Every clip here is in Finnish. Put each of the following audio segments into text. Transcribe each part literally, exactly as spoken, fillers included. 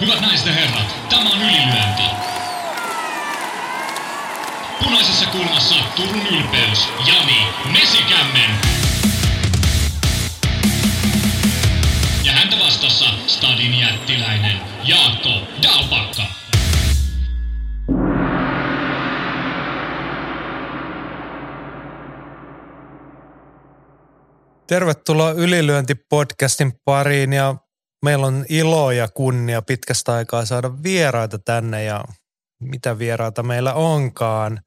Hyvät naiset ja herrat, tämä on ylilyönti. Punaisessa kulmassa Turun ylpeys, Jani Mesikämmen. Ja häntä vastassa stadin jättiläinen, Jaakko Daupakka. Tervetuloa Ylilyönti-podcastin pariin ja meillä on ilo ja kunnia pitkästä aikaa saada vieraita tänne ja mitä vieraita meillä onkaan.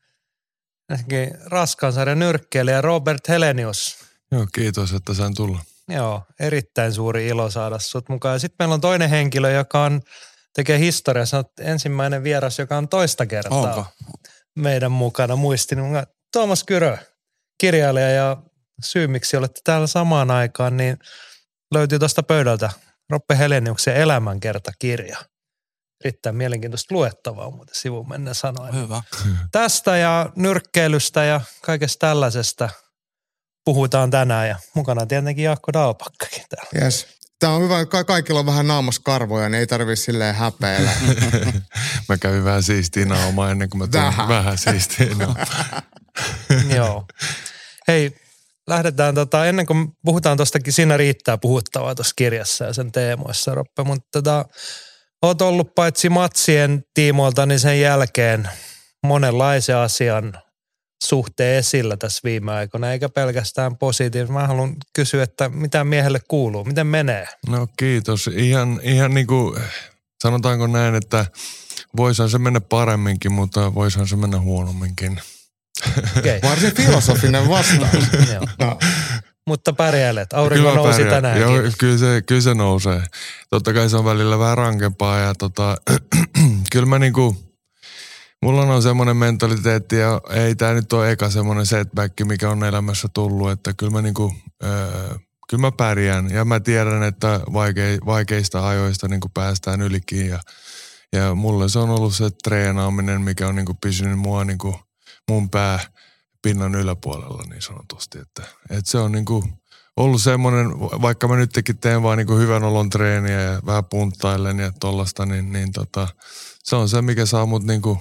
Ensinnäkin raskaansarjan nyrkkeilijä Robert Helenius. Joo, kiitos, että sain tulla. Joo, erittäin suuri ilo saada sut mukaan. Sitten meillä on toinen henkilö, joka on, tekee historiaa. Sä oot ensimmäinen vieras, joka on toista kertaa Onko? meidän mukana muistin. Tuomas Kyrö, kirjailija ja syy, miksi olette täällä samaan aikaan, niin löytyy tuosta pöydältä Roppe Heleniuksen elämänkertakirja. Riittää mielenkiintoista luettavaa muuten sivun mennä sanoen. Hyvä. Tästä ja nyrkkeilystä ja kaikesta tällaisesta puhutaan tänään ja mukana tietenkin Jaakko Daupakkakin täällä. Yes. Tämä on hyvä, ka- kaikilla on vähän naamaskarvoja, niin ei tarvitse silleen häpeillä. Mä kävin vähän siistiä naamaa ennen kuin mä tulin vähän siistiä naamaa. Joo. Hei. Lähdetään, tota, ennen kuin puhutaan tuostakin, siinä riittää puhuttavaa tuossa kirjassa ja sen teemoissa, Roppe, mutta tota, oot ollut paitsi matsien tiimoilta, niin sen jälkeen monenlaisen asian suhteen esillä tässä viime aikoina, eikä pelkästään positiivista. Mä haluan kysyä, että mitä miehelle kuuluu, miten menee? No kiitos. Ihan, ihan niin kuin, sanotaanko näin, että voisihan se mennä paremminkin, mutta voisihan se mennä huonomminkin. Okay. Varsin filosofinen vastaus. No. Mutta pärjäilet. Aurinko kyllä nousi tänäänkin. Joo, kyllä, se, kyllä se nousee. Totta kai se on välillä vähän rankempaa. Ja tota, kyllä mä niinku, mulla on semmoinen mentaliteetti ja ei tää nyt ole eka semmoinen setback, mikä on elämässä tullut. Että kyllä mä, niinku, öö, kyllä mä pärjään ja mä tiedän, että vaikei, vaikeista ajoista niinku päästään ylikin. Ja, ja mulle se on ollut se treenaaminen, mikä on niinku pysynyt mua niinku mun pää pinnan yläpuolella niin sanotusti, että, että se on niinku ollut semmoinen, vaikka mä nytkin teen vaan niinku hyvän olon treeniä ja vähän punttailen ja tollasta, niin, niin tota, se on se, mikä saa mut niinku,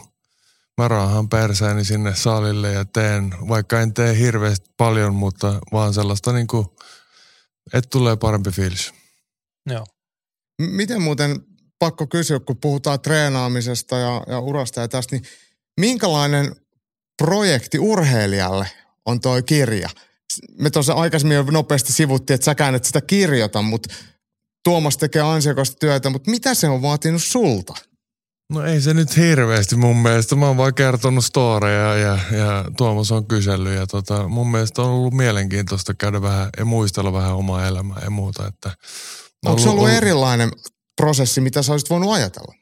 mä raahan persääni sinne salille ja teen, vaikka en tee hirveästi paljon, mutta vaan sellaista niinku, että tulee parempi fiilis. Joo. M- miten muuten, pakko kysyä, kun puhutaan treenaamisesta ja, ja urasta ja tästä, niin minkälainen projekti urheilijalle on toi kirja? Me tuossa aikaisemmin jo nopeasti sivuttiin, että säkään et sitä kirjoita, mutta Tuomas tekee ansiokasta työtä, mutta mitä se on vaatinut sulta? No ei se nyt hirveästi mun mielestä. Mä oon vaan kertonut storeja ja, ja Tuomas on kysellyt ja tota, mun mielestä on ollut mielenkiintoista käydä vähän ja muistella vähän omaa elämää ja muuta. Että onko se ollut, ollut erilainen prosessi, mitä sä olisit voinut ajatella?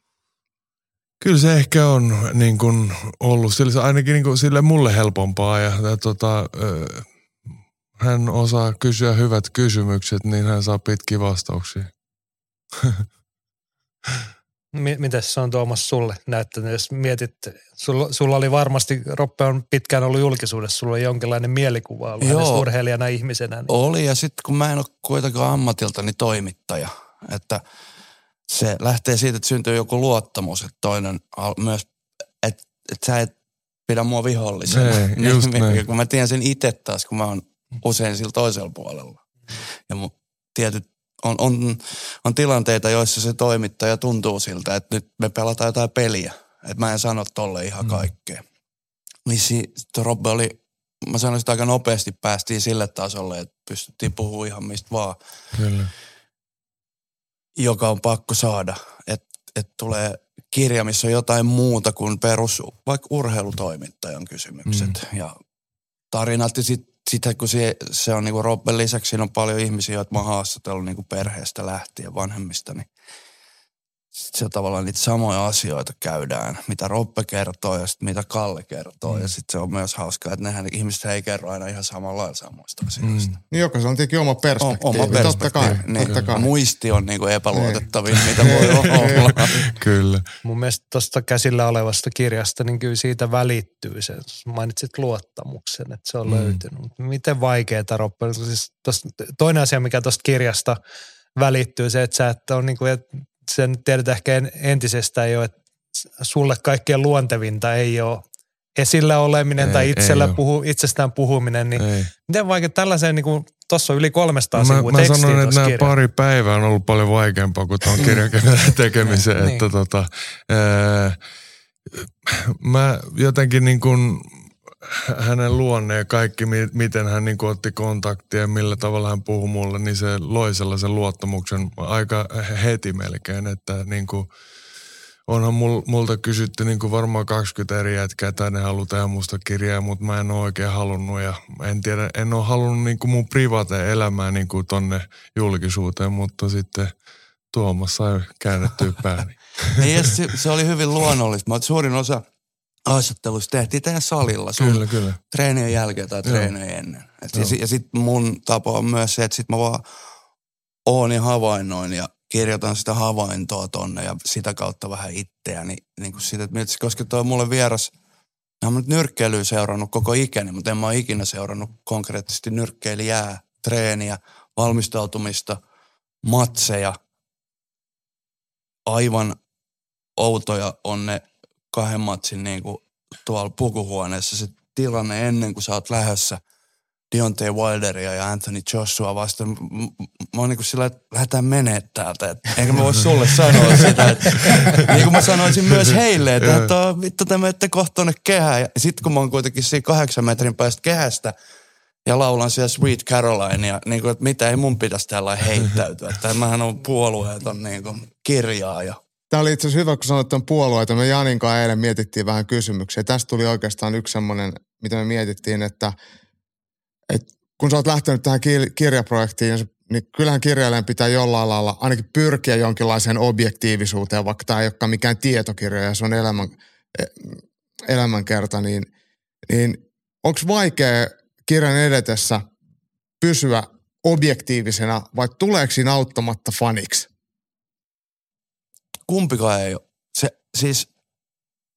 Kyllä se ehkä on niin kuin ollut sille, ainakin niin kuin sille mulle helpompaa ja, ja tota, ö, hän osaa kysyä hyvät kysymykset, niin hän saa pitkiä vastauksia. M- Mitäs se on Tuomas sulle näyttänyt, jos mietit, sulla, sulla oli varmasti, Roppe on pitkään ollut julkisuudessa, sulla oli jonkinlainen mielikuva ollut hänestä urheilijana ihmisenä. Niin. Oli ja sitten kun mä en ole kuitenkaan ammatiltani toimittaja, että se lähtee siitä, että syntyy joku luottamus, että toinen myös, että et sä et pidä mua vihollisena. Ei, just näin. Kun mä tiedän sen itse taas, kun mä oon usein sillä toisella puolella. Ja mun tietyt, on, on, on tilanteita, joissa se toimittaja tuntuu siltä, että nyt me pelataan jotain peliä. Että mä en sano tolle ihan mm. kaikkea. Niin si, Robbe oli, mä sanoin sitä aika nopeasti, päästiin sille tasolle, että pystyttiin puhumaan ihan mistä vaan. Kyllä. Joka on pakko saada, että et tulee kirja, missä on jotain muuta kuin perus, vaikka urheilutoimittajan kysymykset. Mm. Ja tarinat ja sitten sit, kun se, se on niinku Robben lisäksi, siinä on paljon ihmisiä, joita mä oon haastatellut niinku perheestä lähtien vanhemmista, niin sitten se tavallaan niitä samoja asioita käydään, mitä Robbe kertoo ja sitten mitä Kalle kertoo. Mm. Ja sitten se on myös hauskaa, että nehän ihmiset ei kerro aina ihan samalla lailla samoista asioista. Mm. Jokaisen on tietenkin oma perspektiivi. Oma perspektiivi. Totta kai. Niin. Totta kai. Muisti on niinku epäluotettavin, niin. mitä voi olla. Kyllä. Mun mielestä tuosta käsillä olevasta kirjasta, niin kyllä siitä välittyy se. Mainitsit luottamuksen, että se on mm. löytynyt. Miten vaikeaa, Robbe? Siis tosta, toinen asia, mikä tuosta kirjasta välittyy, se, että sä et ole niinku, sen tiedät ehkä entisestään jo, että sulle kaikkein luontevinta ei ole esillä oleminen ei, tai itsellä puhu, itsestään puhuminen. Niin miten vaikka tällaiseen, niin kuin tuossa on yli kolmesataa sivua tekstiä tuossa kirjassa. Mä sanon, että nämä kirja. pari päivää on ollut paljon vaikeampaa kuin tuon kirjan tekemiseen. Niin. Että tota, ää, mä jotenkin niin kuin hänen luonneen kaikki, miten hän niin kuin otti kontaktia ja millä tavalla hän puhui mulle, niin se loi sellaisen luottamuksen aika heti melkein, että niin kuin onhan mul, multa kysytty niin kuin varmaan kaksikymmentä eri jätkää, että ne haluaa tehdä musta kirjaa, mutta mä en ole oikein halunnut ja en tiedä, en ole halunnut niin kuin mun privaateen elämää niin kuin tonne julkisuuteen, mutta sitten Tuomas sai käännettyä pääni. Niin se, se oli hyvin luonnollista, mutta suurin osa haastattelusta tehtiin tehdä salilla. Kyllä, kyllä. Treenien jälkeen tai treenien ennen. Ja sitten mun tapa on myös se, että sit mä vaan oon ja havainnoin ja kirjoitan sitä havaintoa tonne ja sitä kautta vähän itseäni. Niin kuin siitä, että koska toi on mulle vieras, mä oon nyrkkeilyä seurannut koko ikäni, mutta en mä ole ikinä seurannut konkreettisesti nyrkkeilijää, treeniä, valmistautumista, matseja. Aivan outoja on ne kahden matsin niin kuin tuolla pukuhuoneessa se tilanne ennen kuin sä oot lähdössä Deontae Wilderia ja Anthony Joshua vastaan. Mä oon niin kuin sillä, että lähdetään menee täältä. Et enkä mä voi sulle sanoa sitä. Et, niin kuin mä sanoisin myös heille, että vittu te menette kohta tuonne kehään. Ja sit kun mä oon kuitenkin siinä kahdeksan metrin päästä kehästä ja laulan siellä Sweet Carolinea, niin kuin, että mitä ei mun pitäisi tällainen heittäytyä. Että mähän on puolueeton niin kuin kirjaa ja tämä oli itse asiassa hyvä, kun sanoit tuon puolueita. Me Janin kanssa eilen mietittiin vähän kysymyksiä. Tästä tuli oikeastaan yksi semmoinen, mitä me mietittiin, että, että kun sä oot lähtenyt tähän kirjaprojektiin, niin kyllähän kirjailijan pitää jollain lailla ainakin pyrkiä jonkinlaiseen objektiivisuuteen, vaikka tämä ei olekaan mikään tietokirja ja se on elämän, elämänkerta. Niin, niin onko vaikea kirjan edetessä pysyä objektiivisena vai tuleeko siinä auttamatta faniksi? Kumpikaan ei ole. Se, siis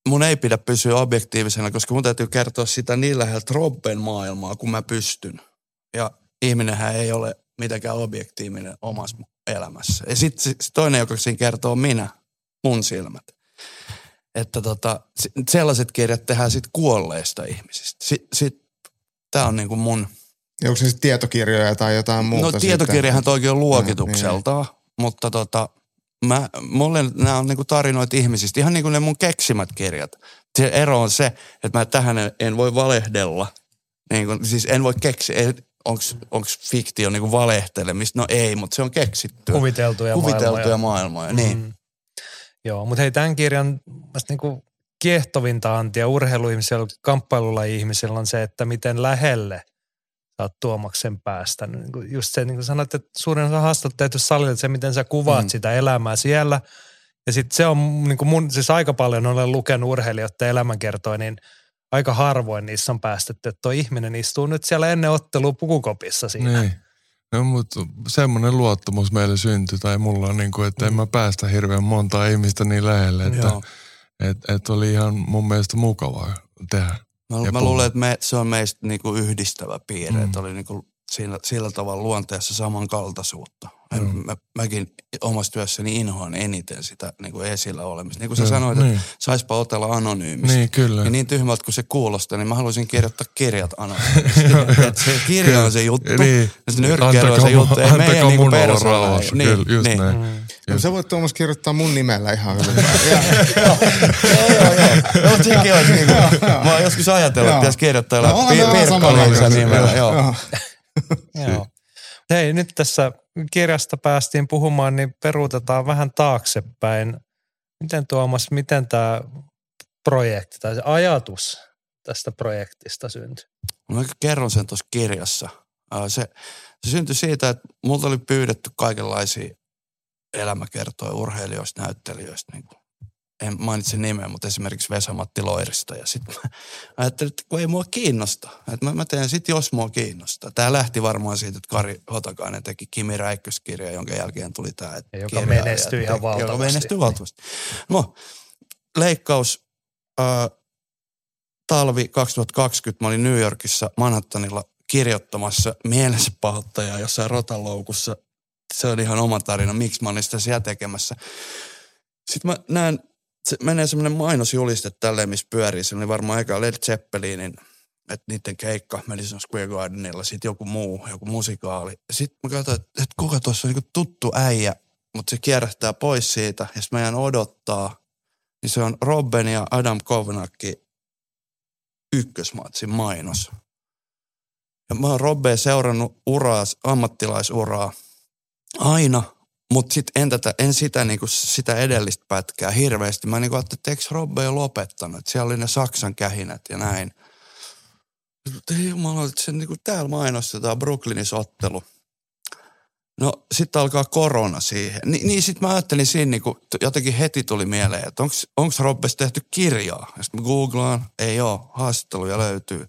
mun ei pidä pysyä objektiivisena, koska mun täytyy kertoa sitä niin läheltä Robben maailmaa, kun mä pystyn. Ja ihminenhän ei ole mitenkään objektiivinen omassa elämässä. Ja sitten toinen, joka siinä kertoo minä, mun silmät. Että tota, sellaiset kirjat tehdään sitten kuolleista ihmisistä. Sit, sit, tää on niinku mun... Onko se sitten tietokirjoja tai jotain muuta? No tietokirjahan toki on luokitukseltaan, no, niin. mutta tota... Mä, mulle nämä on niinku tarinoita ihmisistä, ihan niin kuin ne mun keksimät kirjat. Se ero on se, että mä tähän en voi valehdella. Niin kun, siis en voi keksiä, onko fiktio niinku valehtelemista? No ei, mutta se on keksittyä. Kuviteltuja maailmoja. Kuviteltuja maailmoja, niin. Mm. Joo, mutta hei tämän kirjan niinku kiehtovinta antia urheiluihmisellä, kamppailulaji-ihmisellä on se, että miten lähelle sä oot Tuomaksen päästä. Just se, niin kuin sanoit, että suurin osa haastattelut salilla, että se, miten sä kuvaat mm. sitä elämää siellä. Ja sitten se on, niin kuin mun, siis aika paljon olen lukenut urheilijoiden elämänkertoja, niin aika harvoin niissä on päästetty, että tuo ihminen istuu nyt siellä ennen ottelua pukukopissa siinä. Niin. No, mutta semmoinen luottamus meille syntyi, tai mulla on niin kuin, että mm. en mä päästä hirveän montaa ihmistä niin lähelle, että et, et oli ihan mun mielestä mukavaa tehdä. Mä, mä luulen, että me, se on meistä niinku yhdistävä piirre, mm. että oli niinku sillä, sillä tavalla luonteessa samankaltaisuutta. Mm. Mä, mäkin omassa työssäni inhoan eniten sitä niinku esillä olemista. Niin kuin sä mm. sanoit, että niin. saispa otella anonyymisti. Niin, kyllä. Ja niin tyhmältä kuin se kuulostaa, niin mä haluaisin kirjoittaa kirjat anonyymisti. Se kirja on se juttu, niin. ja se nyrkkeily on se juttu. Ei meidän niinku persoona. Niin, just niin. näin. Mm. No sä voit Tuomas kirjoittaa mun nimellä ihan. Joo, joo, joo. Mutta sekin olisi niin kuin, mä oon joskus ajatellut, että pitäisi kirjoittaa jollain Pirkko-Liisan nimellä. Joo. Hei, nyt tässä kirjasta päästiin puhumaan, niin peruutetaan vähän taaksepäin. Miten Tuomas, miten tämä projekti tai se ajatus tästä projektista syntyi? Mä kerron sen tuossa kirjassa. Se, se syntyi siitä, että multa oli pyydetty kaikenlaisia elämä kertoi urheilijoista, näyttelijöistä, niin kuin, en mainitse nimeä, mutta esimerkiksi Vesa-Matti Loirista. Ja sitten mä ajattelin, että kun ei mua kiinnosta. Että mä, mä teen sitten, jos mua kiinnostaa. Tää lähti varmaan siitä, että Kari Hotakainen teki Kimi Räikköskirja, jonka jälkeen tuli tämä. Joka menestyi ihan valtavasti. Joka menestyi valtavasti. No, leikkaus. Äh, talvi kaksituhattakaksikymmentä mä olin New Yorkissa Manhattanilla kirjoittamassa mielensäpahoittajaa jossain rotanloukussa. se oli ihan oma tarina, miksi mä olin sitä siellä tekemässä. Sitten mä näen, se menee semmoinen mainosjuliste tälleen, missä pyörii. Se oli varmaan eka Led Zeppelinin, että niiden keikka meni siinä Square Gardenilla, sitten joku muu, joku musikaali. Sitten mä katsoin, että kuka tuossa on niin tuttu äijä, mutta se kierähtää pois siitä, ja sitten mä jään odottaa. Niin se on Robben ja Adam Kovnacki ykkösmatsin mainos. Ja mä oon Robben seurannut uraa, ammattilaisuraa aina, mutta sit en, tätä, en sitä, niinku, sitä edellistä pätkää hirveästi. Mä niinku ajattelin, että eikö Robben jo lopettanut? Siellä oli ne Saksan kähinät ja näin. Ei jumala, että se niinku täällä mainostetaan Brooklynissa ottelu. No sitten alkaa korona siihen. Ni, niin sitten mä ajattelin siinä, niin kun jotenkin heti tuli mieleen, että onko Robbesta tehty kirjaa? Ja sitten mä googlaan, ei ole, haastatteluja löytyy.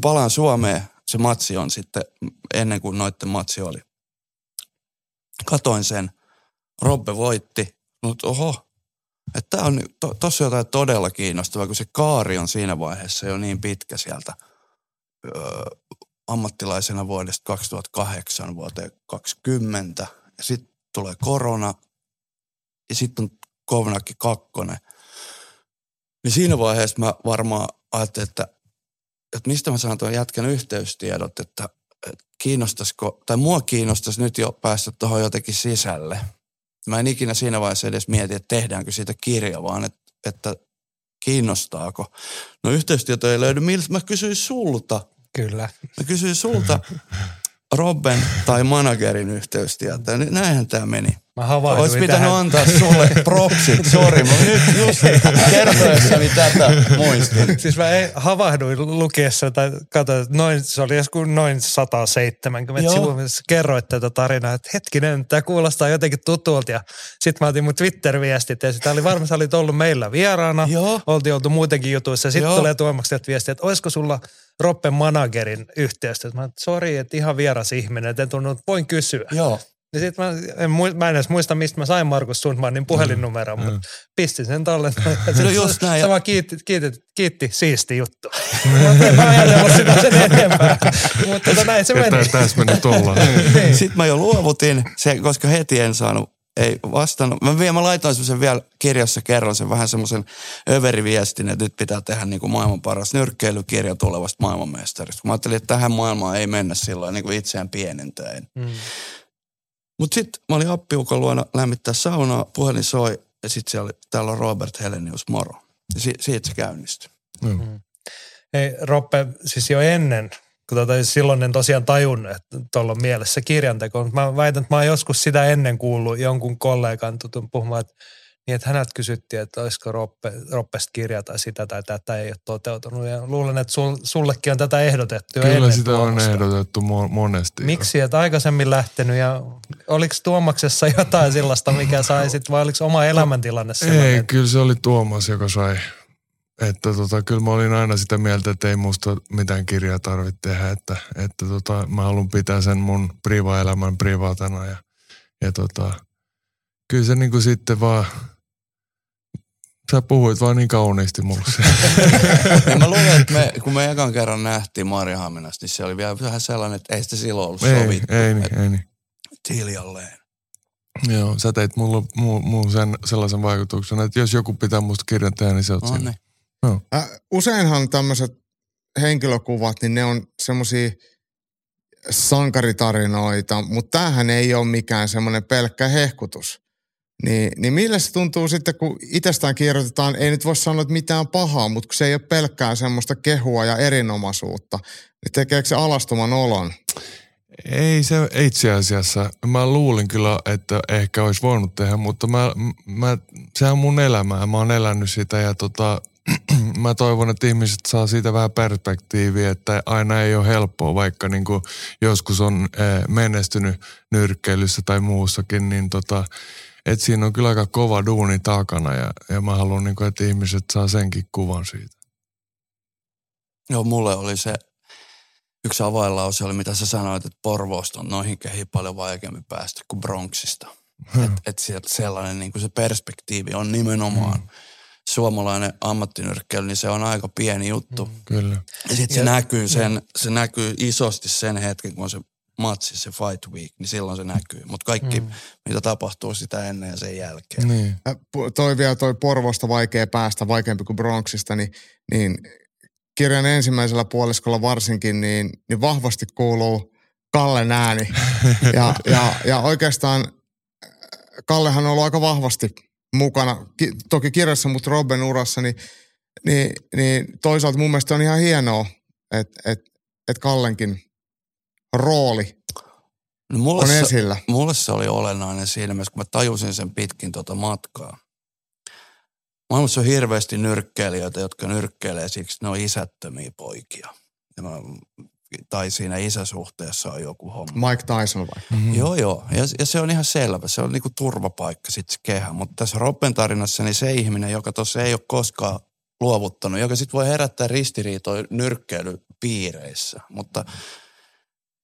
Palaan Suomeen, se matsi on sitten ennen kuin noitten matsi oli. Katoin sen, Robbe voitti, mutta oho, että tää on, to, tossa on jotain todella kiinnostavaa, kun se kaari on siinä vaiheessa jo niin pitkä sieltä. Öö, ammattilaisena vuodesta kaksituhattakahdeksan vuoteen kaksikymmentä. Ja sitten tulee korona. Ja sitten on Kovnacki kakkonen. Niin siinä vaiheessa mä varmaan ajattelin, että, että mistä mä saan tuon jätkän yhteystiedot, että, että kiinnostaisiko, tai mua kiinnostaisi nyt jo päästä tuohon jotenkin sisälle. Mä en ikinä siinä vaiheessa edes mieti, että tehdäänkö siitä kirja, vaan että, että kiinnostaako. No yhteystieto ei löydy. Miltä mä kysyin sulta? Kyllä. Mä kysyin sulta Robben tai managerin yhteystieltä. Näinhän tämä meni. Mä havainuin Olis pitänyt tähän. Antaa sulle propsit. Sori, mä nyt just kertoessani tätä muistin. Siis mä ei havahduin lukiessa tai katsoin, että noin, se oli joskus noin sata seitsemänkymmentä sivua, missä kerroit tätä tarinaa, että hetkinen, tämä kuulostaa jotenkin tutulta. Ja sit mä otin mun Twitter-viestit ja sitä oli varmasti, olit ollut meillä vieraana. Joo. Oltiin oltu muutenkin jutuissa. Sitten tulee Tuomaksi sieltä viestiä, että olisiko sulla Robben managerin yhteystä. Mä että sori, että ihan vieras ihminen, että en tunnut, voin kysyä. Joo. Ja sit mä en, mä en edes muista, mistä mä sain Markus Sundmanin puhelinnumeron, mm, mutta mm. pistin sen tallentaan. Se no just näin. Sama kiitti, kiitti, kiitti siisti juttu. Mä en ajatellut sitä sen enempää, mutta tota näin se meni. Että tässä meni tollaan. Sitten mä jo luovutin, se, koska heti en saanut, ei vastannut. Mä, vielä, mä laitoin semmoisen vielä kirjassa kerron sen vähän semmoisen överiviestin, että nyt pitää tehdä niin kuin maailman paras nyrkkeilykirja tulevasta maailmanmestarista. Mä ajattelin, että tähän maailmaan ei mennä silloin niin kuin itseään pienentäen. Mm. Mutta sitten mä olin appiukon luona lämmittää saunaa, puhelin soi ja sitten siellä oli, täällä on Robert Helenius, moro. Ja si- siitä se käynnistyi. Mm. Ei, Robbe, siis jo ennen, kun tota, silloin en tosiaan tajunnut, että tuolla on mielessä kirjanteko, mutta mä väitän, että mä oon joskus sitä ennen kuullut jonkun kollegan tutun puhumaan, että, niin, että häneltä kysyttiin, että olisiko Robbe, Robbesta kirja tai sitä tai tätä ei ole toteutunut. Ja luulen, että sul, sullekin on tätä ehdotettu. Kyllä ennen sitä tuomusta on ehdotettu monesti. Miksi? Että aikaisemmin lähtenyt ja oliko Tuomaksessa jotain sellaista, mikä sai sitten, vai oliko oma elämäntilanne sellainen? Ei, kyllä se oli Tuomas, joka sai. Että tota, kyllä mä olin aina sitä mieltä, että ei musta mitään kirjaa tarvitse tehdä, että, että tota, mä haluan pitää sen mun priva-elämän privaatana ja, ja tota, kyllä se niinku sitten vaan, sä puhuit vaan niin kauniisti mulle. Mä luulen, että me, kun me ekan kerran nähtiin Maarianhaminasta, niin se oli vielä vähän sellainen, että ei sitä silloin ollut sovittu. Ei, ei niin, ei niin. Hiljalleen. Joo, sä teit mulla muu, muu sen, sellaisen vaikutuksen, että jos joku pitää musta kirjan tehdä, niin se oot siinä. No. Useinhan tämmöiset henkilökuvat, niin ne on semmoisia sankaritarinoita, mutta tämähän ei ole mikään semmoinen pelkkä hehkutus. Niin, niin millä se tuntuu sitten, kun itsestään kirjoitetaan, ei nyt voi sanoa mitään pahaa, mutta kun se ei ole pelkkää semmoista kehua ja erinomaisuutta, niin tekeekö se alastuman olon? Ei se itse asiassa. Mä luulin kyllä, että ehkä olisi voinut tehdä, mutta mä, mä, sehän on mun elämää. Mä oon elänyt sitä ja tota, mä toivon, että ihmiset saa siitä vähän perspektiiviä, että aina ei ole helppoa, vaikka niin kuin joskus on menestynyt nyrkkeilyssä tai muussakin, niin tota, että siinä on kyllä aika kova duuni takana ja, ja mä haluan, niin kuin, että ihmiset saa senkin kuvan siitä. Joo, mulle oli se yksi avainlause oli, mitä sä sanoit, että Porvoosta on noihin kehiin paljon vaikeammin päästä kuin Bronxista. Hmm. Että et sieltä sellainen, niin kuin se perspektiivi on nimenomaan hmm. suomalainen ammattinyrkkeily, niin se on aika pieni juttu. Hmm, kyllä. Ja sitten se, näkyy sen, se näkyy isosti sen hetken, kun on se matsi, se fight week, niin silloin se näkyy. Mutta kaikki, mm. mitä tapahtuu sitä ennen ja sen jälkeen. Niin. Toi vielä toi Porvosta vaikea päästä, vaikeampi kuin Bronxista, niin, niin kirjan ensimmäisellä puoliskolla varsinkin, niin, niin vahvasti kuuluu Kallen ääni. Ja, ja, ja oikeastaan Kallehan on ollut aika vahvasti mukana, ki, toki kirjassa, mutta Robben urassa, niin, niin, niin toisaalta mun mielestä on ihan hienoa, että et, et Kallenkin rooli no mulle on se, esillä. Mulle se oli olennainen siinä mielessä, kun mä tajusin sen pitkin tota matkaa. Maailmassa on hirveästi nyrkkeilijöitä, jotka nyrkkeilee siksi, ne on isättömiä poikia. Ja mä, tai siinä isäsuhteessa on joku homma. Mike Tyson vai? Mm-hmm. Joo, joo. Ja, ja se on ihan selvä. Se on niinku turvapaikka sitten se kehä. Mutta tässä Robben tarinassa niin se ihminen, joka tuossa ei ole koskaan luovuttanut, joka sitten voi herättää ristiriitoja nyrkkeilypiireissä. Mutta,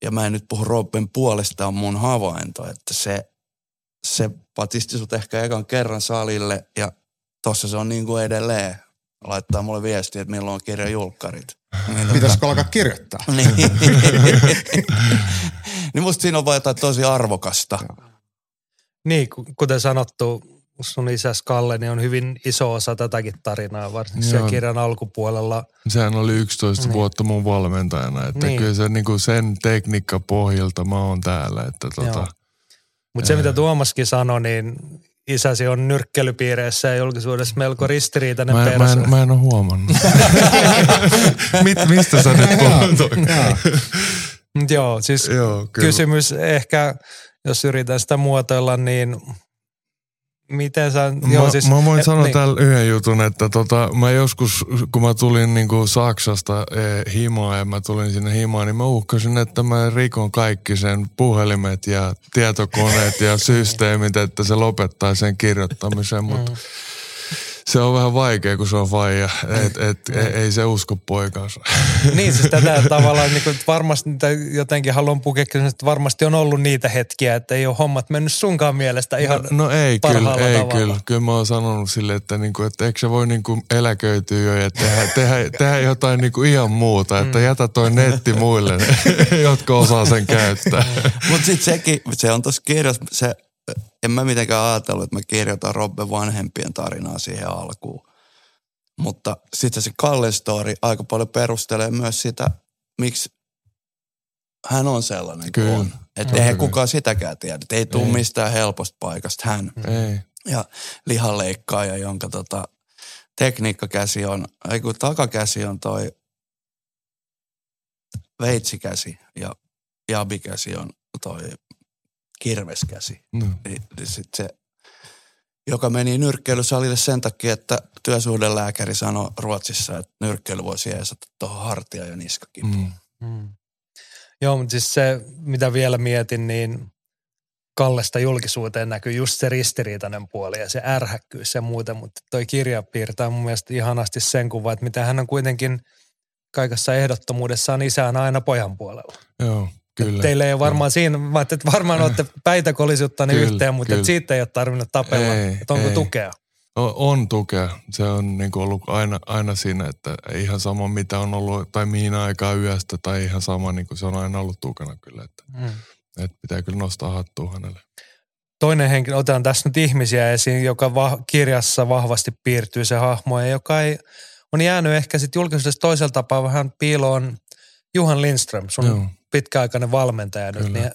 ja mä en nyt puhu Robben puolesta, on mun havainto, että se, se patisti sut ehkä ekan kerran salille ja tossa se on niin kuin edelleen. Laittaa mulle viestiä, että milloin on kirjan julkkarit. Niin, pitäisikö alkaa kirjoittaa? Niin. Niin musta siinä on vaan jotain tosi arvokasta. Niin, kuten sanottu, sun isäs Kalle niin on hyvin iso osa tätäkin tarinaa, varsinkin siellä kirjan alkupuolella. Sehän oli yksitoista niin. vuotta mun valmentajana, että niin. kyllä se, niin kuin sen tekniikka pohjalta mä oon täällä. Että tota, mutta se, mitä Tuomaskin sanoi, niin isäsi on nyrkkeilypiireissä ja julkisuudessa melko ristiriitainen mä, persoon. Mä en, mä en ole huomannut. Mit, mistä sä nyt huomannut? Joo, siis Joo, kysymys ehkä, jos yritän sitä muotoilla, niin miten sä... Joo, mä, siis, mä voin et, sanoa niin. täällä yhden jutun, että tota, mä joskus, kun mä tulin niinku Saksasta eh, himaan ja mä tulin sinne himaan, niin mä uhkasin, että mä rikon kaikki sen puhelimet ja tietokoneet ja systeemit, että se lopettaa sen kirjoittamisen, mutta mm. se on vähän vaikea, kun se on faija, että et, et, ei se usko poikaansa. Niin, siis tätä tavallaan niin varmasti jotenkin haluan pukea, että varmasti on ollut niitä hetkiä, että ei ole hommat mennyt sunkaan mielestä ihan no, no ei, parhaalla kyllä, ei tavalla. Kyllä, kyllä mä oon sanonut sille, että, niin kuin, että eikö se voi niin kuin eläköityä jo ja tehdä, tehdä, tehdä jotain niin kuin ihan muuta, että jätä toi netti muille, jotka osaa sen käyttää. Mutta sitten sekin, se on tuossa kirjassa, se... En mä mitenkään ajatellut, että mä kirjoitan Robben vanhempien tarinaa siihen alkuun. Mutta sitten se Kallen story aika paljon perustelee myös sitä, miksi hän on sellainen kuin on. Että eihän kukaan sitäkään tiedä. Et ei tule mistään helposta paikasta hän. Ei. Ja lihanleikkaaja, jonka tota, tekniikkakäsi on, ei kun takakäsi on toi veitsikäsi ja jabikäsi on toi... kirveskäsi, no. se, joka meni nyrkkeilysalille sen takia, että työsuhdelääkäri sanoi Ruotsissa, että nyrkkeily voisi jeesata tuohon hartia ja niskakipuun. Mm. Mm. Joo, mutta siis se, mitä vielä mietin, niin Kallesta julkisuuteen näkyy just se ristiriitainen puoli ja se ärhäkkyys ja muuta, mutta toi kirja piirtää mun mielestä ihanasti sen kuvan, että mitä hän on kuitenkin kaikessa ehdottomuudessaan isään aina pojan puolella. Joo. Kyllä, teillä ei ole varmaan kyllä. siinä, mä ajattelin, että varmaan olette päitä kolisuttanne kyllä, yhteen, mutta et siitä ei ole tarvinnut tapella. Ei, onko ei. tukea? No, on tukea. Se on niin ollut aina, aina siinä, että ihan sama mitä on ollut tai mihin aikaa yöstä tai ihan sama, niin se on aina ollut tukena kyllä. Että, mm. että pitää kyllä nostaa hattua hänelle. Toinen henkilö, otetaan tässä nyt ihmisiä esiin, joka va- kirjassa vahvasti piirtyy se hahmo ja joka ei, on jäänyt ehkä sitten julkisuudessa toisella tapaa vähän piiloon. Juhan Lindström, sun Joo. pitkäaikainen valmentaja nyt, Kyllä. niin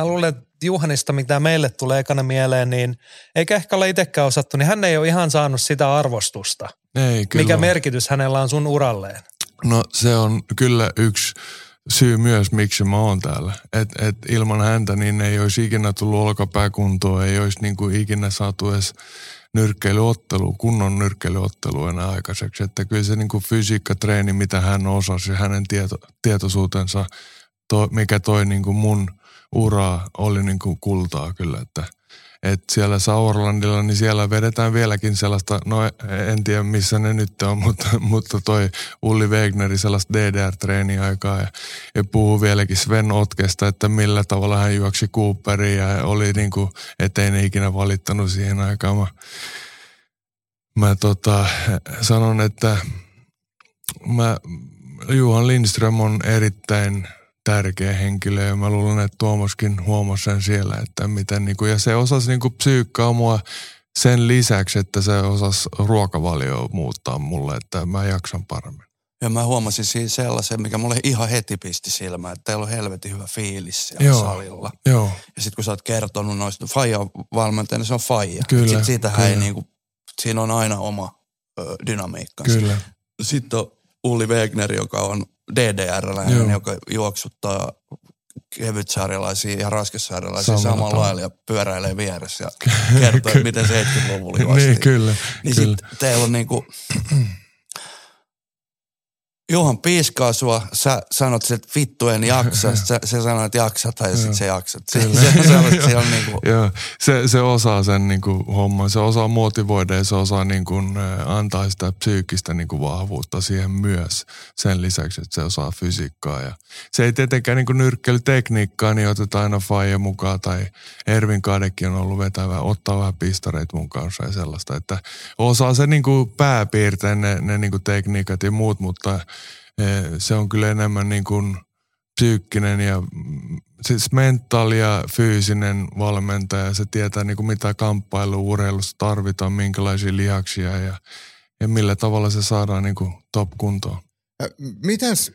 mä luulen, että Juhanista, mitä meille tulee ekana mieleen, niin eikä ehkä ole itsekään osattu, niin hän ei ole ihan saanut sitä arvostusta. Ei, kyllä. Mikä merkitys hänellä on sun uralleen? No se on kyllä yksi syy myös, miksi mä oon täällä. Et, et ilman häntä niin ei olisi ikinä tullut olkapääkuntoa, ei olisi niin kuin ikinä saatu edes nyrkkeilyottelua, kunnon nyrkkeilyottelua enää aikaiseksi. Että kyllä se niin kuin fysiikkatreeni, mitä hän osasi, hänen tieto, tietoisuutensa, to, mikä toi niin kuin mun uraa, oli niin kuin kultaa kyllä. Että et siellä Sauerlandilla, niin siellä vedetään vieläkin sellaista, no en tiedä missä ne nyt on, mutta, mutta toi Ulli Wegnerin sellaista D D R-treeniaikaa ja, ja puhuu vieläkin Sven Otkesta, että millä tavalla hän juoksi Cooperiin ja oli niin kuin, ettei ne ikinä valittanut siihen aikaan. Mä, mä tota, sanon, että mä, Juhan Lindström on erittäin tärkeä henkilö ja mä luulen, että Tuomaskin huomasi sen siellä, että miten niinku, ja se osasi niinku psyykkaa mua sen lisäksi, että se osasi ruokavalioa muuttaa mulle, että mä jaksan paremmin. Ja mä huomasin siinä sellaisen, mikä mulle ihan heti pisti silmään, että teillä on helvetin hyvä fiilis siellä joo, salilla. Joo. Ja sit kun sä oot kertonut noista, faija valmentajana, se on faija. Kyllä. Siitähän ei niinku, siinä on aina oma ö, dynamiikkansa. Kyllä. Sitten on Ulli Wegner, joka on D D R-läinen, joka juoksuttaa kevytsaarilaisia ja raskassaarilaisia samalla ta- lailla ja pyöräilee vieressä ja kertoo, että miten se seitsemänkymmentäluvulla juosti. Niin, kyllä. Niin kyllä. Sit teillä on niinku... Juhan piiskaa sua, sä sanot, että vittu en jaksa, sä, sä sanoit jaksa tai sitten sä jaksat. Se, se, se, on niinku... se, se osaa sen niinku homman, se osaa motivoida ja se osaa niinku antaa sitä psyykkistä niinku vahvuutta siihen myös. Sen lisäksi, että se osaa fysiikkaa. Ja se ei tietenkään niinku nyrkkeilytekniikkaa, niin otetaan aina faija mukaan tai Ervin Kadekin on ollut vetävä, ottaa vähän pistareita mun kanssa ja sellaista. Että osaa se niinku pääpiirtää ne, ne niinku tekniikat ja muut, mutta se on kyllä enemmän niin kuin psyykkinen ja siis mentaali ja fyysinen valmentaja. Se tietää niin kuin mitä kamppailu urheilussa tarvitaan, minkälaisia lihaksia ja, ja millä tavalla se saadaan niin kuin top kuntoon. Mites,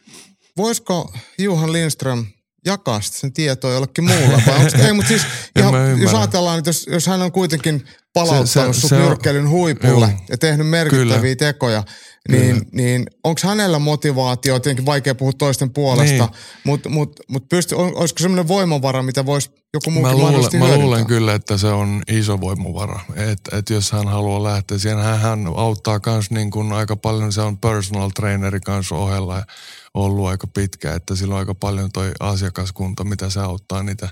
voisiko Juhan Lindström jakaa sen tietoa jollekin muulla? Vai ei, mutta siis ihan, jos ajatellaan, että jos, jos hän on kuitenkin palauttanut sut nyrkkeilyn huipulle juu, ja tehnyt merkittäviä kyllä. tekoja, niin, niin onko hänellä motivaatio, tietenkin vaikea puhua toisten puolesta, niin. mutta mut, mut on, olisiko semmoinen voimavara, mitä voisi joku muukin mahdollisesti hyödyntää? Mä luulen kyllä, että se on iso voimavara, että et jos hän haluaa lähteä siihen, hän, hän auttaa myös niin kuin aika paljon, se on personal traineri kanssa ohella ollut aika pitkä, että sillä on aika paljon toi asiakaskunta, mitä se auttaa niitä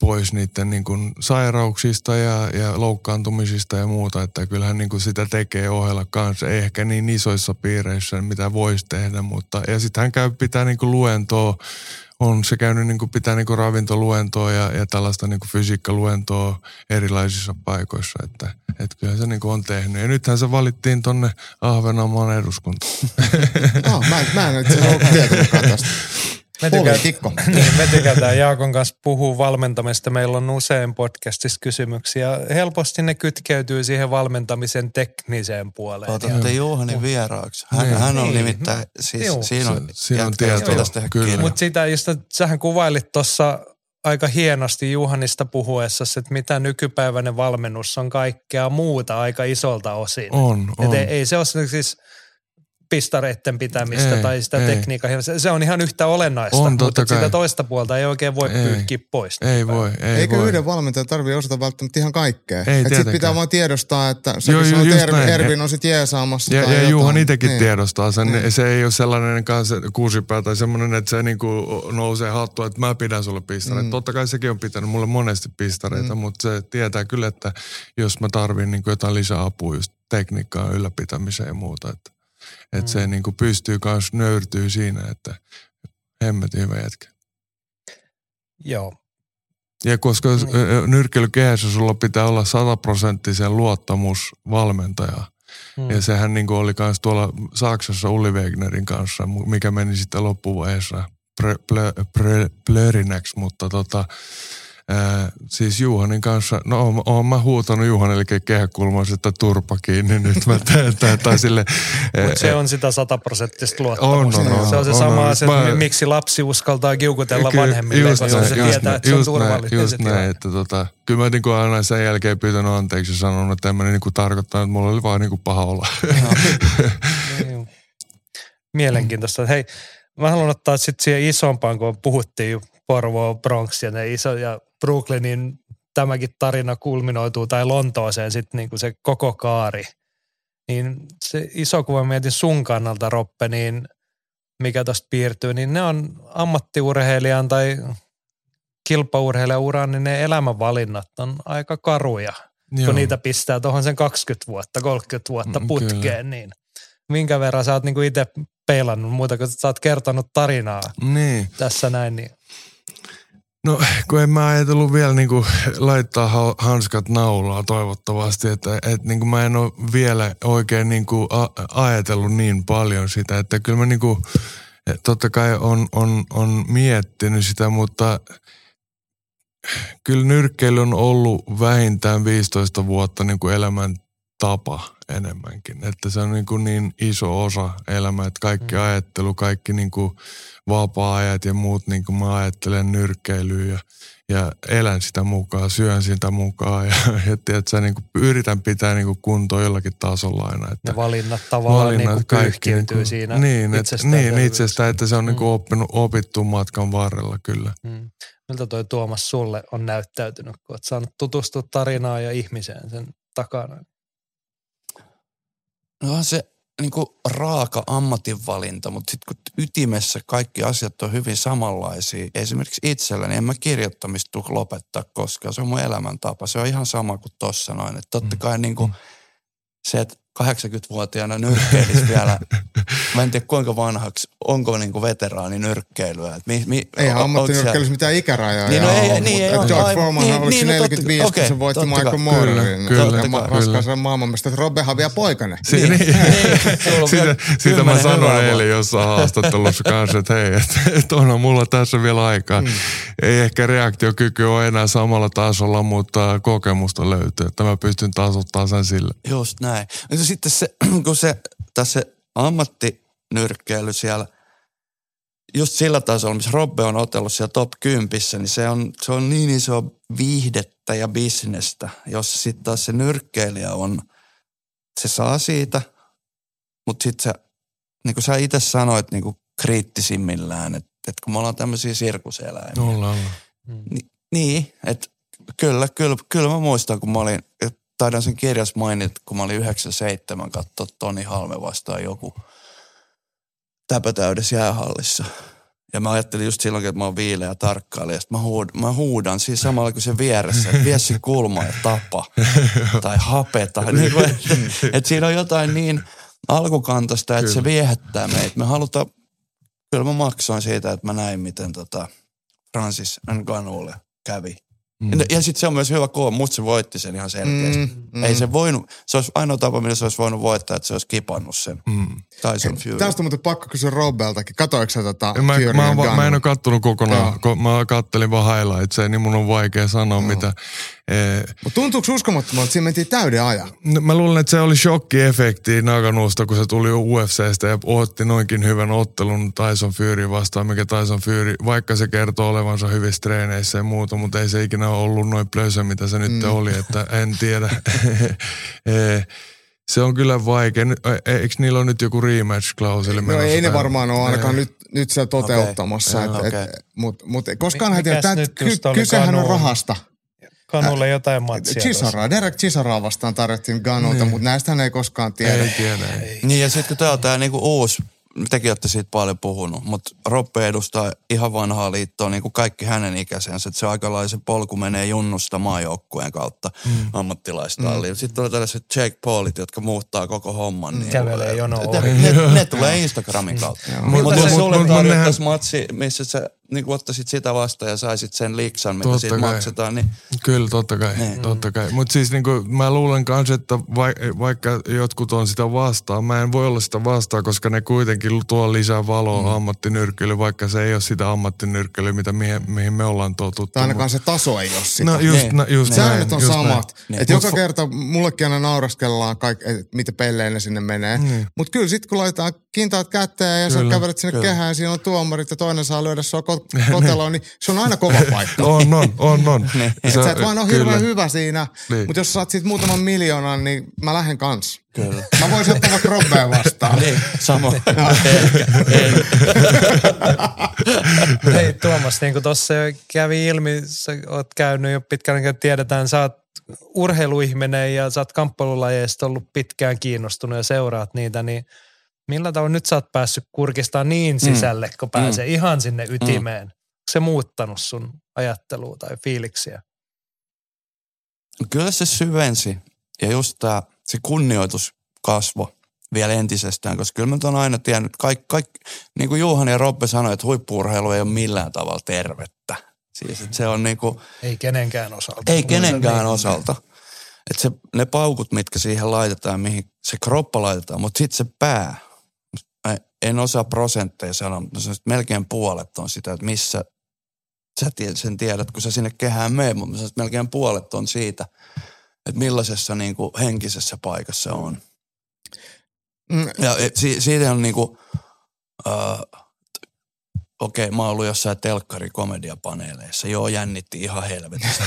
pois niiden niin kuin sairauksista ja, ja loukkaantumisista ja muuta, että kyllähän niin kuin sitä tekee ohella kanssa, ei ehkä niin isoissa piireissä, mitä voisi tehdä, mutta ja sitten hän käy pitää niin kuin luentoa, on se käynyt niin kuin pitää niin kuin ravintoluentoa ja, ja tällaista niin kuin fysiikkaluentoa erilaisissa paikoissa, että et kyllähän se niin kuin on tehnyt. Ja nythän se valittiin tonne Ahvenanmaan eduskuntaan. No, mä, mä en nyt ole tietänytkaan tästä. Me tykätään, me tykätään Jaakon kanssa puhua valmentamista. Meillä on usein podcastissa kysymyksiä. Helposti ne kytkeytyy siihen valmentamisen tekniseen puoleen. Otatte Juhanin vieraaksi. Hän, niin, hän on niin, nimittäin, siis juu. siinä on, on tietoa. Mutta sitä, josta sähän kuvailit tuossa aika hienosti Juhanista puhuessa, että mitä nykypäiväinen valmennus on kaikkea muuta aika isolta osin. On, on. Ei, ei se ole siis... pistareitten pitämistä ei, tai sitä ei. tekniikkaa. Se on ihan yhtä olennaista, on, mutta sitä toista puolta ei oikein voi ei. pyyhkiä pois. Ei voi, ei Eikä voi. Yhden valmentajan tarvitse osata välttämättä ihan kaikkea. Sitten pitää vaan tiedostaa, että säkin sanoo, että Ervin on sit jeesaamassa. Ja, ja jotain. Juhan itsekin niin. tiedostaa sen. Niin. Se ei ole sellainen kanssa kuusipää tai semmoinen, että se niinku nousee hattua, että mä pidän sulle pistareita. Mm. Totta kai sekin on pitänyt mulle monesti pistareita, mm. mutta se tietää kyllä, että jos mä tarvin niin jotain lisäapua just tekniikkaa ylläpitämiseen ja muuta, että Että mm. se niin kuin pystyy myös nöyrtyy siinä, että hemmetin hyvä jätkä. Joo. Ja koska niin. nyrkkeilykehässä sulla pitää olla sataprosenttisen luottamus valmentajaa. Mm. Ja sehän niin kuin oli myös tuolla Saksassa Ulli Wegnerin kanssa, mikä meni sitten loppuvaiheessa plörinäksi, mutta tota... Äh, siis Juhanin kanssa, no oon mä huutanut Juhanille kehäkulmassa, että turpa kiinni nyt mä teen tää, tai sille. Mutta se on sitä sataprosenttista luottamusta. On, on, se on se on, sama on, asia, mä... miksi lapsi uskaltaa kiukutella kyllä, vanhemmille, koska se just tietää, näin, että se on turvallinen. Just näin, näin että tota, kyllä mä niinku aina sen jälkeen pyytänyt anteeksi ja sanonut, että en mä niinku tarkoittaa, että mulla oli vaan niinku paha olla. No. Mielenkiintoista. Hei, mä haluan ottaa sitten siihen isompaan, kun puhuttiin jo Porvoa, Bronx ja ne iso ja Brooklynin tämäkin tarina kulminoituu tai Lontooseen sitten niinku se koko kaari. Niin se iso kuva mietin sun kannalta, Roppe, niin mikä tosta piirtyy, niin ne on ammattiurheilijan tai kilpaurheilijan uraan, niin ne elämänvalinnat on aika karuja, Joo. kun niitä pistää tuohon sen kaksikymmentä vuotta, kolmekymmentä vuotta putkeen. Kyllä. Niin minkä verran sä oot niinku itse peilannut muuta, kun sä oot kertonut tarinaa niin. tässä näin, niin no, kun en mä ajatellut vielä niin kuin laittaa hanskat naulaa toivottavasti, että, että niin kuin mä en ole vielä oikein niin kuin a- ajatellut niin paljon sitä, että kyllä mä niin kuin totta kai on, on, on miettinyt sitä, mutta kyllä nyrkkeily on ollut vähintään viisitoista vuotta niin kuin elämäntapa enemmänkin. Että se on niin, kuin niin iso osa elämää, että kaikki ajattelu, kaikki niin kuin vapaa-ajat ja muut, niin kuin mä ajattelen nyrkkeilyä ja, ja elän sitä mukaan, syön sitä mukaan ja, ja tiedätkö, niin kuin yritän pitää niin kuin kuntoa jollakin tasolla aina. Että ja valinnat tavallaan valinnat niin kuin pyyhkiytyy niin siinä niin, itsestään. Niin, itsestään, että se on mm. niin kuin oppinut, opittu matkan varrella kyllä. Mm. Miltä toi Tuomas sulle on näyttäytynyt, kun olet saanut tutustua tarinaan ja ihmiseen sen takana? No on se niin kuin raaka ammatinvalinta, mutta sitten kun ytimessä kaikki asiat on hyvin samanlaisia, esimerkiksi itselläni en mä kirjoittamista tule lopettaa koskaan, se on mun elämäntapa. Se on ihan sama kuin tossa noin, että totta kai niin kuin se, että kahdeksankymmentävuotiaana nyrkkeilisi vielä. Mä en tiedä kuinka vanhaksi, onko niinku veteraani nyrkkeilyä. Mi, mi, ei ammattinyrkkeilyssä mitään ikärajaa. Niin, no ei, ole, niin, ei ole. George Foreman niin, oliko niin, neljäkymmentäviisi, kun okay, se voitti Michael Moorin. Kyllä, kyllä. Vaskansa maailmanmesta, että Robbe Havia poikane. Niin, niin. Siitä, siitä mä sanoin eilen jossain haastattelussa kanssa, että hei, että onhan mulla tässä vielä aikaa. Mm. Ei ehkä reaktiokyky ole enää samalla tasolla, mutta kokemusta löytyy. Että mä pystyn tasoittamaan sen sille. Just näin. Sitten se, kun se tässä ammattinyrkkeily siellä, just sillä tasolla, missä Robbe on otellut siellä top kympissä, niin se on, se on niin iso viihdettä ja bisnestä, jos sitten taas se nyrkkeilijä on, se saa siitä, mutta sitten se, niin kuin sä itse sanoit niin kuin kriittisimmillään, että, että kun me ollaan tämmöisiä sirkuseläimiä. Ollaan. Ni, niin, että kyllä, kyllä, kyllä mä muistan, kun mä olin... Taidan sen kirjas mainita, kun mä olin yhdeksänkymmentäseitsemän katsoa Toni Halme vastaan joku täpötäydessä jäähallissa. Ja mä ajattelin just silloin, että mä oon viileä ja tarkkailija. Mä, huud- mä huudan siinä samalla kuin sen vieressä, että vie se kulma ja tapa tai hapeta. Niin kuin, että, että siinä on jotain niin alkukantaista, että se viehättää meitä. Me halutaan, kyllä mä maksoin siitä, että mä näin, miten tota Francis Ngannoulle kävi. Mm. Ja sitten se on myös hyvä koon, mutta se voitti sen ihan selkeästi. Mm, mm. Ei se voinut, se olisi ainoa tapa, millä se olisi voinut voittaa, että se olisi kipannut sen mm. Tyson Fury. Tästä on muuten pakko kysyä Robbeltakin. Katoiko sä tätä mä, mä, mä, mä en ole kattonut kokonaan, ko, mä kattelin vaan highlightsia, niin mun on vaikea sanoa no. mitä. Eh, Mutta tuntuuko uskomattomalta, että siinä mentiin täyden ajan? No, mä luulen, että se oli shokki-efekti Naganusta, kun se tuli U F C:stä ja otti noinkin hyvän ottelun Tyson Fury vastaan, mikä Tyson Fury, vaikka se kertoo olevansa hyvissä treeneissä ja muuta, mutta ei se ikinä ollut noin plösä, mitä se nyt mm. oli, että en tiedä. eh, se on kyllä vaikea. Eikö niillä ole nyt joku rematch-klauseli? No ei ne varmaan ole ainakaan nyt, nyt siellä toteuttamassa. Okay. Et, okay. Et, mut, mut, koskaan M- hän tietää, kysehän on rahasta. Ganulle jotain matsia. Chisara, Derek Chisaraa vastaan tarjottiin Ganulta, mutta näistähän ei koskaan tiedä. Ei tiedä. Ei. Niin ja sitten kun tää on tää niinku uusi, tekin ootte siitä paljon puhunut, mutta Robbe edustaa ihan vanhaa liittoa niinku kaikki hänen ikäisensä, että se aikalaisen polku menee junnusta maajoukkueen kautta mm. ammattilaistalliin. Mm. Sitten tulee tällaiset Jake Paulit, jotka muuttaa koko homman. Niin kävelee jonoon ohi. Ne, ne, ne tulee Instagramin kautta. Mutta jos sulle tarjottaisi matsi, missä se... Niin kun ottaisit sitä vastaan ja saisit sen liksan, mitä totta siitä kai. Maksetaan. Niin... Kyllä, totta kai. Niin. Totta kai. Mutta siis niin kuin, mä luulen myös, että vaikka jotkut on sitä vastaan, mä en voi olla sitä vastaan, koska ne kuitenkin tuo lisää valoa mm. ammattinyrkkeilyyn, vaikka se ei ole sitä ammattinyrkkeilyä, mitä mihin, mihin me ollaan totuttu. Ainakaan se taso ei ole sitä. No just, no, just näin. Säännöt on just samat. Että joka f... kerta mullekin aina nauraskellaan, kaikki, mitä pelleille sinne menee. Mm. Mutta kyllä sitten kun laitetaan kintaat käteen ja sä kävelet sinne kyllä. kehään, siinä on tuomarit ja toinen saa lyödä sua koteloon, niin se on aina kova paikka. on, on, on, on. Että sä et vain ole hirveän hyvä siinä, niin. Mutta jos saat siitä muutaman miljoonan, niin mä lähden kanssa. Kyllä. Mä voisin ottaa vaikka Robbeen vastaan. Niin, samoin. Hei Tuomas, niin kuin tuossa kävi ilmi, sä oot käynyt jo pitkään, kun tiedetään, sä oot urheiluihminen ja sä oot kamppailulajeista ollut pitkään kiinnostunut ja seuraat niitä, niin millä tavalla nyt sä oot päässyt kurkistamaan niin sisälle, kun pääsee mm. ihan sinne ytimeen? Mm. Onko se muuttanut sun ajattelua tai fiiliksiä? Kyllä se syvensi. Ja just tää, se kunnioitus kasvoi vielä entisestään, koska kyllä mä nyt on aina tiennyt, kaikki, kaik, niin kuin Juhan ja Robbe sanoi, että huippu-urheilu ei ole millään tavalla tervettä. Siis että se on niin kuin... Ei kenenkään osalta. Ei kenenkään osalta. Että se, ne paukut, mitkä siihen laitetaan, mihin se kroppa laitetaan, mutta sitten se pää. en osaa prosentteja sanoa, mutta melkein puolet on sitä, että missä sä sen tiedät, kun sä sinne kehään mee, mutta melkein puolet on siitä, että millaisessa niin kuin henkisessä paikassa on. Mm. Ja si- siitä on niin kuin, uh, okei, okay, mä oon ollut jossain telkkarikomediapaneeleissa. Joo, jännitti ihan helvetisti.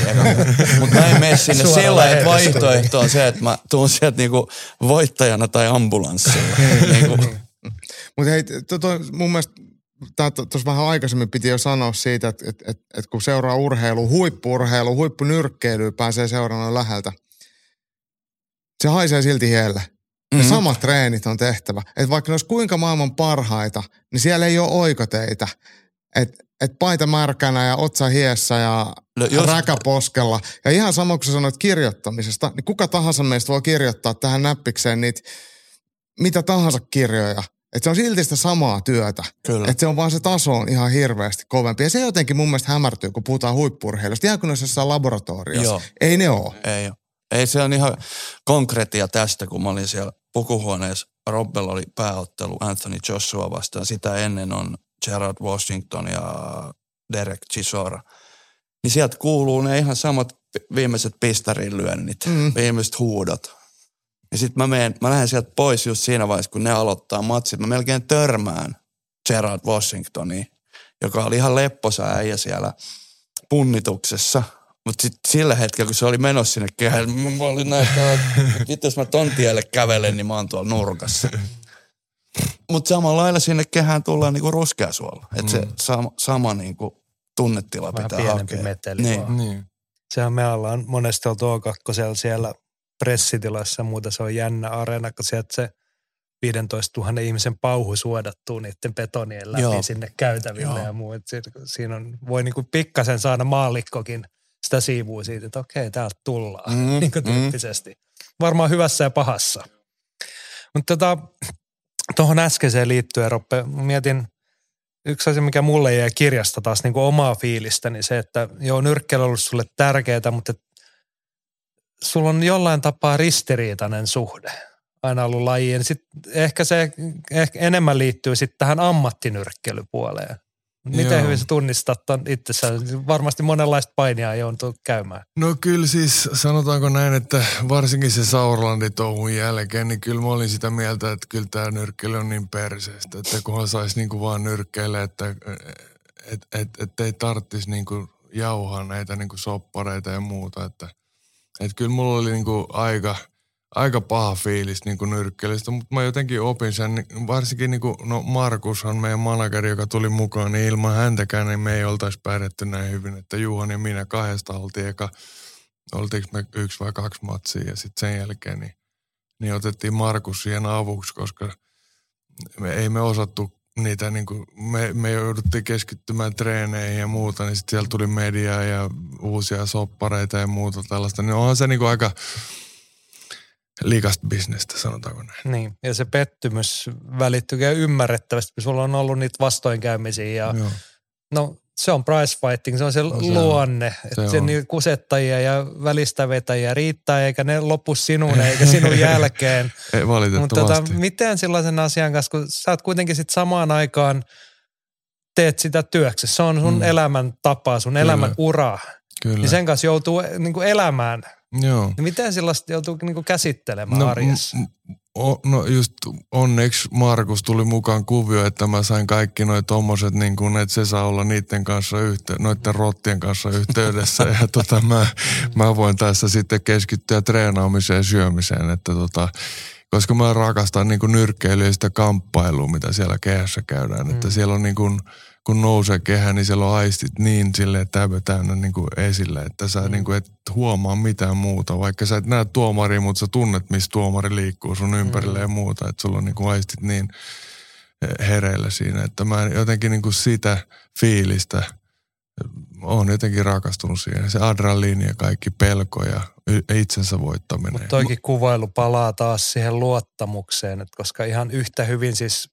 Mutta mä en mene sinne sillä, että vaihtoehto on se, että mä tuun sieltä niinku voittajana tai ambulanssilla. niinku. Mutta hei, to, to, mun mielestä tuossa vähän aikaisemmin piti jo sanoa siitä, että et, et, et kun seuraa urheilua, huippu-urheilua, huippunyrkkeilyä, pääsee seuraamaan läheltä. Se haisee silti hielle. Ne mm-hmm. samat treenit on tehtävä. Että vaikka ne olisi kuinka maailman parhaita, niin siellä ei ole oikoteitä. Että et paita märkänä ja otsa hiessä ja no, jos... räkäposkella. Ja ihan sama, kun sä sanoit kirjoittamisesta, niin kuka tahansa meistä voi kirjoittaa tähän näppikseen niitä mitä tahansa kirjoja. Että se on silti sitä samaa työtä. Että se on vaan se taso on ihan hirveästi kovempi. Ja se jotenkin mun mielestä hämärtyy, kun puhutaan huippu-urheilusta. Ihan kun ne olisi jossain laboratoriossa. Joo. Ei ne ole. Ei ole. Ei, se on ihan konkretia tästä, kun mä olin siellä pukuhuoneessa. Robbella oli pääottelu Anthony Joshua vastaan. Sitä ennen on Gerard Washington ja Derek Chisora. Niin sieltä kuuluu ne ihan samat viimeiset pistarinlyönnit, mm. viimeiset huudot. Ja sit mä, meen, mä lähden sieltä pois just siinä vaiheessa, kun ne aloittaa matsit. Mä melkein törmään Gerard Washingtoniin, joka oli ihan lepposa äijä siellä punnituksessa. Mutta sitten sillä hetkellä, kun se oli menossa sinne kehään, mä olin näin, että jos mä ton tielle kävelen, niin mä oon tuolla nurkassa. Mutta samalla lailla sinne kehään tullaan niinku ruskeasuolla. Että se sama, sama niinku tunnetila vähän pitää hakea. Vähän pienempi meteli niin. niin. Sehän me ollaan monesteltu O kaksi siellä pressitilassa ja muuta. Se on jännä areena, kun sieltä se viidentoistatuhannen ihmisen pauhu suodattuu niiden betonien läpi Joo. sinne käytäville Joo. ja muu. Siinä on, voi niinku pikkasen saada maallikkokin. Sitä siivuu siitä, että okei, täältä tullaan, mm, niin kuin tyyppisesti. Mm. Varmaan hyvässä ja pahassa. Mutta tota, tuohon äskeiseen liittyen, Roppe, mietin yksi asia, mikä mulle jäi kirjasta taas niin kuin omaa fiilistä, niin se, että joo, nyrkkeily on ollut sulle tärkeää, mutta sulla on jollain tapaa ristiriitainen suhde aina ollut lajiin. Sitten ehkä se ehkä enemmän liittyy sitten tähän ammattinyrkkeilypuoleen. Miten Joo. hyvin sä tunnistat itsessään? Varmasti monenlaista painia ei ole tullut käymään. No kyllä siis sanotaanko näin, että varsinkin se Sauerlandin touhun jälkeen, niin kyllä mä olin sitä mieltä, että kyllä tää nyrkkeily on niin perseestä. Että kunhan saisi niinku vaan nyrkkeillä, että et, et, et ei tarvitsisi niinku jauhaa näitä niinku soppareita ja muuta. Että et kyllä mulla oli niinku aika... Aika paha fiilis niin kuin nyrkkeilystä, mutta mä jotenkin opin sen, varsinkin niin kuin, no Markushan meidän manageri, joka tuli mukaan, niin ilman häntäkään niin me ei oltaisi pärjätty näin hyvin, että Juhan ja minä kahdesta oltiin eka, oltiinko me yksi vai kaksi matsia ja sitten sen jälkeen niin, niin otettiin Markus siihen avuksi, koska me ei me osattu niitä niin kuin, me, me jouduttiin keskittymään treeneihin ja muuta, niin sitten siellä tuli mediaa ja uusia soppareita ja muuta tällaista, niin onhan se niin kuin aika... liikasta bisnestä, sanotaanko näin. Niin, ja se pettymys välittyy ymmärrettävästi. Sulla on ollut niitä vastoinkäymisiä ja Joo. no se on price fighting, se on se, no, se luonne. Että se niitä kusettajia ja välistävetäjiä riittää, eikä ne lopu sinun eikä sinun jälkeen. Ei valitettavasti. Mutta tota, miten sellaisen asian kanssa, kun sä oot kuitenkin sit samaan aikaan teet sitä työksessä. Se on sun mm. elämän tapa, sun Kyllä. elämän ura. Kyllä. Niin sen kanssa joutuu niinku elämään. Joo. No miten sellaista joutuu niinku käsittelemään no, arjessa? M- o, no just onneksi Markus tuli mukaan kuvio, että mä sain kaikki noi tommoset niin kuin, että se saa olla niiden kanssa yhteydessä, noiden rottien kanssa yhteydessä ja tota mä, mä voin tässä sitten keskittyä treenaamiseen ja syömiseen, että tota, koska mä rakastan niin kuin nyrkkeilyä ja sitä kamppailua, mitä siellä kehässä käydään, mm. että siellä on niin kuin, kun nousee kehä, niin siellä on aistit niin silleen täypä täynnä niin kuin esille, että sä mm. niin kuin et huomaa mitään muuta. Vaikka sä et näe tuomaria, mutta sä tunnet, missä tuomari liikkuu sun ympärille mm. ja muuta. Että sulla on niin kuin aistit niin hereillä siinä. Että mä jotenkin niin kuin sitä fiilistä oon jotenkin rakastunut siihen. Se adrenaliini ja kaikki pelko ja itsensä voittaminen. Mutta toikin kuvailu palaa taas siihen luottamukseen, että koska ihan yhtä hyvin siis...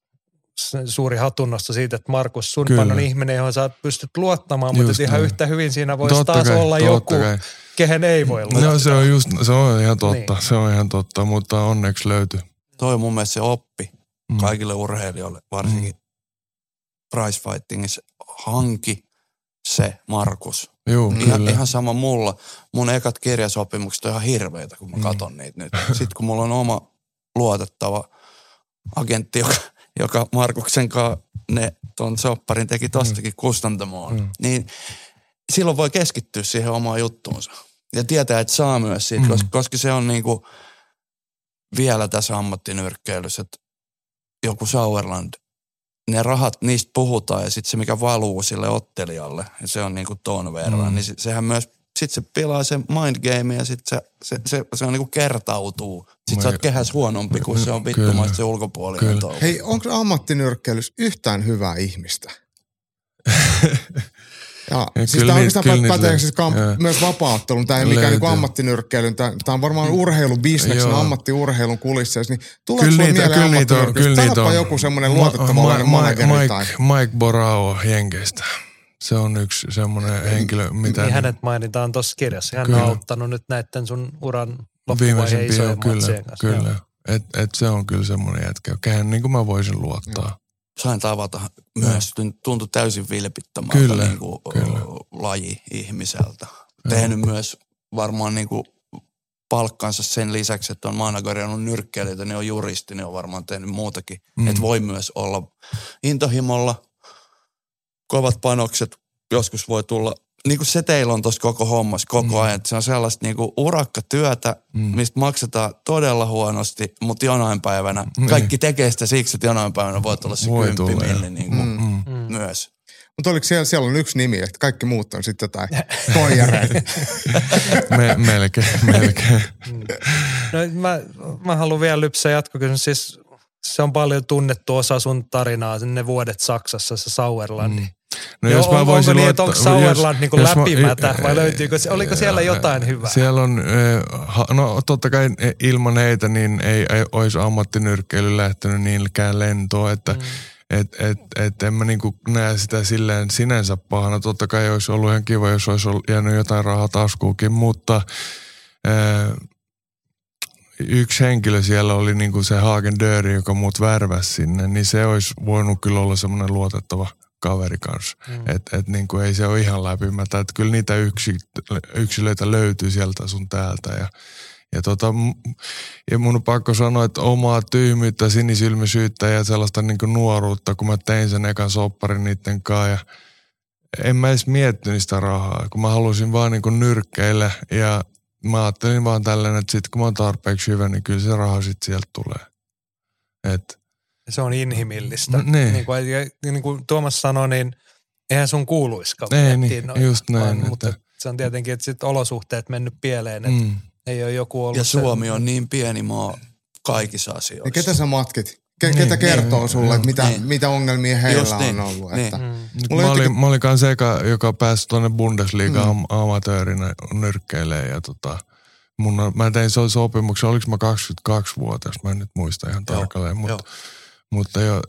suuri hatunnosto siitä, että Markus, sun on ihminen, johon sä pystyt luottamaan, just mutta ihan yhtä hyvin siinä voisi totta taas kai, olla joku, kai. Kehen ei voi luottaa. No se on, just, se on ihan totta, niin. se on ihan totta, mutta onneksi löytyy. Toi on mun mielestä se oppi, mm. kaikille urheilijoille, varsinkin mm. prize fightingissa hanki se Markus. Juu, ihan, ihan sama mulla. Mun ekat kirjasopimukset on ihan hirveitä, kun mä mm. katon niitä nyt. Sitten kun mulla on oma luotettava agentti, joka, joka Markuksen kanssa ne ton sopparin teki tostakin mm. kustantamoon, mm. niin silloin voi keskittyä siihen omaan juttuunsa. Ja tietää, että saa myös siitä, mm. koska, koska se on niinku vielä tässä ammattinyrkkeilyssä, että joku Sauerland, ne rahat, niistä puhutaan ja sitten se, mikä valuu sille ottelijalle, ja se on niinku ton verran, mm. niin se, sehän myös, sit se pilaa se mindgame ja sit se, se, se, se on niinku kertautuu. Sit me, sä oot kehäs huonompi, kun me, se on vittumaista se ulkopuolinen touhu. Hei, onko ammattinyrkkeilyssä yhtään hyvää ihmistä? Jaa, ja siis tämä on oikeastaan päteeksi siis kamp- myös vapaa-ottelun, tämä ei mikään niin ammattinyrkkeilyn, tämä on varmaan urheilubisneksen, ammattiurheilun kulississa, niin tuleeko sulle mieleen ammattinyrkkeilyn? Sanoppa joku semmoinen luotettavainen manageri tai... Mike Borao Jenkeistä, se on yksi semmoinen henkilö, mitä... Niin hänet mainitaan tuossa kirjassa, hän on auttanut nyt näiden sun uran loppuvaiheen isojen matsien kanssa. Kyllä, että se on kyllä semmoinen jätkä, kehen niin kuin mä voisin luottaa. Sain tavata myös, tuntui täysin vilpittömältä kyllä, niin kuin kyllä. laji-ihmiseltä. Tehnyt ja. Myös varmaan niin kuin palkkansa sen lisäksi, että on managerannut nyrkkeilijöitä, niin on juristi, niin on varmaan tehnyt muutakin. Mm. Että voi myös olla intohimolla, kovat panokset, joskus voi tulla, niin kuin se teillä on tuossa koko hommassa koko mm. ajan. Se on sellaista niin kuin urakkatyötä, mm. mistä maksetaan todella huonosti, mutta jonain päivänä. Mm. Kaikki tekee sitä siksi, että jonain päivänä voi tulla se voi kymppi milli niin kuin mm. myös. Mutta oliko siellä, siellä on yksi nimi, että kaikki muut on sitten jotain koijareita? Me, melkein, melkein. No, mä, mä haluan vielä lypsää jatkokysymys. Siis se on paljon tunnettu osa sun tarinaa, ne vuodet Saksassa, se Sauerlandi. Mm. No joo, jos on, mä voisin onko niin, että onko Sauerland niin läpimätä vai löytyykö, oliko siellä jotain hyvää? Siellä on, no totta kai ilman heitä niin ei, ei olisi ammattinyrkkeily lähtenyt niilläkään lentoon, että mm. et, et, et en mä niin kuin näe sitä silleen sinänsä pahana. Totta kai olisi ollut ihan kiva, jos olisi jäänyt jotain rahaa taskuukin, mutta äh, yksi henkilö siellä oli niin kuin se Hagen Döri, joka muut värväsi sinne, niin se olisi voinut kyllä olla semmoinen luotettava kaveri kanssa. Mm. Että et niinku ei se ole ihan läpimätä. Että kyllä niitä yksilöitä löytyy sieltä sun täältä. Ja, ja, tota, ja mun on pakko sanoa, että omaa tyhmyyttä, sinisilmisyyttä ja sellaista niinku nuoruutta, kun mä tein sen ekan sopparin niiden kanssa. Ja en mä edes miettinyt sitä rahaa, kun mä halusin vaan niinku nyrkkeillä. Ja mä ajattelin vaan tällainen, että sit kun mä oon tarpeeksi hyvä, niin kyllä se raha sit sieltä tulee. Että... Se on inhimillistä. N- niin. Niin, kuin, niin kuin Tuomas sanoi, niin eihän sun kuuluiskaan. Ei niin, noin, just näin. Vaan, että... Mutta se on tietenkin, että sitten olosuhteet mennyt pieleen, että mm. ei ole joku ollut. Ja Suomi sen... on niin pieni maa kaikissa asioissa. Ja ketä sä matkit? Ke- niin, ketä kertoo niin, sulle, niin, mitä, niin. mitä ongelmia heillä just on niin, ollut? Niin. Että... Mm. Mä, olin, mä olin kanssa eka, joka pääsi tuonne Bundesliigaan mm. amatöörinä nyrkkeilemään ja tota... Mun, mä tein se sopimuksen, oliko mä kaksikymmentäkaksi vuotias, mä en nyt muista ihan joo, tarkalleen, mutta... Jo. Mutta jo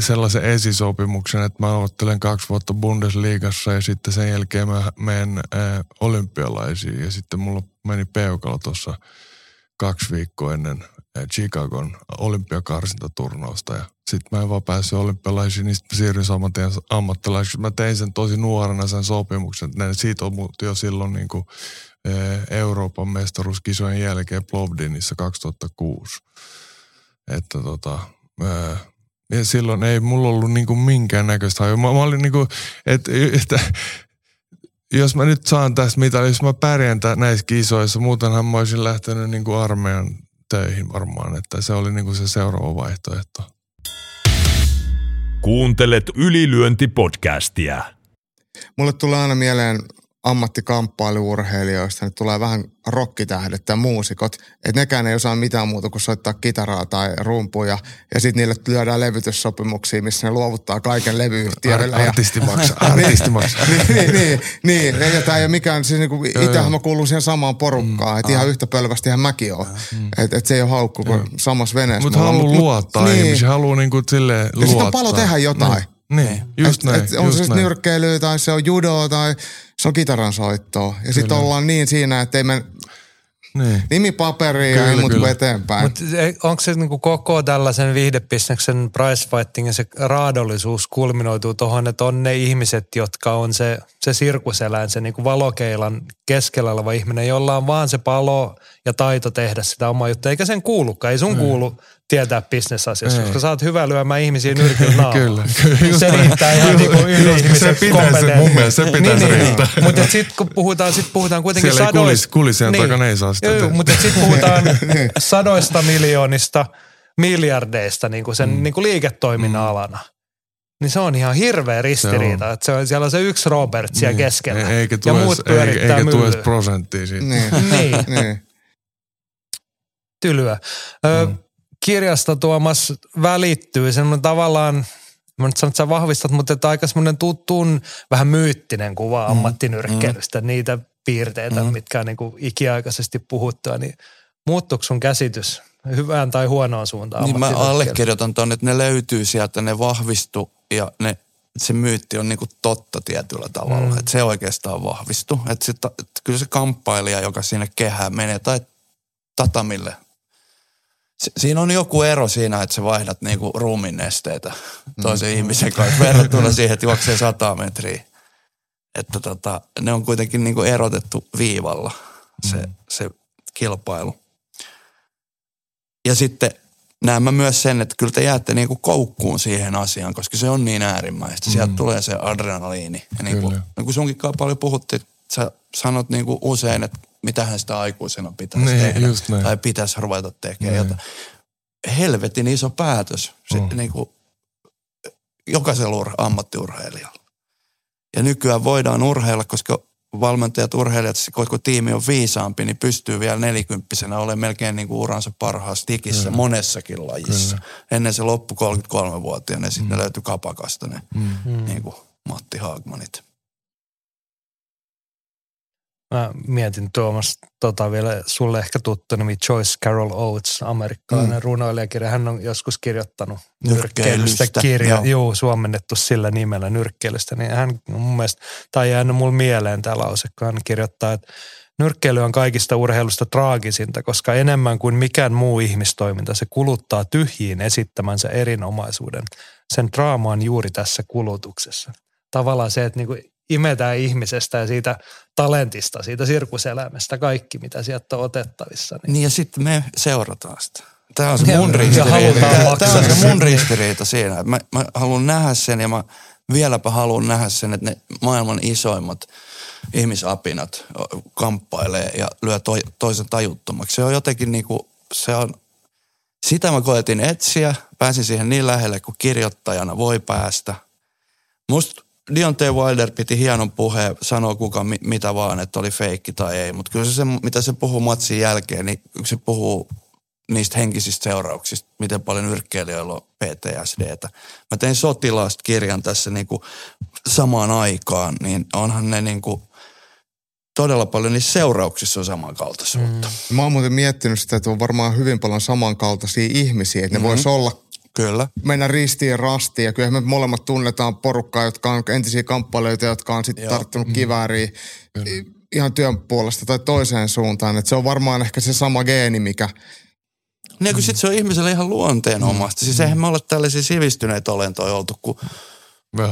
sellaisen esisopimuksen, että mä ottelen kaksi vuotta Bundesliigassa ja sitten sen jälkeen mä menen olympialaisiin. Ja sitten mulla meni peukalo tuossa kaksi viikkoa ennen Chicagon olympiakarsintaturnausta. Ja sitten mä en vaan päässyt olympialaisiin, niin sitten mä siirryin saman tien ammattilaisiksi. Mä tein sen tosi nuorena sen sopimuksen. Siitä on jo silloin niin kuin Euroopan mestaruuskisojen jälkeen Plovdivissa kaksituhattakuusi. Että tota... Ja silloin ei mulla ollut niinku minkäännäköistä hajua. Mä, mä olin niinku, että et, jos mä nyt saan tästä mitään, jos mä pärjään näissä kisoissa, muutenhan mä olisin lähtenyt niinku armeijan töihin varmaan, että se oli niinku se seuraava vaihtoehto. Kuuntelet Ylilyönti-podcastia. Mulle tulee aina mieleen ammattikamppailuurheilijoista, niin tulee vähän rokkitähdet ja muusikot, että nekään ei osaa mitään muuta kuin soittaa kitaraa tai rumpuja, ja sitten niille lyödään levytyssopimuksia, missä ne luovuttaa kaiken levyyhtiölle. Ar- artisti maksaa, artisti maksaa. Niin, niin, niin, niin, ja tämä ei ole mikään, siis niinku, itsehän mä kuulun siihen samaan porukkaan, mm, että ihan yhtä pölvästihän mäkin oon, mm. että et se ei ole haukku kuin samassa veneessä. Mutta haluaa mut, luottaa niin. Ihmisiä, haluaa niinku silleen luottaa. Ja sitten on paljon tehdä jotain. No. Niin, just näin. Et, et on se sitten nyrkkeilyä tai se on judoa tai se on kitaransoittoa. Ja sitten ollaan niin siinä, että ei me... Niin. Nimipaperiin ja mut eteenpäin. Mut onko se niinku koko tällaisen viihdepisneksen pricefighting ja se raadollisuus kulminoituu tohon, että on ne ihmiset, jotka on se, se sirkuseläin, se niinku valokeilan keskellä oleva ihminen, jolla on vaan se palo ja taito tehdä sitä omaa juttua. Eikä sen kuulukaan, ei sun hmm. kuulu tietää bisnesasiassa, koska sä oot hyvä lyömään ihmisiä nyrkin naamaan. Kyllä, kyllä. Se riittää ihan niinku yhden ihmisen kompetenssiin. Mun mielestä se pitäisi niin, riittää. Niin. Mutta sitten kun puhutaan, sit puhutaan kuitenkin siellä sadoista... Siellä kulissien niin, takana ei saa sitä. Joo, mutta sitten puhutaan sadoista miljoonista, miljardeista niinku sen mm. niinku liiketoiminnan mm. alana. Niin se on ihan hirveä ristiriita, että se on, siellä on se yksi Robert siellä niin. keskellä. E- eikä tues, ja muut pyörittää myllyä. Eikä tues prosenttia siitä. Niin. niin. Tylyä. Ö, mm. Kirjasta Tuomas välittyy semmoinen tavallaan, mä nyt sanon, että sä vahvistat, mutta että aika semmoinen tuttuun vähän myyttinen kuva ammattinyrkkeilystä, mm. niitä piirteitä, mm. mitkä on niin kuin ikiaikaisesti puhuttua, niin muuttuuko sun käsitys hyvään tai huonoon suuntaan? Niin mä allekirjoitan ton, että ne löytyy sieltä, ne vahvistu ja ne, se myytti on niin kuin totta tietyllä tavalla, mm. että se oikeastaan vahvistu. Että, se, että kyllä se kamppailija, joka sinne kehään menee tai tatamille, siinä on joku ero siinä, että sä vaihdat niinku ruumin esteitä toisen mm. ihmisen kanssa verrattuna siihen, että juoksee sataa metriä. Että tota, ne on kuitenkin niinku erotettu viivalla se, mm. se kilpailu. Ja sitten näen mä myös sen, että kyllä te jäätte niinku koukkuun siihen asiaan, koska se on niin äärimmäistä. Sieltä mm. tulee se adrenaliini. Ja niinku, kun sunkin paljon puhuttiin, sä sanot niinku usein, että mitähän sitä aikuisena pitäisi niin, tehdä. Tai pitäisi ruveta tekemään niin. jotain. Helvetin iso päätös. Oh. Niin kuin jokaisella ur- ammattiurheilijalla. Ja nykyään voidaan urheilla, koska valmentajat, urheilijat, kun tiimi on viisaampi, niin pystyy vielä nelikymppisenä olemaan melkein niin kuin uransa parhaassa tikissä mm. monessakin lajissa. Kyllä. Ennen se loppu kolmekymmentäkolmevuotiaana ja sitten mm. löytyi kapakasta ne mm. niin kuin Matti Haagmanit. Mä mietin Tuomas tota vielä sulle ehkä tuttu nimi Joyce Carol Oates, amerikkalainen mm. runoilijakirja. Hän on joskus kirjoittanut nyrkkeilystä kirja. Joo, suomennettu sillä nimellä nyrkkeilystä. Niin hän mun mielestä, tai jäänyt mulle mieleen tämä lause, kun hän kirjoittaa, että nyrkkeily on kaikista urheilusta traagisinta, koska enemmän kuin mikään muu ihmistoiminta se kuluttaa tyhjiin esittämänsä erinomaisuuden. Sen draama on juuri tässä kulutuksessa. Tavallaan se, että niinku imetään ihmisestä ja siitä talentista, siitä sirkuselämästä, kaikki mitä sieltä on otettavissa. Niin, niin ja sitten me seurataan sitä. Tämä on se mun ristiriita. Tämä, tämä on se mun ristiriita siinä. Mä, mä haluan nähdä sen ja mä vieläpä haluan nähdä sen, että ne maailman isoimmat ihmisapinat kamppailee ja lyö to, toisen tajuttomaksi. Se on jotenkin niin kuin, se on, sitä mä koetin etsiä. Pääsin siihen niin lähelle, kun kirjoittajana voi päästä. Musta Deontae Wilder piti hienon puheen, sanoi kuka mi- mitä vaan, että oli feikki tai ei, mutta kyllä se, mitä se puhuu matsin jälkeen, niin se puhuu niistä henkisistä seurauksista, miten paljon nyrkkeilijöillä on P T S D:tä. Mä tein sotilaasta kirjan tässä niinku samaan aikaan, niin onhan ne niinku todella paljon niissä seurauksissa on samankaltaisuutta. Mm. Mä oon muuten miettinyt sitä, että on varmaan hyvin paljon samankaltaisia ihmisiä, että ne mm-hmm. vois olla kyllä. Mennä ristiin rastiin ja kyllähän me molemmat tunnetaan porukkaa, jotka on entisiä kamppailijoita, jotka on sitten tarttunut kivääriä mm. ihan työn puolesta tai toiseen suuntaan. Että se on varmaan ehkä se sama geeni, mikä... Niin kun sitten se on ihmiselle ihan luonteen omasta. Siis eihän me olla tällaisia sivistyneitä olentoja oltu kuin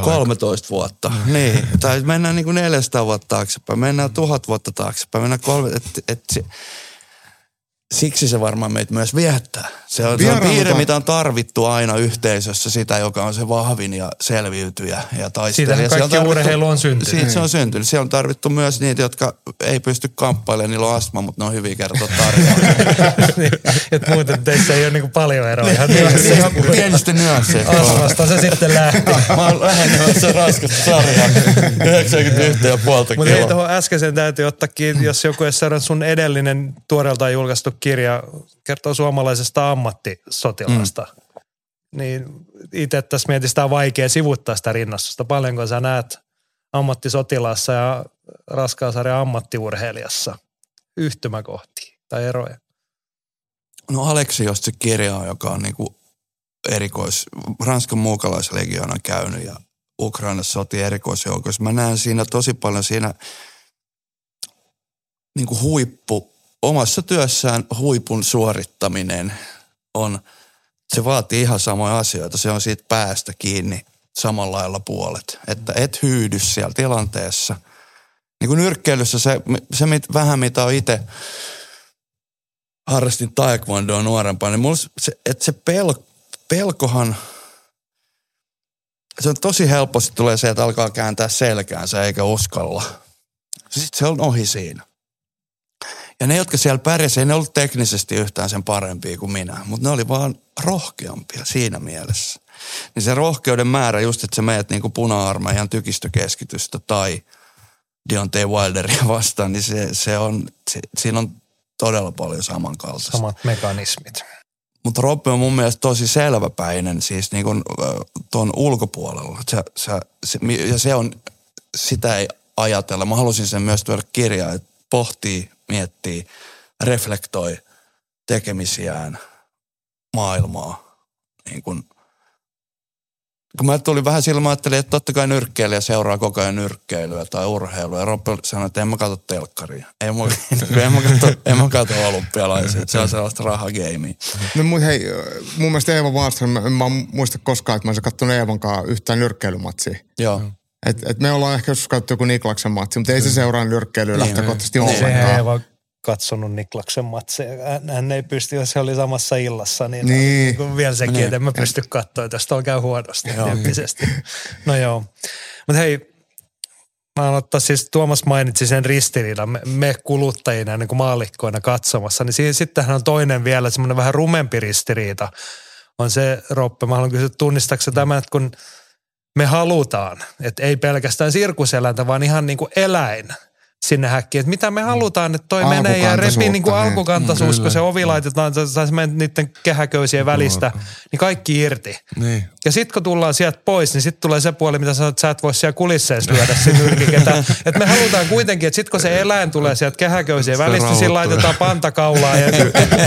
kolmetoista vuotta. Niin. Tai mennään niin kuin neljäsataa vuotta taaksepäin, mennään tuhat vuotta taaksepäin, mennään kolme... Et, et se... Siksi se varmaan meitä myös viehättää. Se on, se on piirre, mitä on tarvittu aina yhteisössä, sitä, joka on se vahvin ja selviytyjä ja taistelija. Siitähän kaikki on urheilu on syntynyt. Siitä se on syntynyt. Siellä on tarvittu myös niitä, jotka ei pysty kamppailemaan, niillä on astma, mutta ne on hyviä kertoa tarjoaa. Että muuten teissä ei ole niinku paljon eroa. Ihan pienistä nyansseista. Astmasta se sitten lähti. Mä oon lähennyt sen raskasta sarjaa. yhdeksänkymmentäyksi pilkku viisi kiloa. Mutta ei tuohon äskeisen täytyy ottaa kiinni, jos joku ei saada sun edellinen tuoreeltaan julkaistu kirja kertoo suomalaisesta ammattisotilasta. Mm. Niin itse tässä mietin, sitä on vaikea sivuttaa sitä rinnastusta. Paljonko sä näet ammattisotilassa ja raskaasarjan ammattiurheilijassa yhtymäkohtia tai eroja? No Aleksi, jos se kirja on, joka on niinku erikois, Ranskan muukalaislegioona käynyt ja Ukrainassa soti erikoisjoukossa. Mä näen siinä tosi paljon siinä niinku huippu omassa työssään huipun suorittaminen on, se vaatii ihan samoja asioita. Se on siitä päästä kiinni samalla lailla puolet, että et hyydy siellä tilanteessa. Niin kuin nyrkkeilyssä se, se mit, vähän mitä on itse harrastin taekwondoa nuorempaan, niin mulla se, että se pel, pelkohan, se on tosi helposti tulee se, että alkaa kääntää selkäänsä eikä uskalla. Sitten se on ohi siinä. Ja ne, jotka siellä pärjäsivät, ei ne ollut teknisesti yhtään sen parempia kuin minä, mutta ne oli vaan rohkeampia siinä mielessä. Niin se rohkeuden määrä just, että sä meet niin kuin puna-armeijan tykistökeskitystä tai Deontae Wilderia vastaan, niin se, se on, se, siinä on todella paljon samankaltaista. Samat mekanismit. Mutta Robbe on mun mielestä tosi selväpäinen siis niin kuin ton ulkopuolella. Se, se, se, ja se on, sitä ei ajatella. Mä halusin sen myös tuoda kirjaa, että pohtii, miettii, reflektoi tekemisiään, maailmaa. Niin kun, kun mä tulin vähän sillä, mä ajattelin, että totta kai nyrkkeilijä seuraa koko ajan nyrkkeilyä tai urheilua. Ja Robbe sanoi, että en mä katso telkkaria. En mä, en mä, katso, en mä katso olympialaisia. Se on sellaista rahageimiä. No mun, hei, mun mielestä Eeva Wahlström, en mä muista koskaan, että mä olisin kattonut Eevankaan yhtään nyrkkeilymatsia. Joo. Että et me ollaan ehkä joskus katsottu joku Niklaksen matsi, mutta ei se seuraa nyrkkeilyä lähtökohtaisesti ollenkaan. Se ei vaan katsonut Niklaksen matseja. Hän ei pysty, jos se oli samassa illassa, niin, niin. niin vielä sekin, niin. Että en mä pysty katsoa, tästä on käy huonosti tyyppisesti. No joo. Mutta hei, mä haluan ottaa siis, Tuomas mainitsi sen ristiriidan, me, me kuluttajina, niin kuin maallikkoina katsomassa, niin sittenhän on toinen vielä semmoinen vähän rumempi ristiriita. On se, Robbe, mä haluan kysyä, tunnistaksä tämän, että kun me halutaan, että ei pelkästään sirkuseläintä, vaan ihan niin kuin eläin sinne häkkiin. Että mitä me halutaan, että toi menee ja repii niin kuin alkukantaisuus, niin, kun se ovi laitetaan, saisi mennä niiden kehäköysien välistä, niin kaikki irti. Niin. Ja sitten kun tullaan sieltä pois, niin sitten tulee se puoli, mitä sanot, että sä et voi siellä kulisseissa lyödä sinne yrkiketään. Että me halutaan kuitenkin, että sitten kun se eläin tulee sieltä kehäköysien välistä, niin siinä laitetaan pantakaulaan ja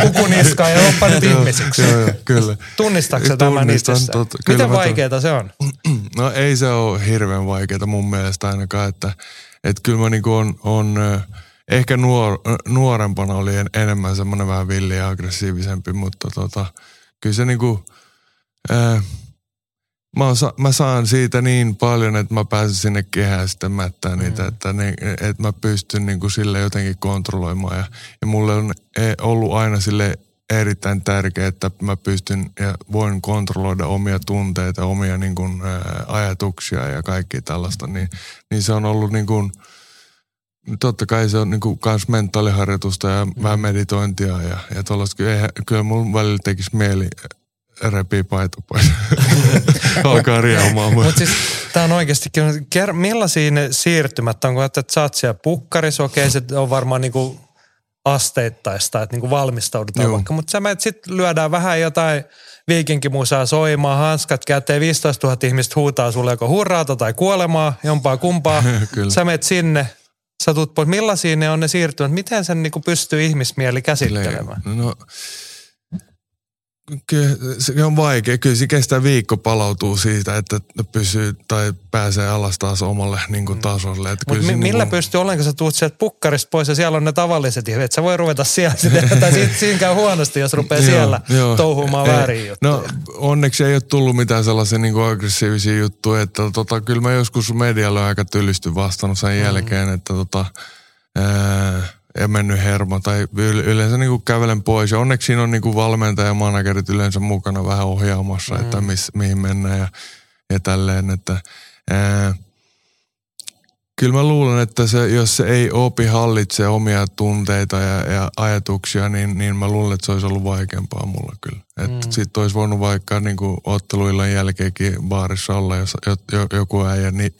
kukuniskaa ja oppa nyt ihmisiksi. Kyllä, kyllä. Tunnistatko tämän itsessä? Miten vaikeaa se on? No ei se ole hirveän vaikeaa mun mielestä ainakaan, että Että kyllä mä niinku on, on ehkä nuor, nuorempana oli en, enemmän semmoinen vähän villi ja aggressiivisempi, mutta tota, kyllä se niinku, ää, mä, on, mä saan siitä niin paljon, että mä pääsen sinne kehään sitten mättään niitä, mm. että, ni, että mä pystyn niinku sille jotenkin kontrolloimaan. Ja, ja mulle on ollut aina sille erittäin tärkeää, että mä pystyn ja voin kontrolloida omia tunteita, omia niin kuin, ää, ajatuksia ja kaikki tällaista. Niin, niin se on ollut niin kuin, totta kai se on niin kuin kans mentaaliharjoitusta ja mm. vähän meditointia ja, ja tuollaista. Kyllä, kyllä mun välillä tekisi mieli repii paita pois. Alkaa riaumaan. Mutta siis tää on oikeasti, millaisia ne siirtymät on, kun ajattelet, että sä oot siellä pukkarissa, okei okay, se on varmaan niin kuin asteittaista, että niinku valmistaudutaan Joo. vaikka. Mutta sä menet sitten lyödään vähän jotain viikinkimusaa soimaan, hanskat käteen, viisitoistatuhatta ihmistä huutaa sulle joko hurraata tai kuolemaa, jompaa kumpaa. Sä menet sinne, sä tuut pois. Millaisia ne on ne siirtymät? Miten sen niinku pystyy ihmismieli käsittelemään? No, kyllä se on vaikea. Kyllä se kestää viikko palautuu siitä, että pysyy tai pääsee alas taas omalle niin kuin tasolle. Mutta mi- millä niin kuin pystyy ollenko sä tuut sieltä pukkarista pois ja siellä on ne tavalliset ihmiset, että sä voi ruveta siellä sitä, tai siitä, siinä käy huonosti, jos rupeaa siellä joo, touhumaan ei, väärin juttuja. No onneksi ei ole tullut mitään sellaisia niin kuin aggressiivisia juttuja, että tota, kyllä mä joskus medialle on aika tyllisty vastannut sen mm. jälkeen, että tota, ää, ja mennyt hermo tai yleensä niinku kävelen pois. Ja onneksi siinä on niinku valmentaja ja managerit yleensä mukana vähän ohjaamassa, mm. että mis, mihin mennään ja, ja tälleen. Että, ää, kyllä mä luulen, että se, jos se ei opi hallitse omia tunteita ja, ja ajatuksia, niin, niin mä luulen, että se olisi ollut vaikeampaa mulla kyllä. Että mm. sit olisi voinut vaikka niinku otteluillan jälkeenkin baarissa olla, jos joku äijä niin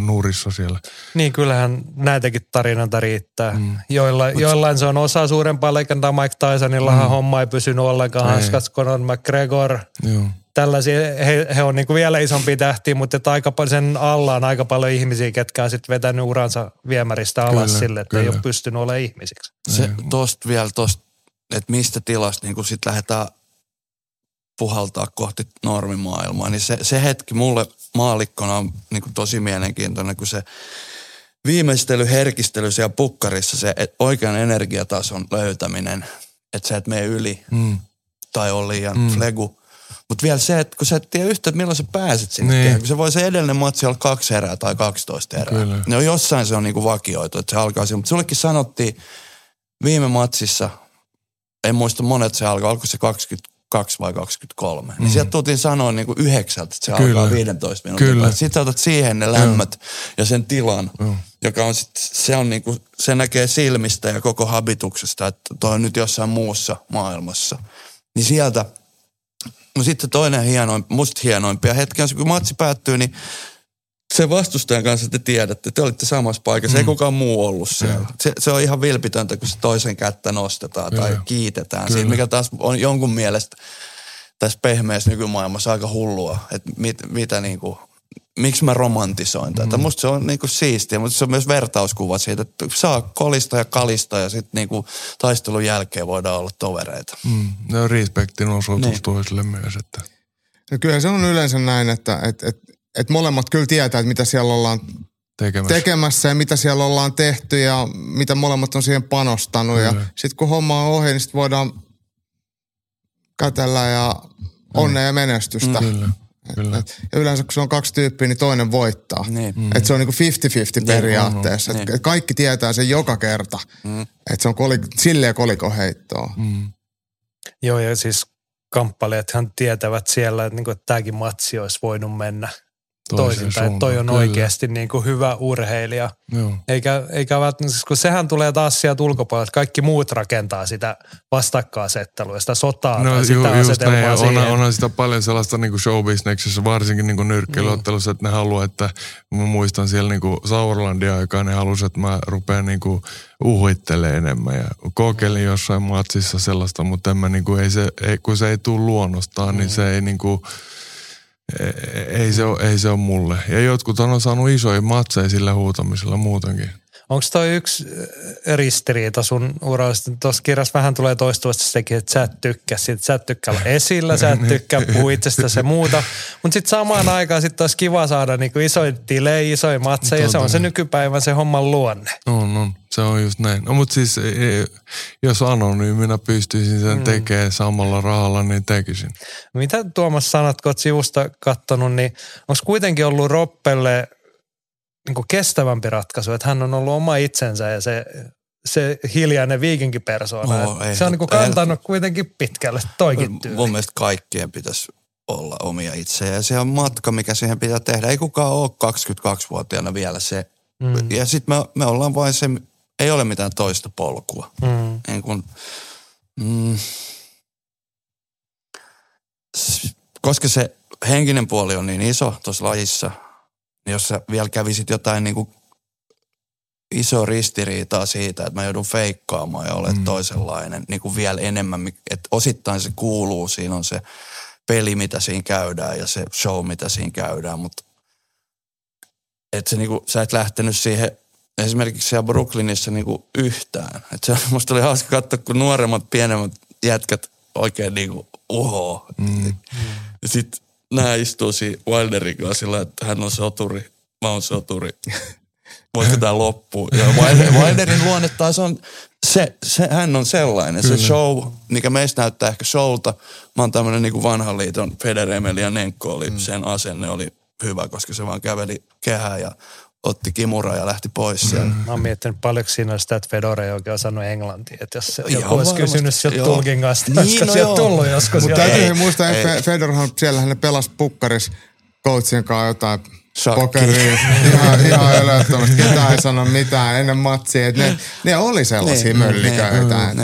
nuurissa siellä. Niin, kyllähän näitäkin tarinoita riittää. Mm. Joilla, joillain se on osa suurempaa legendaa. Mike Tysonillahan mm. homma ei pysynyt ollenkaan. Hanskas, Conor McGregor. Joo. Tällaisia, he, he on niinku vielä isompia tähtiä, mutta aika, sen alla on aika paljon ihmisiä, ketkä on sitten vetänyt uransa viemäristä alas kyllä, sille, että kyllä. ei ole pystynyt olemaan ihmisiksi. Se, tosta vielä tosta, että mistä tilasta niin kun sit lähdetään puhaltaa kohti normimaailmaa, niin se, se hetki mulle maalikkona on niin kuin tosi mielenkiintoinen, kun se viimeistely, herkistely siellä pukkarissa, se oikean energiatason löytäminen, että sä et mene yli mm. tai ole liian mm. flegu. Mutta vielä se, että kun sä et tiedä yhtä, että milloin sä pääset sinne. Niin. Kehä, kun se voi se edellinen matsi olla kaksi erää tai kaksitoista erää. Kyllä. No jossain se on niinku vakioitu, että se alkaa siinä. Mutta sullekin sanottiin viime matsissa, en muista monet se alkoi, alkoi se kaksikymmentäkaksi vai kaksikymmentäkolme. Mm. Niin sieltä tultiin sanoa niinku yhdeksältä, että se Kyllä. alkaa viidentoista minuutin. Sitten otat siihen ne lämmöt ja, ja sen tilan, ja. joka on sit, se on niinku, se näkee silmistä ja koko habituksesta, että toi on nyt jossain muussa maailmassa. Niin sieltä. No sitten toinen hienoin, musta hienoimpia hetkiä on se, kun matsi päättyy, niin se vastustajan kanssa te tiedätte, te olitte samassa paikassa, mm. ei kukaan muu ollut siellä. Se, se on ihan vilpitöntä, kun se toisen kättä nostetaan Jaa. tai kiitetään Kyllä. siitä, mikä taas on jonkun mielestä tässä pehmeässä nykymaailmassa aika hullua, että mit, mitä niinku, miksi mä romantisoin tätä. Mm. Musta se on niinku siistiä, mutta se on myös vertauskuva siitä, että saa kolista ja kalista ja sitten niinku taistelun jälkeen voidaan olla tovereita. Mm. Ja respektin osoitus niin. toisille myös. Että. No kyllähän se on yleensä näin, että et, et, et molemmat kyllä tietää, että mitä siellä ollaan tekemässä. tekemässä ja mitä siellä ollaan tehty ja mitä molemmat on siihen panostanut. Mm. Ja sitten kun homma on ohi, niin sitten voidaan kätellä ja onnea mm. ja menestystä. Mm, kyllä. Kyllä. Et, ja yleensä kun se on kaksi tyyppiä, niin toinen voittaa. Niin. Mm. Että se on niinku viisikymmentä viisikymmentä periaatteessa. Niin. Et kaikki tietää sen joka kerta. Mm. Että se on kolik- silleen kolikon heittoa. Mm. Joo, ja siis kamppaleethan tietävät siellä, että niinku, tämäkin matsi olisi voinut mennä toisinpäin. Toi on Kyllä. oikeasti niinku hyvä urheilija. Joo. Eikä, eikä välttämättä, kun sehän tulee taas sieltä ulkopuolelta, että kaikki muut rakentaa sitä vastakkainasettelua, sitä sotaa no, tai ju, sitä asetelmaa siihen. Onhan, onhan sitä paljon sellaista niinku showbisneksessä, varsinkin niinku nyrkkeilyottelussa, mm. että ne haluaa, että mä muistan siellä niinku Sauerlandin aikaa, ne halusivat, että mä rupean niinku uhuittelee enemmän ja kokeilin jossain matsissa sellaista, mutta en mä niinku, ei se, ei, kun se ei tule luonnostaan, mm. niin se ei niinku... Ei se, ole, ei se ole mulle. Ja jotkut on saanut isoja matseja sillä huutamisella muutenkin. Onko toi yksi ristiriita sun urallisesti? Tuossa kirjassa vähän tulee toistuvasti sekin, että sä et tykkää siitä. Sä et tykkää olla esillä, sä et tykkää puhua itsestäsi ja muuta. Mutta sitten samaan aikaan sit olisi kiva saada niinku isoja tilejä, isoja matseja. Se on se nykypäivän se homman luonne. On, on. Se on just näin. No mutta siis jos anonyyminä pystyisin sen mm. tekemään samalla rahalla, niin tekisin. Mitä Tuomas sanat, kun olet sivusta katsonut, niin onko kuitenkin ollut Roppelle niin kestävämpi ratkaisu, että hän on ollut oma itsensä ja se, se hiljainen viikinkipersoona. No, se on niin kantanut ei, kuitenkin pitkälle toikin tyyli. Mun mielestä kaikkien pitäisi olla omia itsejä ja se on matka, mikä siihen pitää tehdä. Ei kukaan ole kaksikymmentäkaksivuotiaana vielä se. Mm. Ja sitten me, me ollaan vain se... Ei ole mitään toista polkua. Mm. Niin kun, mm, koska se henkinen puoli on niin iso tuossa lajissa, niin jos sä vielä kävisit jotain niin kuin iso ristiriitaa siitä, että mä joudun feikkaamaan ja olen mm. toisenlainen, niin kuin vielä enemmän, että osittain se kuuluu, siinä on se peli, mitä siinä käydään ja se show, mitä siinä käydään, mutta et se niin kuin, sä et lähtenyt siihen esimerkiksi siellä Brooklynissa niinku yhtään. Et se, musta oli hauska katsoa, kun nuoremmat, pienemmät jätkät oikein niinku uhoo. Mm. Ja sit nää istuu siinä Wilderin kanssa sillä, että hän on soturi, mä oon soturi. Voiko tää loppuu? Ja Wilder, Wilderin luonne taas on, se, se, hän on sellainen. Kyllä. Se show, mikä meistä näyttää ehkä showta. Mä oon tämmönen niinku vanhan liiton Federer ja Nenko oli, mm. sen asenne oli hyvä, koska se vaan käveli kehää ja otti kimuraa ja lähti pois. Mm. Mä oon miettinyt paljonko siinä on sitä, että Fedora ei oikein osannut englantia. Että jos se joku olisi kysynyt sieltä tulkin kanssa, niin, koska no sieltä tullut joskus. Mutta täytyy muistaa, että Fedorahan siellähän ne pelasi pukkaris coachin kanssa jotain pokeria. Ihan, ihan älyttömästi. Ketään ei sano mitään ennen matsia. Et ne, ne oli sellaisia mölliköitä.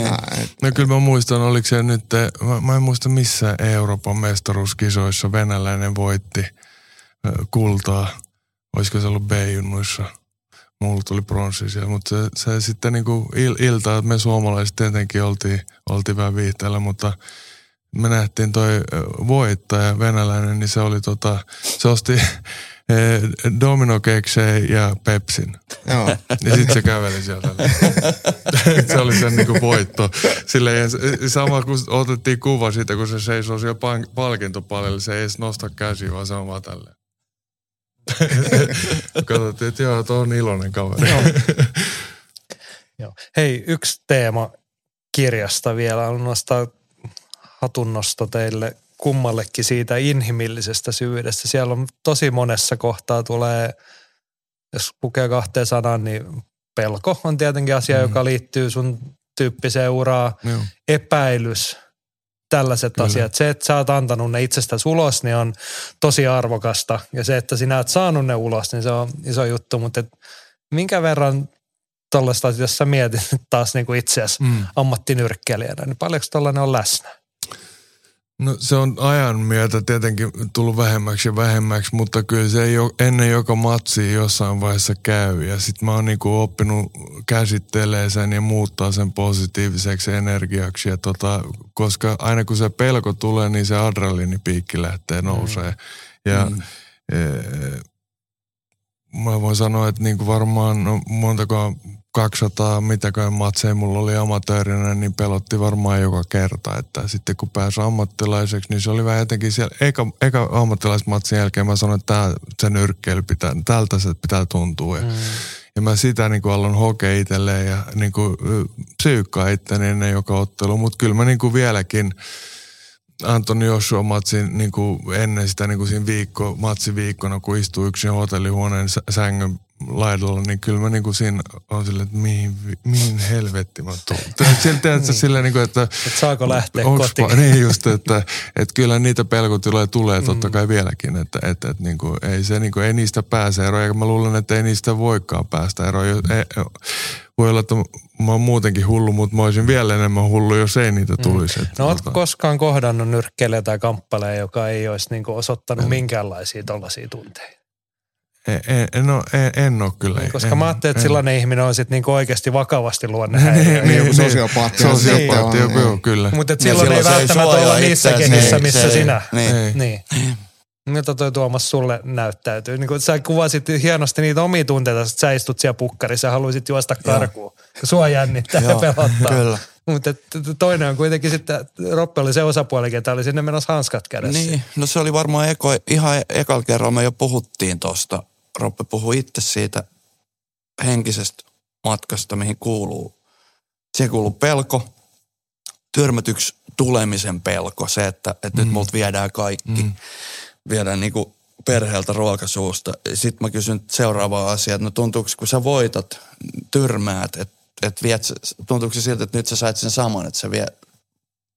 No kyllä mä muistan, oliko se nyt, mä, mä en muista missä Euroopan mestaruuskisoissa venäläinen voitti kultaa. Olisiko se ollut B-junnuissa? Mulla tuli bronssi siellä, mutta se, se sitten niinku il, ilta, että me suomalaiset tietenkin oltiin, oltiin vähän viihteellä, mutta me nähtiin toi voittaja venäläinen, niin se oli tota, se osti dominokeksejä ja Pepsin. Joo. Ja sit se käveli sieltä. Se oli sen niinku voitto. Silleen, sama kun otettiin kuva siitä, kun se seisoo siellä palkintopaljalle, se ei edes nosta käsiä, vaan se on vaan tälleen. Katsottiin, että joo, tuo on iloinen kaveri. Joo. Joo. Hei, yksi teema kirjasta vielä on nostaa hatunnosto teille kummallekin siitä inhimillisestä syvyydestä. Siellä on tosi monessa kohtaa tulee, jos lukee kahteen sanan, niin pelko on tietenkin asia, mm. joka liittyy sun tyyppiseen uraan. Joo. Epäilys, tällaiset Kyllä. asiat. Se, että sä oot antanut ne itsestäsi ulos, niin on tosi arvokasta. Ja se, että sinä et saanut ne ulos, niin se on iso juttu. Mutta minkä verran tuollaista, jos sä mietit taas niin kuin itseäsi mm. ammattinyrkkeilijänä, niin paljonko tuollainen on läsnä? No se on ajan myötä tietenkin tullut vähemmäksi ja vähemmäksi, mutta kyllä se ei ole, ennen joka matsia jossain vaiheessa käy. Ja sit mä oon niinku oppinut käsittelemään sen ja muuttaa sen positiiviseksi energiaksi. Ja tota, koska aina kun se pelko tulee, niin se adrenaliinipiikki lähtee nousee. Mm. Ja mm. E, mä voin sanoa, että niinku varmaan no, montakaan kaksisataa mitäköön matseja mulla oli amatöörinä, niin pelotti varmaan joka kerta. Että sitten kun pääsi ammattilaiseksi, niin se oli vähän jotenkin siellä. Eka, eka ammattilaismatsin jälkeen mä sanoin, että tää, se nyrkkeily pitää, tältä se pitää tuntua. Ja, mm. ja mä sitä niin kuin aloin hokea itselleen ja niin kuin psyykkaa itteni ennen joka ottelu. Mutta kyllä mä niin kuin vieläkin Anthony Joshua matsin niin kuin ennen sitä niin kuin siinä viikko, matsiviikkona, kun istui yksin hotellihuoneen sängyn laidalla, niin kyllä mä niinku siinä on silleen, että mihin, mihin helvetti mä tuun. Sieltä teet sä silleen niinku, että et saako lähteä kotiin. Niin just, että et kyllä niitä pelkotiloja tulee totta kai vieläkin, että et, et niinku, ei, se, niinku, ei niistä pääse eroon, eikä mä luulen, että ei niistä voikaan päästä eroon. Ei, voi olla, että mä oon muutenkin hullu, mutta mä olisin vielä enemmän hullu, jos ei niitä tulisi. Mm. No ootko koskaan kohdannut nyrkkeilijä tai kamppailija, joka ei olisi niinku osoittanut en. minkäänlaisia tollaisia tunteita? En, en, ole, en, en ole kyllä. Koska en, mä ajattelin, että sellainen ihminen on sitten niinku oikeasti vakavasti luonnehäiriö. Niin, joku sosiopaatti. Sosiopaatti, joo, kyllä. Mutta silloin ei välttämättä olla niissä kehissä, missä sinä. Niin. Miltä toi Tuomas sulle näyttäytyy? Niin sä kuvasit hienosti niitä omia tunteita, että sä istut siellä pukkarissa ja haluaisit juosta karkuun. Sua jännittää ja pelottaa. Kyllä. Mutta toinen on kuitenkin sitten, Roppe oli se osapuoli, ketä oli sinne menossa hanskat kädessä. Niin, no se oli varmaan eko, ihan ekalla kerralla me jo puhuttiin tuosta. Roppe puhui itse siitä henkisestä matkasta, mihin kuuluu. Siihen kuuluu pelko, tyrmätyksi tulemisen pelko, se, että, että mm. nyt multa viedään kaikki. Mm. Viedään niin kuin perheeltä ruokasuusta. Sitten mä kysyn seuraavaa asiaa, että no tuntuuko, kun sä voitat, tyrmäät, että Että tuntuuko se siltä, että nyt sä sait sen saman, että sä vie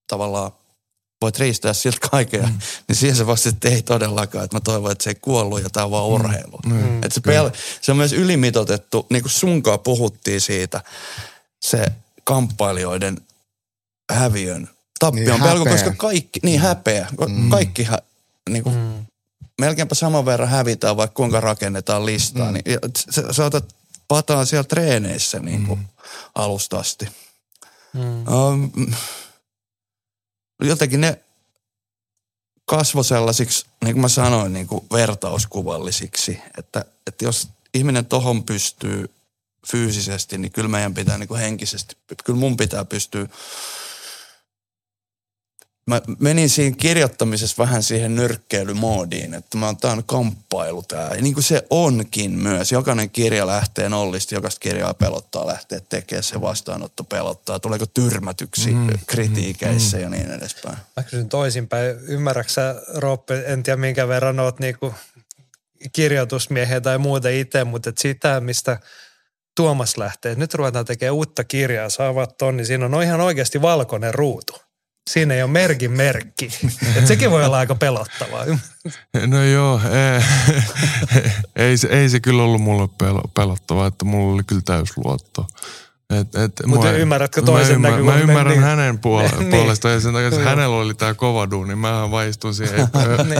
tavallaan, voit riistää siltä kaikkea, mm. niin siihen se vasta, että ei todellakaan, että mä toivon, että se ei kuollut ja tää on vaan urheilu. Mm. Että se, pel- se on myös ylimitoitettu, niin kuin sunkaan puhuttiin siitä, se kamppailijoiden häviön, tappion niin pelko, koska kaikki, niin häpeä, mm. kaikki hä- niin kuin, mm. melkeinpä saman verran hävitään, vaikka kuinka rakennetaan listaa, mm. niin sä, sä otat pataan siellä treeneissä niin kuin mm. alusta asti. Mm. Um, jotenkin ne kasvoi sellaisiksi, niin kuin mä sanoin, niin kuin vertauskuvallisiksi, että, että jos ihminen tohon pystyy fyysisesti, niin kyllä meidän pitää niin kuin henkisesti, kyllä mun pitää pystyä. Mä menin siinä kirjoittamisessa vähän siihen nyrkkeilymoodiin, että mä oon, tää on kamppailu tää. Ja niin kuin se onkin myös. Jokainen kirja lähtee nollista, jokaista kirjaa pelottaa lähtee tekemään, se vastaanotto pelottaa. Tuleeko tyrmätyksi mm, kritiikeissä mm, ja niin edespäin. Mä kysyn toisinpäin. Ymmärrätkö sä, Roppe, en tiedä minkä verran oot niinku kirjoitusmiehiä tai muuten itse, mutta et sitä, mistä Tuomas lähtee. Nyt ruvetaan tekemään uutta kirjaa, sä avaat ton, niin siinä on ihan oikeasti valkoinen ruutu. Siinä ei ole merkin merkki. Että sekin voi olla aika pelottavaa. No joo, ei, ei, se, ei se kyllä ollut mulle pelottavaa, että mulla oli kyllä täysluotto. Mutta ymmärrätkö toisen mä ymmär, näkyvän? Mä ymmärrän niin, hänen puole- niin, puolesta ja sen takia, että hänellä oli tää kova duuni. Mähän vaistuin siihen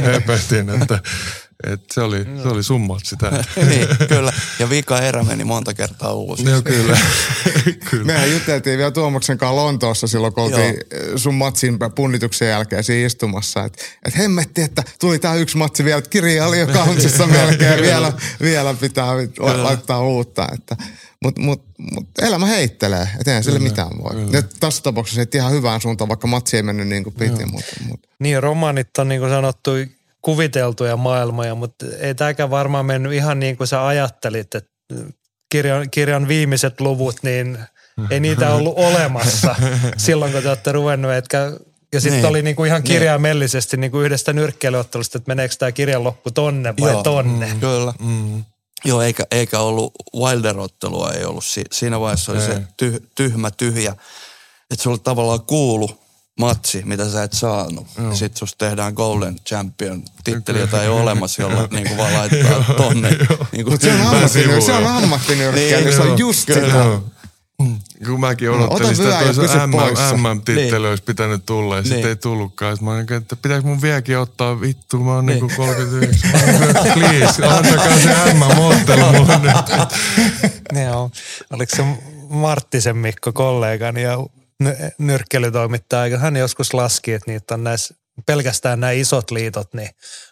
höpötin, että et se oli, no. oli summat sitä. Niin, kyllä. Ja vika erä meni monta kertaa uusi. Joo, kyllä. kyllä. Mehän juteltiin vielä Tuomaksenkaan Lontoossa silloin, kun oltiin sun matsin punnituksen jälkeen siinä istumassa. Että et hemmetti, että tuli tää yksi matsi vielä, että kirja oli jo kauntsissa melkein. vielä, vielä pitää laittaa uutta. Mutta mut, mut, elämä heittelee, ettei sille mitään voi. Nyt tässä tapauksessa se ihan hyvään suuntaan, vaikka matsi ei mennyt niin kuin piti. Mut, mut. Niin, romaanit on niin kuin sanottu kuviteltuja maailmoja, mutta ei tämäkään varmaan mennyt ihan niin kuin sä ajattelit, että kirjan, kirjan viimeiset luvut, niin ei niitä ollut olemassa silloin, kun te olette ruvennut, etkä ja sitten niin, oli niinku ihan kirjaimellisesti niin. niinku yhdestä nyrkkeilyottelusta, että meneekö tämä kirjan loppu tonne vai Joo, tonne. Mm, kyllä. Mm. Joo, eikä, eikä ollut Wilder-ottelua, ei ollut. Si- siinä vaiheessa oli ei. se tyh- tyhmä tyhjä, että se oli tavallaan kuulu matsi, mitä sä et saanut. Joo. Sitten susta tehdään Golden Champion -titteli, jota ei ole olemassa, jolla niinku vaan laittaa tonne. Niin kuin se on ammattinyrkkäily, niin, se on just kyllä, sitä. Joo. Kun mäkin odottelin no, sitä, että se M M-titteli olisi pitänyt tulla ja niin. sitten ei tullutkaan. Mä olin, että pitääkö mun vieläkin ottaa vittu, mä oon niin kuin kolmekymmentäyhdeksän. Please, antakaa se M M-ottelu mulle nyt. Joo, oliko se Marttisen Mikko kollegani ja nyrkkeilytoimittaja, hän joskus laski, että niitä on näissä, pelkästään nämä isot liitot, niin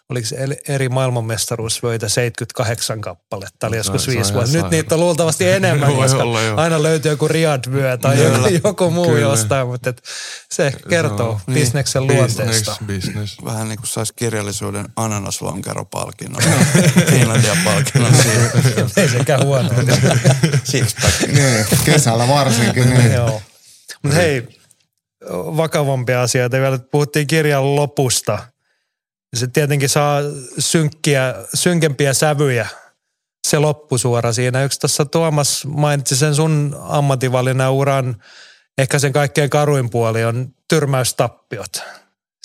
oliko eri maailmanmestaruusvöitä seitsemänkymmentäkahdeksan kappaletta, tämä oli joskus no, viisi vuotta. Nyt sain. Niitä on luultavasti enemmän, koska aina löytyy joku Riad-vyö tai kyllä, joku, joku muu kyllä. jostain, mutta et se kertoo no, bisneksen niin, luonteesta. Business, business. Vähän niin kuin saisi kirjallisuuden ananaslonkero-palkinnon, Finlandia-palkinnon siitä. Ei sekään huono. Sixpack. Niin, kesällä varsinkin. Niin. Joo. Mutta hei, vakavampia asioita. Vielä puhuttiin kirjan lopusta. Se tietenkin saa synkkiä, synkempiä sävyjä, se loppusuora siinä. Yksi tuossa Tuomas mainitsi sen sun ammatinvalinnan uran, ehkä sen kaikkein karuin puoli on tyrmäystappiot.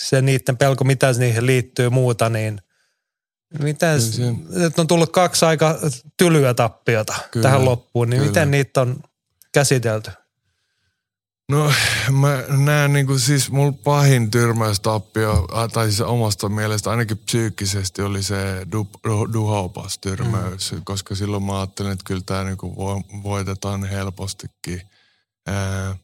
Se niiden pelko, mitä niihin liittyy muuta, niin miten, nyt on tullut kaksi aika tylyä tappiota kyllä, tähän loppuun, niin kyllä. miten niitä on käsitelty? No mä näen niinku siis mulla pahin tyrmäystappio, tai siis omasta mielestä ainakin psyykkisesti oli se du, du, duhaupas tyrmäys, mm. koska silloin mä ajattelin, että kyllä tää niinku voitetaan helpostikin. Ää,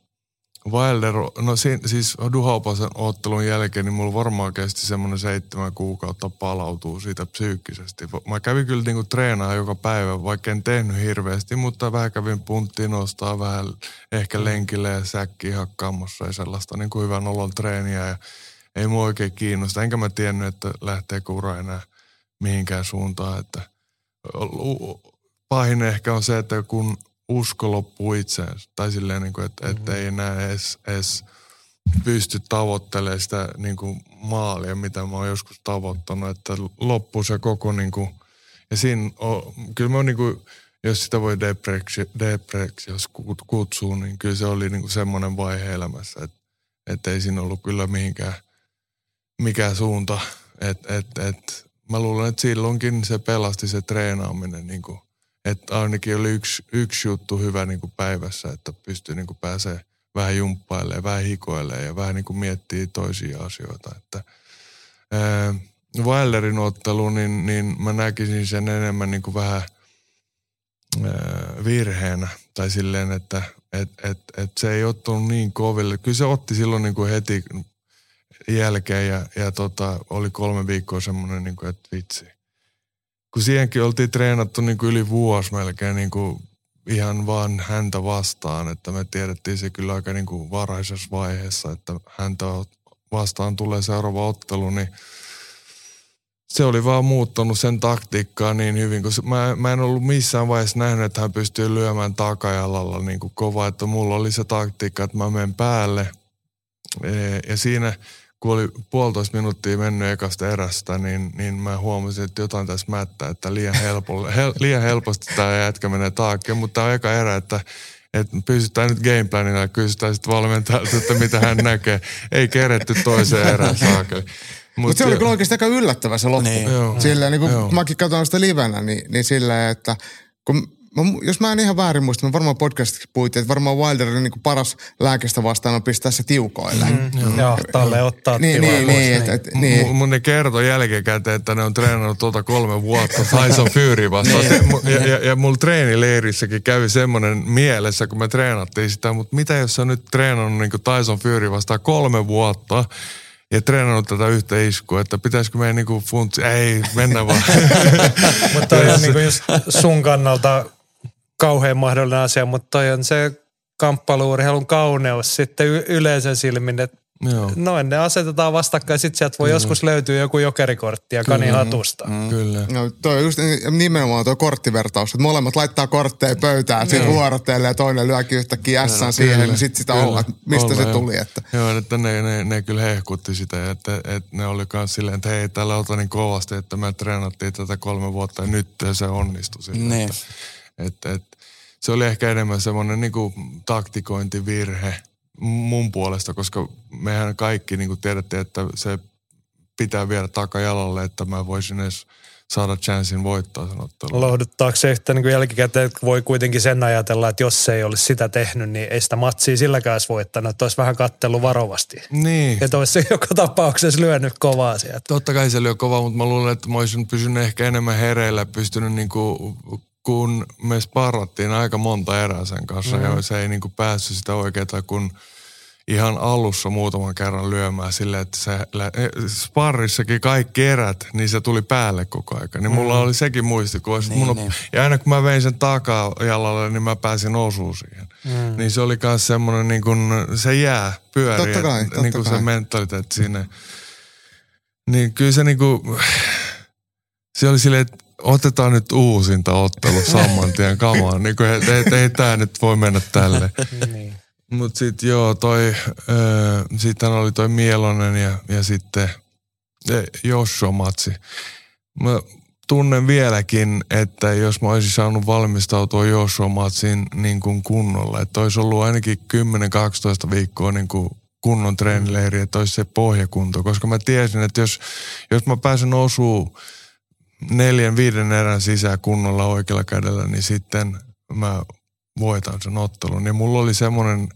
Wilder, no si, siis duhaupasen ottelun jälkeen niin mulla varmaan kesti semmoinen seitsemän kuukautta palautuu siitä psyykkisesti. Mä kävin kyllä niinku treenaa joka päivä, vaikka en tehnyt hirveästi, mutta vähän kävin punttiin nostaa vähän ehkä lenkille ja säkkiin hakkaamassa ja sellaista niinku hyvän olon treeniä ja ei mua oikein kiinnosta. Enkä mä tiennyt, että lähteekö ura enää mihinkään suuntaan. Että pahin ehkä on se, että kun usko loppuu itseensä. Tai silleen, niin kuin, että mm-hmm. ei enää edes, edes pysty tavoittelemaan sitä niin kuin maalia, mitä mä oon joskus tavoittanut. Että loppuu se koko niin kuin, ja siinä on, kyllä mä oon niin kuin, jos sitä voi depressioksi kutsua, niin kyllä se oli niin kuin semmoinen vaihe elämässä, että, että ei siinä ollut kyllä mihinkään mikään suunta. Et, et, et, mä luulen, että silloinkin se pelasti se treenaaminen niin kuin. Että ainakin oli yksi, yksi juttu hyvä niin kuin päivässä, että pystyy niin kuin pääsee vähän jumppailemaan, vähän hikoilemaan ja vähän niin kuin miettii toisia asioita. Että, ää, Wilderin ottelu, niin, niin mä näkisin sen enemmän niin kuin vähän ää, virheenä. Tai silleen, että et, et, et se ei ottanut niin koville. Kyllä se otti silloin niin kuin heti jälkeen ja, ja tota, oli kolme viikkoa semmoinen, niin kuin, että vitsi. Kun siihenkin oltiin treenattu niin kuin yli vuosi melkein niin kuin ihan vaan häntä vastaan, että me tiedettiin se kyllä aika niin kuin varhaisessa vaiheessa, että häntä vastaan tulee seuraava ottelu, niin se oli vaan muuttanut sen taktiikkaa niin hyvin, kun mä, mä en ollut missään vaiheessa nähnyt, että hän pystyy lyömään takajalalla niin kuin kova, että mulla oli se taktiikka, että mä menen päälle ja siinä kun oli puolitoista minuuttia mennyt ekasta erästä, niin, niin mä huomasin, että jotain tässä mättää, että liian, helpolle, hel, liian helposti tämä jätkä menee taakkeen. Mutta tämä on eka erä, että, että pysytään nyt gameplanilla ja kysytään sitten valmentajalta, että mitä hän näkee. Ei keretty toiseen erään saakeliin. Mutta Mut se jo. oli kyllä oikeasti aika yllättävä se loppu. Niin. Sillä, niin kun Joo. mäkin katson sitä livenä, niin, niin sillä, että kun Mä, jos mä en ihan väärin muista, mä varmaan podcastissa puhuttiin, että varmaan Wilderin niin paras lääkestä vastaan on pistää se tiukoille. Mm, joo, joo talle ottaa niin, tilaa niin, pois. Niin, niin. Et, et, niin. M- mun ne kertoi jälkikäteen, että ne on treenannut tuota kolme vuotta Tyson Fury vastaan. niin. Ja, ja, ja mulla treenileirissäkin kävi semmoinen mielessä, kun me treenattiin sitä, mutta mitä jos sä nyt treenannut niin Tyson Fury vastaan kolme vuotta ja treenannut tätä yhtä iskua, että pitäisikö meidän niin kuin funtsi... Ei, mennään vaan. Mutta on niin kuin just sun kannalta kauhean mahdollinen asia, mutta toi on se kamppailuurheilun kauneus sitten y- yleisen silmin, että Joo. Noin, ne asetetaan vastakkain, sitten sieltä voi mm. joskus löytyä joku jokerikortti ja kanin hatusta. Mm. Mm. Kyllä. No toi on just nimenomaan tuo korttivertaus, että molemmat laittaa kortteja pöytään, sitten vuorottelee ja toinen lyökin yhtäkkiä ässään siihen, niin sitten sitä kyllä. ollaan, mistä Olla, se tuli. Että. Joo, että ne, ne, ne kyllä hehkutti sitä, että, että ne oli myös silleen, että hei, täällä otan niin kovasti, että me treenattiin tätä kolme vuotta ja nyt se onnistui. Sillä, että, että, että, se oli ehkä enemmän semmoinen niin kuin taktikointivirhe mun puolesta, koska mehän kaikki niin kuin tiedätte, että se pitää viedä takajalalle, että mä voisin edes saada chanssin voittaa sen ottelun. Lohduttaako se yhtä niin kuin jälkikäteen, että voi kuitenkin sen ajatella, että jos se ei olisi sitä tehnyt, niin ei sitä matsia silläkään olisi voittanut, että olisi vähän katsellut varovasti. Niin. Että olisi se joka tapauksessa lyönyt kovaa sieltä. Totta kai se lyö kovaa, mutta mä luulen, että mä olisin pysynyt ehkä enemmän hereillä, pystynyt niin kuin kun me sparrattiin aika monta erää sen kanssa mm. ja se ei niin kuin päässyt sitä oikeaa, kun ihan alussa muutaman kerran lyömään silleen, että se sparrissakin kaikki erät, niin se tuli päälle koko aika. Niin mulla mm. oli sekin muistikuva. Niin, mun... niin. Ja aina kun mä vein sen takajalalle, niin mä pääsin osuun siihen. Mm. Niin se oli myös semmoinen, niin kuin se jää pyöriä, niin kuin se mentaliteetti siinä. Niin kyllä se niin kuin, se oli silleen, että otetaan nyt uusinta ottelu saman tien kamaan, niin kuin ei, ei tää nyt voi mennä tälle. Niin. Mut sit joo, toi, öö, siitähän oli toi Mielonen ja, ja sitten Joshua-matsi. Mä tunnen vieläkin, että jos mä olisin saanut valmistautua Joshua-matsiin niin kuin kunnolla, että olisi ollut ainakin kymmenen kaksitoista viikkoa niin kuin kunnon treenileiri, että olisi se pohjakunto, koska mä tiesin, että jos, jos mä pääsen osuu neljän, viiden erän sisään kunnolla oikealla kädellä, niin sitten mä voitan sen ottelun. Ja mulla oli semmoinen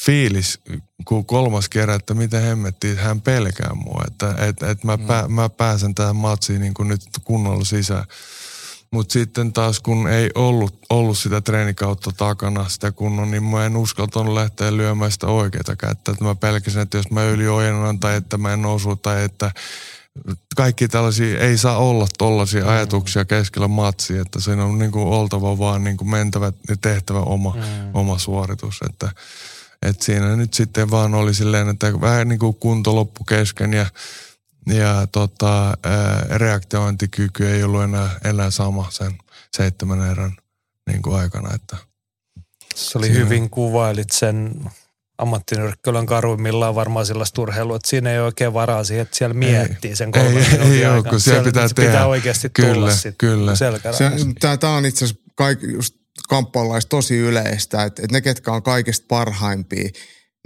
fiilis, kun kolmas kerran, että mitä hemmettiin, hän pelkää mua, että et, et mä, mm. pää, mä pääsen tähän matsiin niin kuin nyt kunnolla sisään. Mutta sitten taas, kun ei ollut, ollut sitä treenikautta takana sitä kunnon, niin mä en uskaltanut lähteä lyömään sitä oikeata kättä. Että mä pelkäsin, että jos mä yliojennan tai että mä en osu tai että kaikki tällaisia, ei saa olla tollaisia mm. ajatuksia keskellä matsia, että siinä on niin kuin oltava vaan niin kuin mentävä ja tehtävä oma, mm. oma suoritus. Että, että siinä nyt sitten vaan oli silleen, että vähän niin kuin kunto loppu kesken ja, ja tota, ää, reaktiointikyky ei ollut enää, enää sama sen seitsemän erän niin kuin aikana. Että se oli siinä. Hyvin kuvailit sen ammattinyrkkeilyn karuimmillaan varmaan sellaista urheilua, että siinä ei ole oikein varaa siihen, että siellä miettii sen kolmen minuutin ei, ei, aikaan. Ei, kun siellä pitää, siellä pitää oikeasti kyllä, tulla kyllä. sitten. Tämä on itse asiassa kaik, just kamppailulais tosi yleistä, että, että ne, ketkä on kaikista parhaimpia,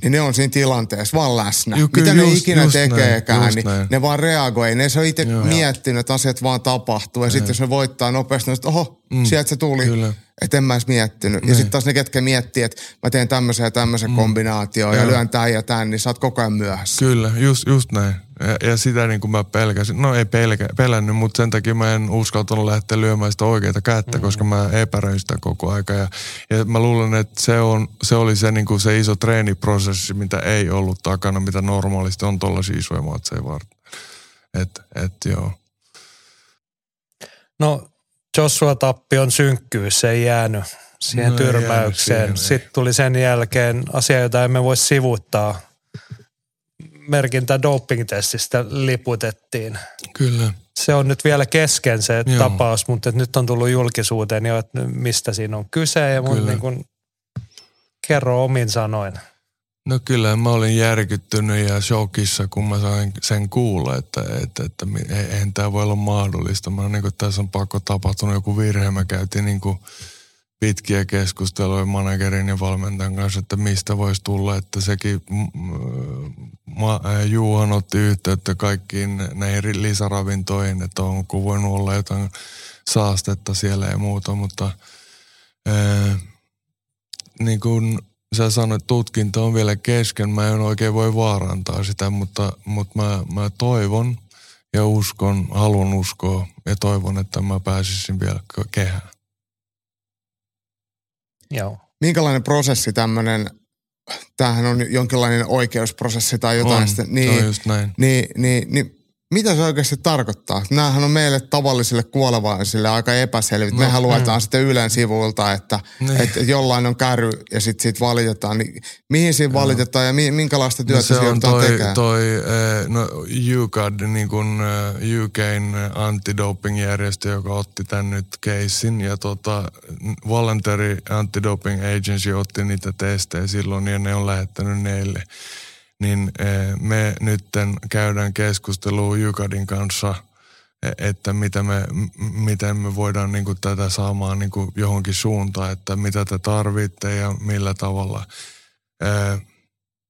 niin ne on siinä tilanteessa vaan läsnä. Juky, mitä just, ne ikinä tekeekään, näin, niin näin. Ne vaan reagoi. Ne se on itse miettinyt, että asiat vaan tapahtuu. Ja, ja sitten jos ne voittaa nopeasti, niin oho, mm, sieltä se tuli. Kyllä. Että en mä edes miettinyt. Näin. Ja sitten taas ne, ketkä miettii, että mä teen tämmöisen ja tämmöisen mm. kombinaation ja, ja lyön tämän ja tämän, niin sä oot koko ajan myöhässä. Kyllä, just, just näin. Ja, ja sitä niin kuin mä pelkäsin. No ei pelkä, pelännyt, mutta sen takia mä en uskaltanut lähteä lyömään sitä oikeaa kättä, mm. koska mä epäröin sitä koko aika. Ja, ja mä luulen, että se, on, se oli se, niin kuin se iso treeniprosessi, mitä ei ollut takana, mitä normaalisti on tollaisia isoja matseja varten. Että et, joo. No Joshua-tappion synkkyys ei jäänyt siihen no, tyrmäykseen. Jäänyt siihen, sitten tuli sen jälkeen asia, jota emme voi sivuuttaa. Merkintä doping-testistä liputettiin. Kyllä. Se on nyt vielä kesken se Joo. tapaus, mutta nyt on tullut julkisuuteen jo, että mistä siinä on kyse. Ja mun niin kun kerro omin sanoin. No kyllä, mä olin järkyttynyt ja shokissa, kun mä sain sen kuulla, että, että, että eihän tää voi olla mahdollista. Mä niin kun, tässä on pakko tapahtunut joku virhe. Mä käytiin niin kun pitkiä keskusteluja managerin ja valmentajan kanssa, että mistä voisi tulla, että sekin ma, Juhan otti yhteyttä kaikkiin näihin lisäravintoihin, että onko voinut olla jotain saastetta siellä ja muuta, mutta ää, niin kuin sä sanoit, tutkinta on vielä kesken, mä en oikein voi vaarantaa sitä, mutta, mutta mä, mä toivon ja uskon, haluan uskoa ja toivon, että mä pääsisin vielä kehään. Joo. Minkälainen prosessi tämmöinen, tämähän on jonkinlainen oikeusprosessi tai jotain on, sitä, niin, niin, niin, niin mitä se oikeasti tarkoittaa? Nämähän on meille tavallisille kuolevaisille aika epäselvit. No, mehän luetaan mm. sitten Ylen sivuilta, että, niin. että jollain on käry ja sitten siitä valitetaan. Niin mihin siinä valitetaan ja minkälaista työtä no, se joudutaan toi, tekemään? Toi, no U K A D, niin kuin U K:n antidoping-järjestö, joka otti tämän nyt keissin. Ja tota, Voluntary Antidoping Agency otti niitä testejä silloin ja ne on lähettänyt neille. Niin me nyt käydään keskustelua U K A D:n kanssa, että mitä me, miten me voidaan niin kuin tätä saamaan niin kuin johonkin suuntaan, että mitä te tarvitte ja millä tavalla.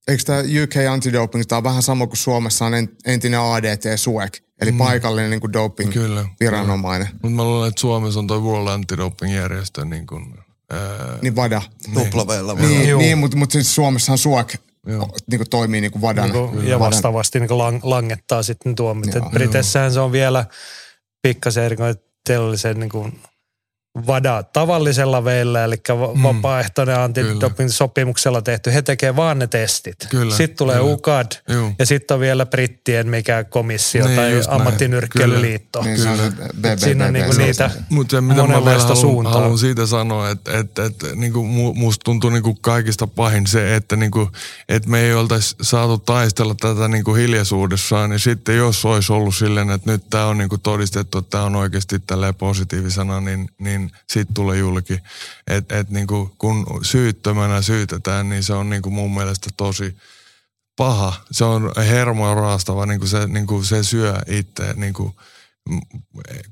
Eikö tämä U K Antidoping, tämä on vähän sama kuin Suomessa on entinen A D T SUEK, eli mm. paikallinen niin kuin doping-viranomainen. Mutta mä luulen, että Suomessa on tuo World Antidoping-järjestö. Niin, kuin, ää, niin WADA. Tuplaveilla. Niin, niin, niin mutta mut siis Suomessa on SUEK. Joo. Niin kuin toimii niin kuin vadana. Niin ja vastaavasti niin kuin lang, langettaa sitten tuomit. Briteissähän se on vielä pikkasen erikoinen, että teillä oli se niin kuin vada tavallisella veillä, eli vapaaehtoinen mm. antidoping-sopimuksella tehty. He tekevät vaan ne testit. Kyllä. Sitten tulee Kyllä. U K A D Joo. ja sitten on vielä brittien mikä komissio niin, tai ammattinyrkkeilyliitto. Niin, siinä on niin kuin niitä monenlaista suuntaa. Haluan siitä sanoa, että, että, että niin kuin musta tuntuu niin kuin kaikista pahin se, että, niin kuin, että me ei oltaisi saatu taistella tätä niin kuin hiljaisuudessaan. Ja sitten jos olisi ollut silleen, että nyt tämä on niin kuin todistettu, että tämä on oikeasti tälleen positiivisena, niin, niin sitten tulee julki, että et niinku, kun syyttömänä syytetään, niin se on niinku mun mielestä tosi paha. Se on hermoa raastava, niinku se, niinku se syö itse. Niinku,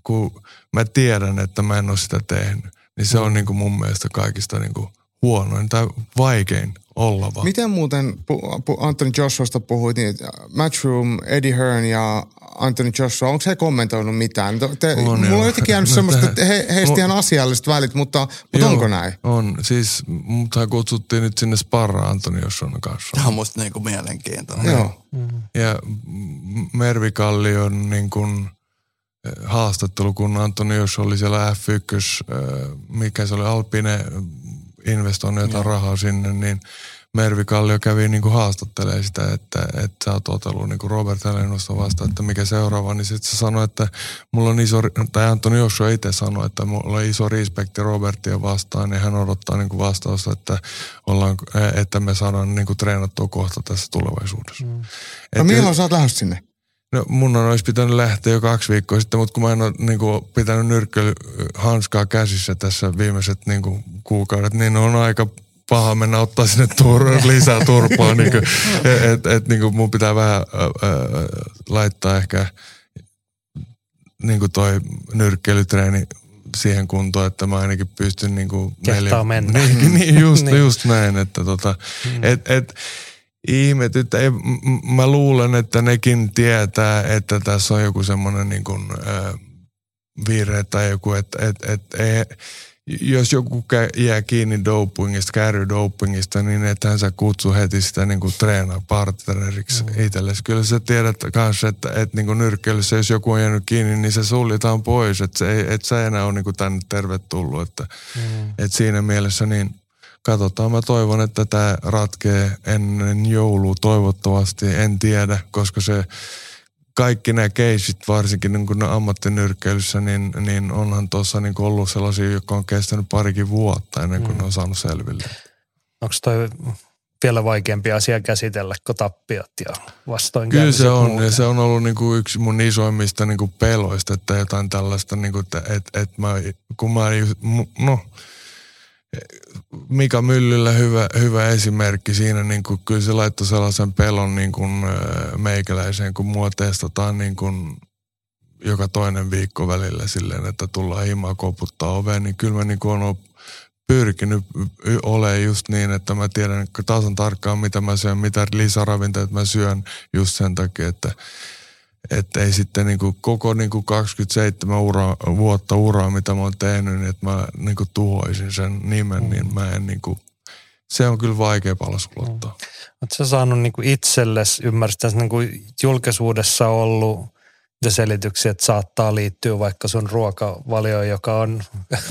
kun mä tiedän, että mä en ole sitä tehnyt, niin se on niinku mun mielestä kaikista niinku huonoin tai vaikein olla vaan. Miten muuten, Anthony Joshuasta puhuit, niin Matchroom, Eddie Hearn ja Anthony Joshua, onko he kommentoinut mitään? Te, on mulla on jotenkin jäänyt semmoista, että he, heistä ihan asialliset välit, mutta, mutta joo, onko näin? On, siis muthan kutsuttiin nyt sinne sparraa Anthony Joshuan kanssa. Tämä on musta niinku mielenkiintoinen. Joo. Mm-hmm. Ja Mervi Kallion niin kuin haastattelu, kun Anthony Joshua oli siellä F yksi, mikä se oli, Alpine, investoinut jotain rahaa sinne, niin Mervi Kallio kävi niinku haastattelemaan sitä, että, että sä oot otellut niinku Robert Heleniusta vastaan, että mikä seuraava, niin sitten se sanoi, että mulla on iso, tai Anthony Joshua itse sanoi, että mulla on iso respekti Robertia vastaan, niin hän odottaa niinku vastausta, että, ollaan, että me saadaan niinku treenattua kohta tässä tulevaisuudessa. Mm. No milloin sä oot lähdössä sinne? No mun on olisi pitänyt lähteä jo kaksi viikkoa sitten, mutta kun mä en ole niin kuin, pitänyt nyrkkeilyhanskaa käsissä tässä viimeiset niin kuin, kuukaudet, niin on aika paha mennä ottaa sinne tur- lisää turpaa. Niin että et, et, niin mun pitää vähän ää, laittaa ehkä niin kuin toi nyrkkeilytreeni siihen kuntoon, että mä ainakin pystyn niin kuin kehtaa neljä... mennä. Niin, niin, just, niin. just näin, että tota... Mm. Et, et, ihmetyttä. Mä luulen, että nekin tietää, että tässä on joku semmoinen niin kuin äh, virhe tai joku, että et, et, et, jos joku jää kiinni dopingista, käry dopingista, niin ethän sä kutsu heti sitä niin kuin treenaa partneriksi mm. itsellesi. Kyllä sä tiedät kanssa, että et, niin kuin nyrkkeilyssä, jos joku on jäänyt kiinni, niin se suljetaan pois, että et sä enää ole niin kuin tänne tervetullut. Että, mm. et siinä mielessä niin katsotaan, mä toivon, että tämä ratkee ennen joulua toivottavasti, en tiedä, koska se kaikki nämä keisit, varsinkin niin kuin ammattinyrkkeilyssä, niin, niin onhan tuossa niin kuin ollut sellaisia, jotka on kestänyt parikin vuotta ennen kuin mm. ne on saanut selville. Onko toi vielä vaikeampi asia käsitellä kuin tappiot ja vastoinkäymiset? Kyllä se on, muuten. Ja se on ollut niin kuin yksi mun isoimmista niin kuin peloista, että jotain tällaista, niin kuin, että, että, että mä, kun mä, no... Mika Myllyllä hyvä, hyvä esimerkki siinä, niin kuin, kyllä se laittoi sellaisen pelon niin kuin, meikäläiseen, kun mua testataan niin kuin, joka toinen viikko välillä silleen, että tullaan himaa koputtaa oveen, niin kyllä mä niin kuin, olen pyrkinyt olemaan just niin, että mä tiedän tasan tarkkaan, mitä mä syön, mitä lisäravinteet mä syön just sen takia, että että ei sitten niinku koko niinku kaksikymmentäseitsemän ura, vuotta uraa, mitä mä oon tehnyt, niin että mä niinku tuhoisin sen nimen, mm. niin mä en niinku, se on kyllä vaikea pala sulottaa. Mm. Oletko sä saanut niinku itsellesi, ymmärsit, että niinku julkisuudessa ollut ja selityksiä, että saattaa liittyä vaikka sun ruokavalioon, joka on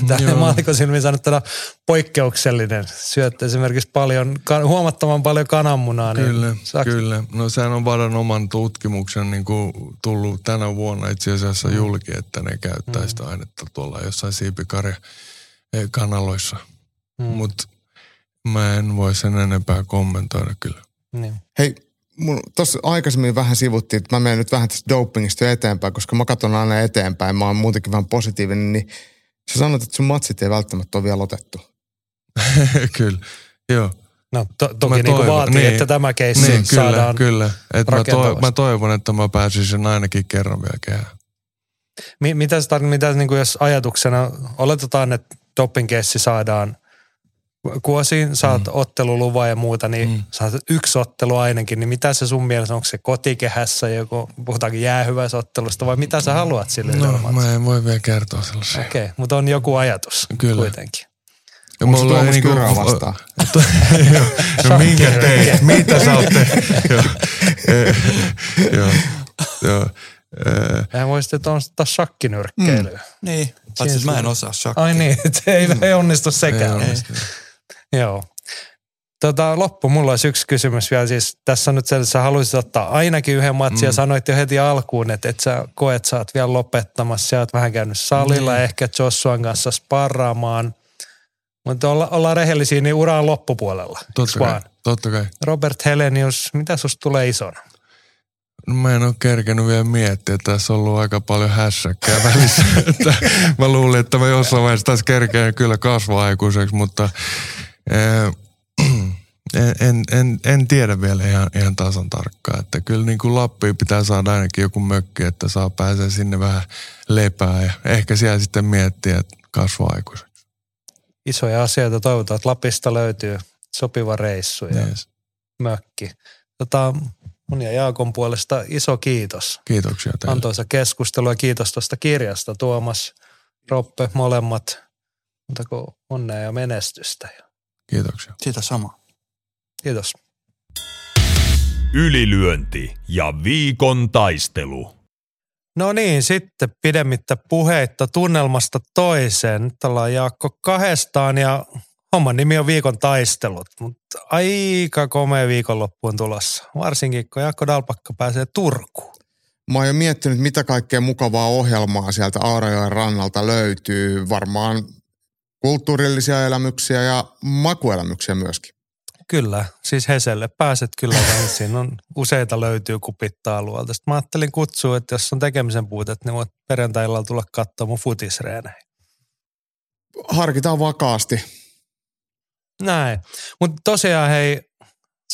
tälle maalikosilmiin sanottuna poikkeuksellinen. Syöt esimerkiksi paljon, huomattavan paljon kananmunaa. Niin kyllä, saaks... kyllä. No sehän on varan oman tutkimuksen niin kuin tullut tänä vuonna itse asiassa mm. julki, että ne käyttäisi mm. sitä ainetta tuolla jossain siipikarjakanaloissa. Mm. Mutta mä en voi sen enempää kommentoida kyllä. Niin. Hei. Tuossa aikaisemmin vähän sivuttiin, että mä menen nyt vähän tästä dopingista eteenpäin, koska mä katson aina eteenpäin, mä oon muutenkin vähän positiivinen, niin sä sanot, että sun matsit ei välttämättä ole vielä otettu. Kyllä, joo. No to- toki mä niin kuin vaatii, niin, että tämä keissi niin, saadaan kyllä, kyllä. Mä, to- mä toivon, että mä pääsisin ainakin kerran vielä kehään. M- mitä se tarkoittaa, niin jos ajatuksena oletetaan, että doping-keissi saadaan kuosiin, saat mm. otteluluvaa ja muuta, niin mm. saat yksi ottelu ainakin, niin mitä se sun mielestä, onko se kotikehässä, joku, puhutaankin jäähyväisottelusta vai mitä sä haluat sille? No ilman? Mä en voi vielä kertoa sellaisia. Okei, okay, mutta on joku ajatus Kyllä. kuitenkin. Onko se Tuomas Kyröä vastaan? No minkä teit? Mitä sä oot tehnyt? Mä voisin sitten ottaa shakkinyrkkeilyä. Niin, paitsi mä en osaa shakkia. Ai niin, ei onnistu sekään. Joo. Tota, loppu, mulla olisi yksi kysymys vielä. Siis, tässä on nyt se, että sä haluaisit ottaa ainakin yhden matsin mm. ja sanoit jo heti alkuun, että et sä koet, sä oot vielä lopettamassa. Sä oot vähän käynyt salilla, mm. ehkä Joshuan kanssa sparraamaan. Mutta olla, ollaan rehellisiä, niin ura on loppupuolella. Totta kai, totta kai. Robert Helenius, mitä susta tulee isona? No mä en ole kerkenyt vielä miettiä, että tässä on ollut aika paljon hässäkkää välissä. Mä luulin, että mä jossain vaiheessa tässä kerkeen kyllä kasvaa aikuiseksi, mutta... En, en, en, en tiedä vielä ihan, ihan tasan tarkkaan, että kyllä niin kuin Lappiin pitää saada ainakin joku mökki, että saa pääsee sinne vähän lepää ja ehkä siellä sitten miettiä, että kasvaa aikuiseksi. Isoja asioita toivotaan, että Lapista löytyy sopiva reissu ja yes. mökki. Tota, mun ja Jaakon puolesta iso kiitos. Kiitoksia teille. Antoisa keskustelua ja kiitos tuosta kirjasta, Tuomas, Roppe, molemmat. Montako onnea ja menestystä. Kiitoksia. Siitä sama. Kiitos. Ylilyönti ja viikon taistelu. No niin, sitten pidemmittä puheitta tunnelmasta toiseen. Nyt ollaan Jaakko kahdestaan ja homman nimi on viikon taistelut. Mutta aika komea viikonloppu on tulossa. Varsinkin, kun Jaakko Daupakka pääsee Turkuun. Mä oon jo miettinyt, mitä kaikkea mukavaa ohjelmaa sieltä Aurajoen rannalta löytyy. Varmaan... kulttuurillisia elämyksiä ja makuelämyksiä myöskin. Kyllä, siis Heselle pääset kyllä ensin. On, useita löytyy kupittaa alueelta. Sitten mä ajattelin kutsua, että jos on tekemisen puutet, niin voit perjantai-illalla tulla katsoa mun futisreeneihin. Harkitaan vakaasti. Näin, mutta tosiaan hei,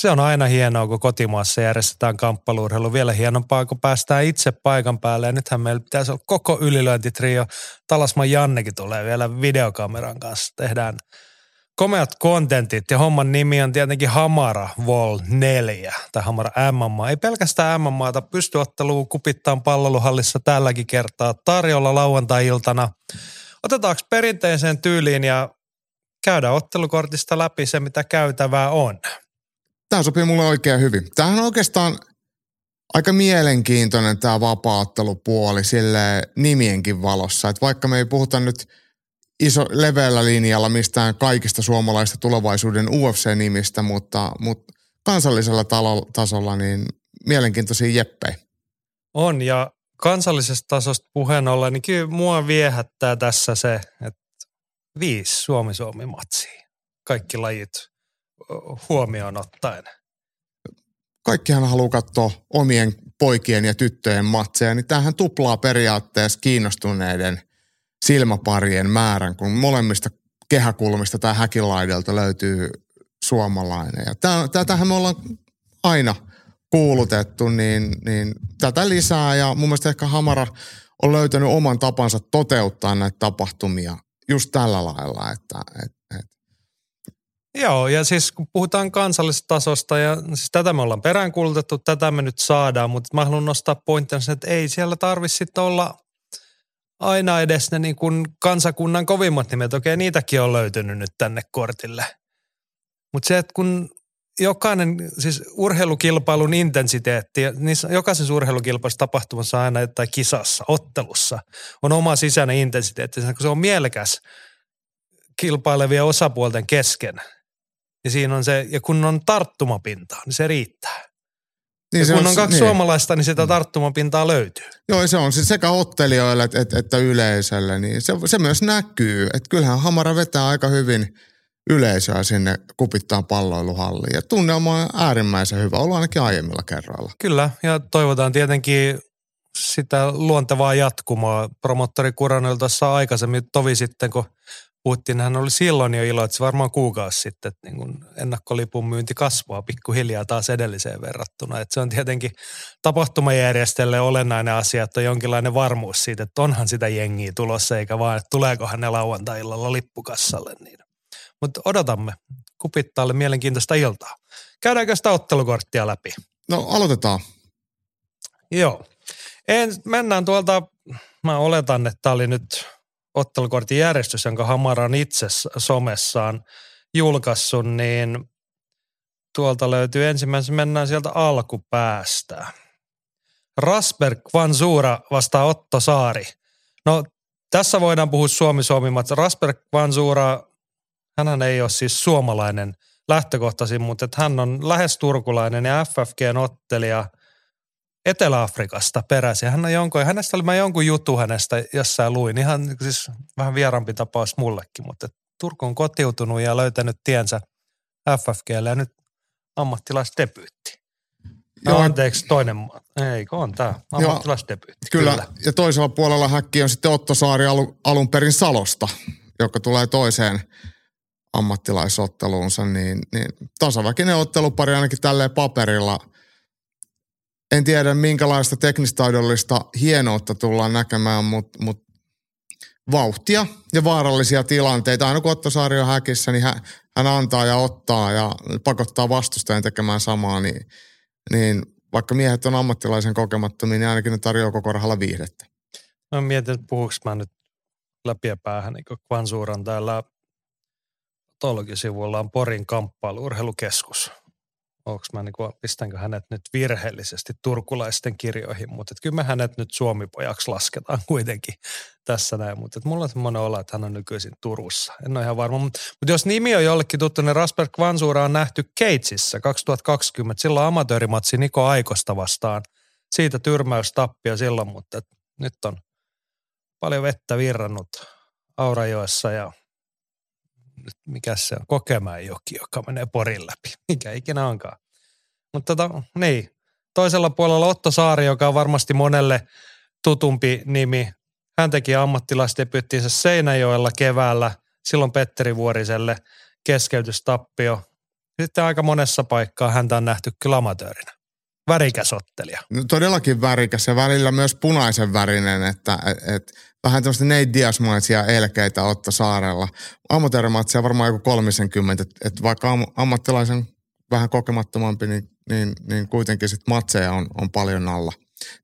se on aina hienoa, kun kotimaassa järjestetään kamppailurheilu. Vielä hienompaa, kun päästään itse paikan päälle. Ja nythän meillä pitäisi olla koko ylilöintitrio. Talasman Jannekin tulee vielä videokameran kanssa. Tehdään komeat kontentit ja homman nimi on tietenkin Hamara Vol neljä tai Hamara M M A. Ei pelkästään M M A:ta, pystyottelua kupittaan palloiluhallissa tälläkin kertaa tarjolla lauantai-iltana. Otetaanko perinteiseen tyyliin ja käydään ottelukortista läpi se, mitä käytävää on. Tämä sopii mulle oikein hyvin. Tämähän on oikeastaan aika mielenkiintoinen tämä vapaa-ottelupuoli sille nimienkin valossa. Että vaikka me ei puhuta nyt iso leveällä linjalla mistään kaikista suomalaista tulevaisuuden U F C-nimistä, mutta, mutta kansallisella talo- tasolla niin mielenkiintoisia jeppejä. On ja kansallisesta tasosta puheen ollen, niin kyllä mua viehättää tässä se, että viisi Suomi-Suomi-matsia. Kaikki lajit huomioon ottaen. Kaikkihan haluaa katsoa omien poikien ja tyttöjen matseja, niin tämähän tuplaa periaatteessa kiinnostuneiden silmäparien määrän, kun molemmista kehäkulmista tai häkilaidalta löytyy suomalainen. Ja tätähän me ollaan aina kuulutettu, niin, niin tätä lisää ja mun mielestä ehkä Hamara on löytänyt oman tapansa toteuttaa näitä tapahtumia just tällä lailla, että, että joo, ja siis kun puhutaan kansallisesta tasosta, ja siis tätä me ollaan peräänkuulutettu, tätä me nyt saadaan, mutta mä haluan nostaa pointtina sen, että ei siellä tarvitse olla aina edes ne niin kuin kansakunnan kovimmat nimet. Okei, niitäkin on löytynyt nyt tänne kortille. Mutta se, että kun jokainen, siis urheilukilpailun intensiteetti, niin jokaisessa urheilukilpailussa tapahtumassa aina tai kisassa, ottelussa on oma sisäinen intensiteetti, kun se on mielekäs kilpailevien osapuolten kesken. Ja siinä on se, ja kun on tarttumapintaa, niin se riittää. Niin se kun on, on kaksi niin. suomalaista, niin sitä tarttumapintaa löytyy. Joo, se on siis sekä ottelijoille että, että yleisölle, niin se, se myös näkyy, että kyllähän Hamara vetää aika hyvin yleisöä sinne kupittaan palloiluhalliin. Ja tunnelma on äärimmäisen hyvä, ollut ainakin aiemmilla kerralla. Kyllä, ja toivotaan tietenkin sitä luontevaa jatkumoa. Promottori Kuronelta tuossa aikaisemmin tovi sitten, kun puhuttiin, hän oli silloin jo iloitsi varmaan kuukausi sitten, että niin kun ennakkolipun myynti kasvaa pikkuhiljaa taas edelliseen verrattuna. Että se on tietenkin tapahtumajärjestäjälle olennainen asia, että on jonkinlainen varmuus siitä, että onhan sitä jengiä tulossa, eikä vaan, että tuleekohan ne lauantai-illalla lippukassalle niitä. Mutta odotamme Kupittaalle mielenkiintoista iltaa. Käydäänkö sitä ottelukorttia läpi? No aloitetaan. Joo. En, mennään tuolta, mä oletan, että tämä oli nyt ottelukortin järjestys, jonka Hamara on itse somessaan julkaissut, niin tuolta löytyy ensimmäisenä, mennään sieltä alkupäästä. Rasberg Vanzura vastaa Otto Saari. No tässä voidaan puhua Suomi-Suomi-matsa. Rasberg Vanzura, hänhän ei ole siis suomalainen lähtökohtaisin, mutta että hän on lähes turkulainen ja F F G-ottelija Etelä-Afrikasta peräisin. Hän on jonkun, hänestä oli mä jonkun jutu hänestä jossain luin. Ihan siis vähän vierampi tapaus mullekin, mutta Turku on kotiutunut ja löytänyt tiensä F F G:lle ja nyt ammattilaisdebyytti. No, anteeksi, toinen maa. Eikö on tämä? Ammattilaisdebyytti. Kyllä. Kyllä, ja toisella puolella häkki on sitten Otto Saari alun perin Salosta, joka tulee toiseen ammattilaisotteluunsa, niin, niin tasaväkinen ottelupari ainakin tälleen paperilla. En tiedä minkälaista teknistaidollista hienoutta tullaan näkemään, mutta mut vauhtia ja vaarallisia tilanteita. Aina kun Otto Saari on häkissä, niin hän, hän antaa ja ottaa ja pakottaa vastustajan tekemään samaa, niin, niin vaikka miehet on ammattilaisen kokemattomia, niin ainakin ne tarjoaa koko rahalla viihdettä. Mä mietin, että puhuinko mä nyt läpi ja päähän, niin kun Vanzuran täällä Tolkisivuilla on Porin kamppailu-urheilukeskus. Onko mä niin kuin, pistänkö hänet nyt virheellisesti turkulaisten kirjoihin, mutta kyllä me hänet nyt suomipojaksi lasketaan kuitenkin tässä näin. Mutta mulla on semmoinen olla, että hän on nykyisin Turussa. En ole ihan varma, mutta mut jos nimi on jollekin tuttu, niin Rasberg Vanzura on nähty Cageissa kaksituhattakaksikymmentä. Silloin amatöörimatsi Niko Aikosta vastaan. Siitä tyrmäystappia silloin, mutta nyt on paljon vettä virrannut Aurajoessa ja mikä se on, Kokemäenjoki, joka menee Porin läpi, mikä ikinä onkaan. Mutta tota, niin, toisella puolella Otto Saari, joka on varmasti monelle tutumpi nimi. Hän teki ammattilaisdebyyttinsä Seinäjoella keväällä, silloin Petteri Vuoriselle keskeytystappio. Sitten aika monessa paikkaa häntä on nähty kyllä amatöörinä. Värikäs ottelija. No, todellakin värikäs ja välillä myös punaisen värinen, että et, et, vähän tämmöistä Nate Diaz-maisia elkeitä Otto Saarella. Amatöörimatsia varmaan joku kolmisenkymmentä, että et vaikka am, ammattilaisen vähän kokemattomampi, niin, niin, niin kuitenkin sit matseja on, on paljon alla.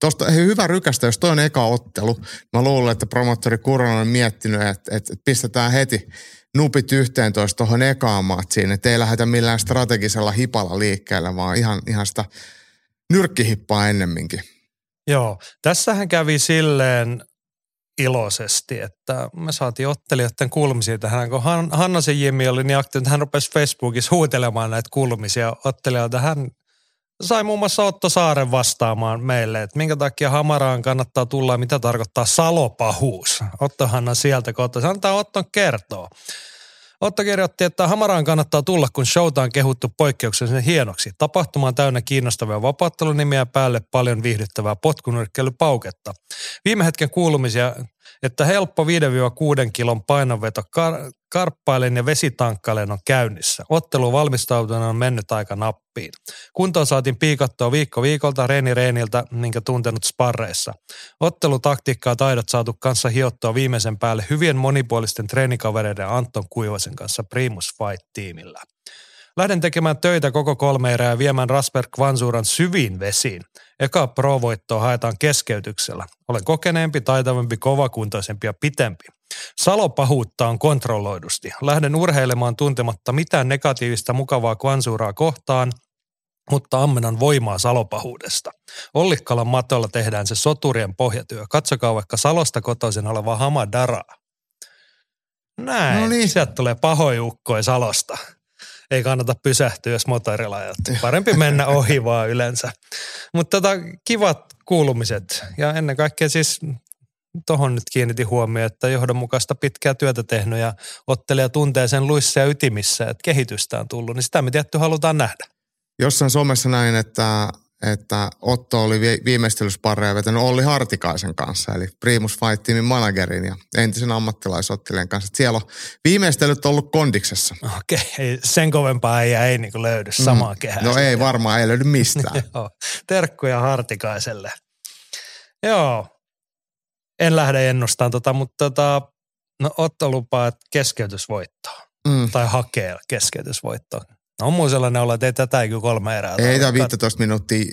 Tuosta hyvä rykästä, jos toi on eka ottelu. Mä luulen, että promottori Kuronen on miettinyt, että et, et pistetään heti nupit yhteen toista tuohon ekaan matsiin, että ei lähdetä millään strategisella hipalla liikkeellä, vaan ihan, ihan sitä nyrkkihippaa ennemminkin. Joo, tässähän kävi silleen iloisesti, että me saatiin ottelijoiden kulmisia tähän, kun Hannasen Jimmi oli niin aktiivinen, että hän rupesi Facebookissa huutelemaan näitä kulmisia ottelijoita. Hän sai muun muassa Otto Saaren vastaamaan meille, että minkä takia Hamaraan kannattaa tulla ja mitä tarkoittaa salopahuus. Ottohan on sieltä, kun Otto, se antaa Otton kertoa. Otto kirjoitti, että Hamaraan kannattaa tulla, kun showta on kehuttu poikkeuksellisen hienoksi. Tapahtuma on täynnä kiinnostavia vapauttelunimiä päälle paljon viihdyttävää potkunyrkkeilypauketta. Viime hetken kuulumisia, että helppo viidestä kuuteen kilon painonveto kar- karppailen ja vesitankkailen on käynnissä. Otteluun valmistautuminen on mennyt aika nappiin. Kuntoon saatiin piikattua viikko viikolta, reeni reeniltä, minkä tuntenut sparreissa. Ottelutaktiikkaa ja taidot saatu kanssa hiottua viimeisen päälle hyvien monipuolisten treenikavereiden Anton Kuivasen kanssa Primus Fight-tiimillä. Lähden tekemään töitä koko kolme erää ja viemään Rasberg Vanzuran syviin vesiin. Eka pro-voittoa haetaan keskeytyksellä. Olen kokeneempi, taitavampi, kovakuntoisempi ja pitempi. Salo pahuutta on kontrolloidusti. Lähden urheilemaan tuntematta mitään negatiivista mukavaa Vanzuraa kohtaan, mutta ammennan voimaa Salopahuudesta. Ollikkalan matolla tehdään se soturien pohjatyö. Katsokaa vaikka Salosta kotoisin oleva Hamadaraa. Näin, no niin. Sieltä tulee pahoiukkoja Salosta. Ei kannata pysähtyä, jos motorilla ajattelee. Parempi mennä ohi vaan yleensä. Mutta tota, kivat kuulumiset. Ja ennen kaikkea siis tohon nyt kiinnitin huomioon, että johdonmukaista pitkää työtä tehnyt ja ottelija tuntee sen luissa ja ytimissä, että kehitystä on tullut. Niin sitä me tietty halutaan nähdä. Jossain somessa näin, että, että Otto oli viimeistelysparreja vetänyt Olli Hartikaisen kanssa, eli Primus Fight Teamin managerin ja entisen ammattilaisottelijan kanssa. Että siellä on viimeistelyt ollut kondiksessa. Okei, okay. Sen kovempaa ei, ei niin kuin löydy samaa mm. kehää. No ei varmaan, ei löydy mistään. Joo, terkkuja Hartikaiselle. Joo, en lähde ennustamaan tota, mutta tota, no Otto lupaa, että keskeytysvoittoa mm. tai hakee keskeytysvoittoa. No on muu sellainen olla, että ei tätä ei kyllä kolme erää. Ei tämä viisitoista minuuttia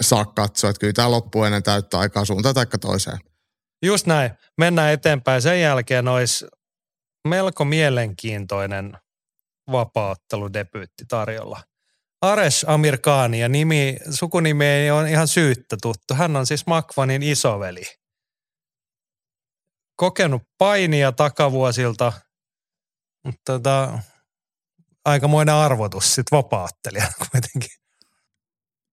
saa katsoa, että kyllä tämä loppuu ennen täyttä aikaa suuntaan tai toiseen. Just näin. Mennään eteenpäin. Sen jälkeen olisi melko mielenkiintoinen vapaaotteludebyytti tarjolla. Ares Amirkani ja nimi, sukunimi ei ole ihan syyttä tuttu. Hän on siis Makvanin isoveli. Kokenut painia takavuosilta, mutta tota... aikamoinen arvotus sitten vapaattelijana kuitenkin.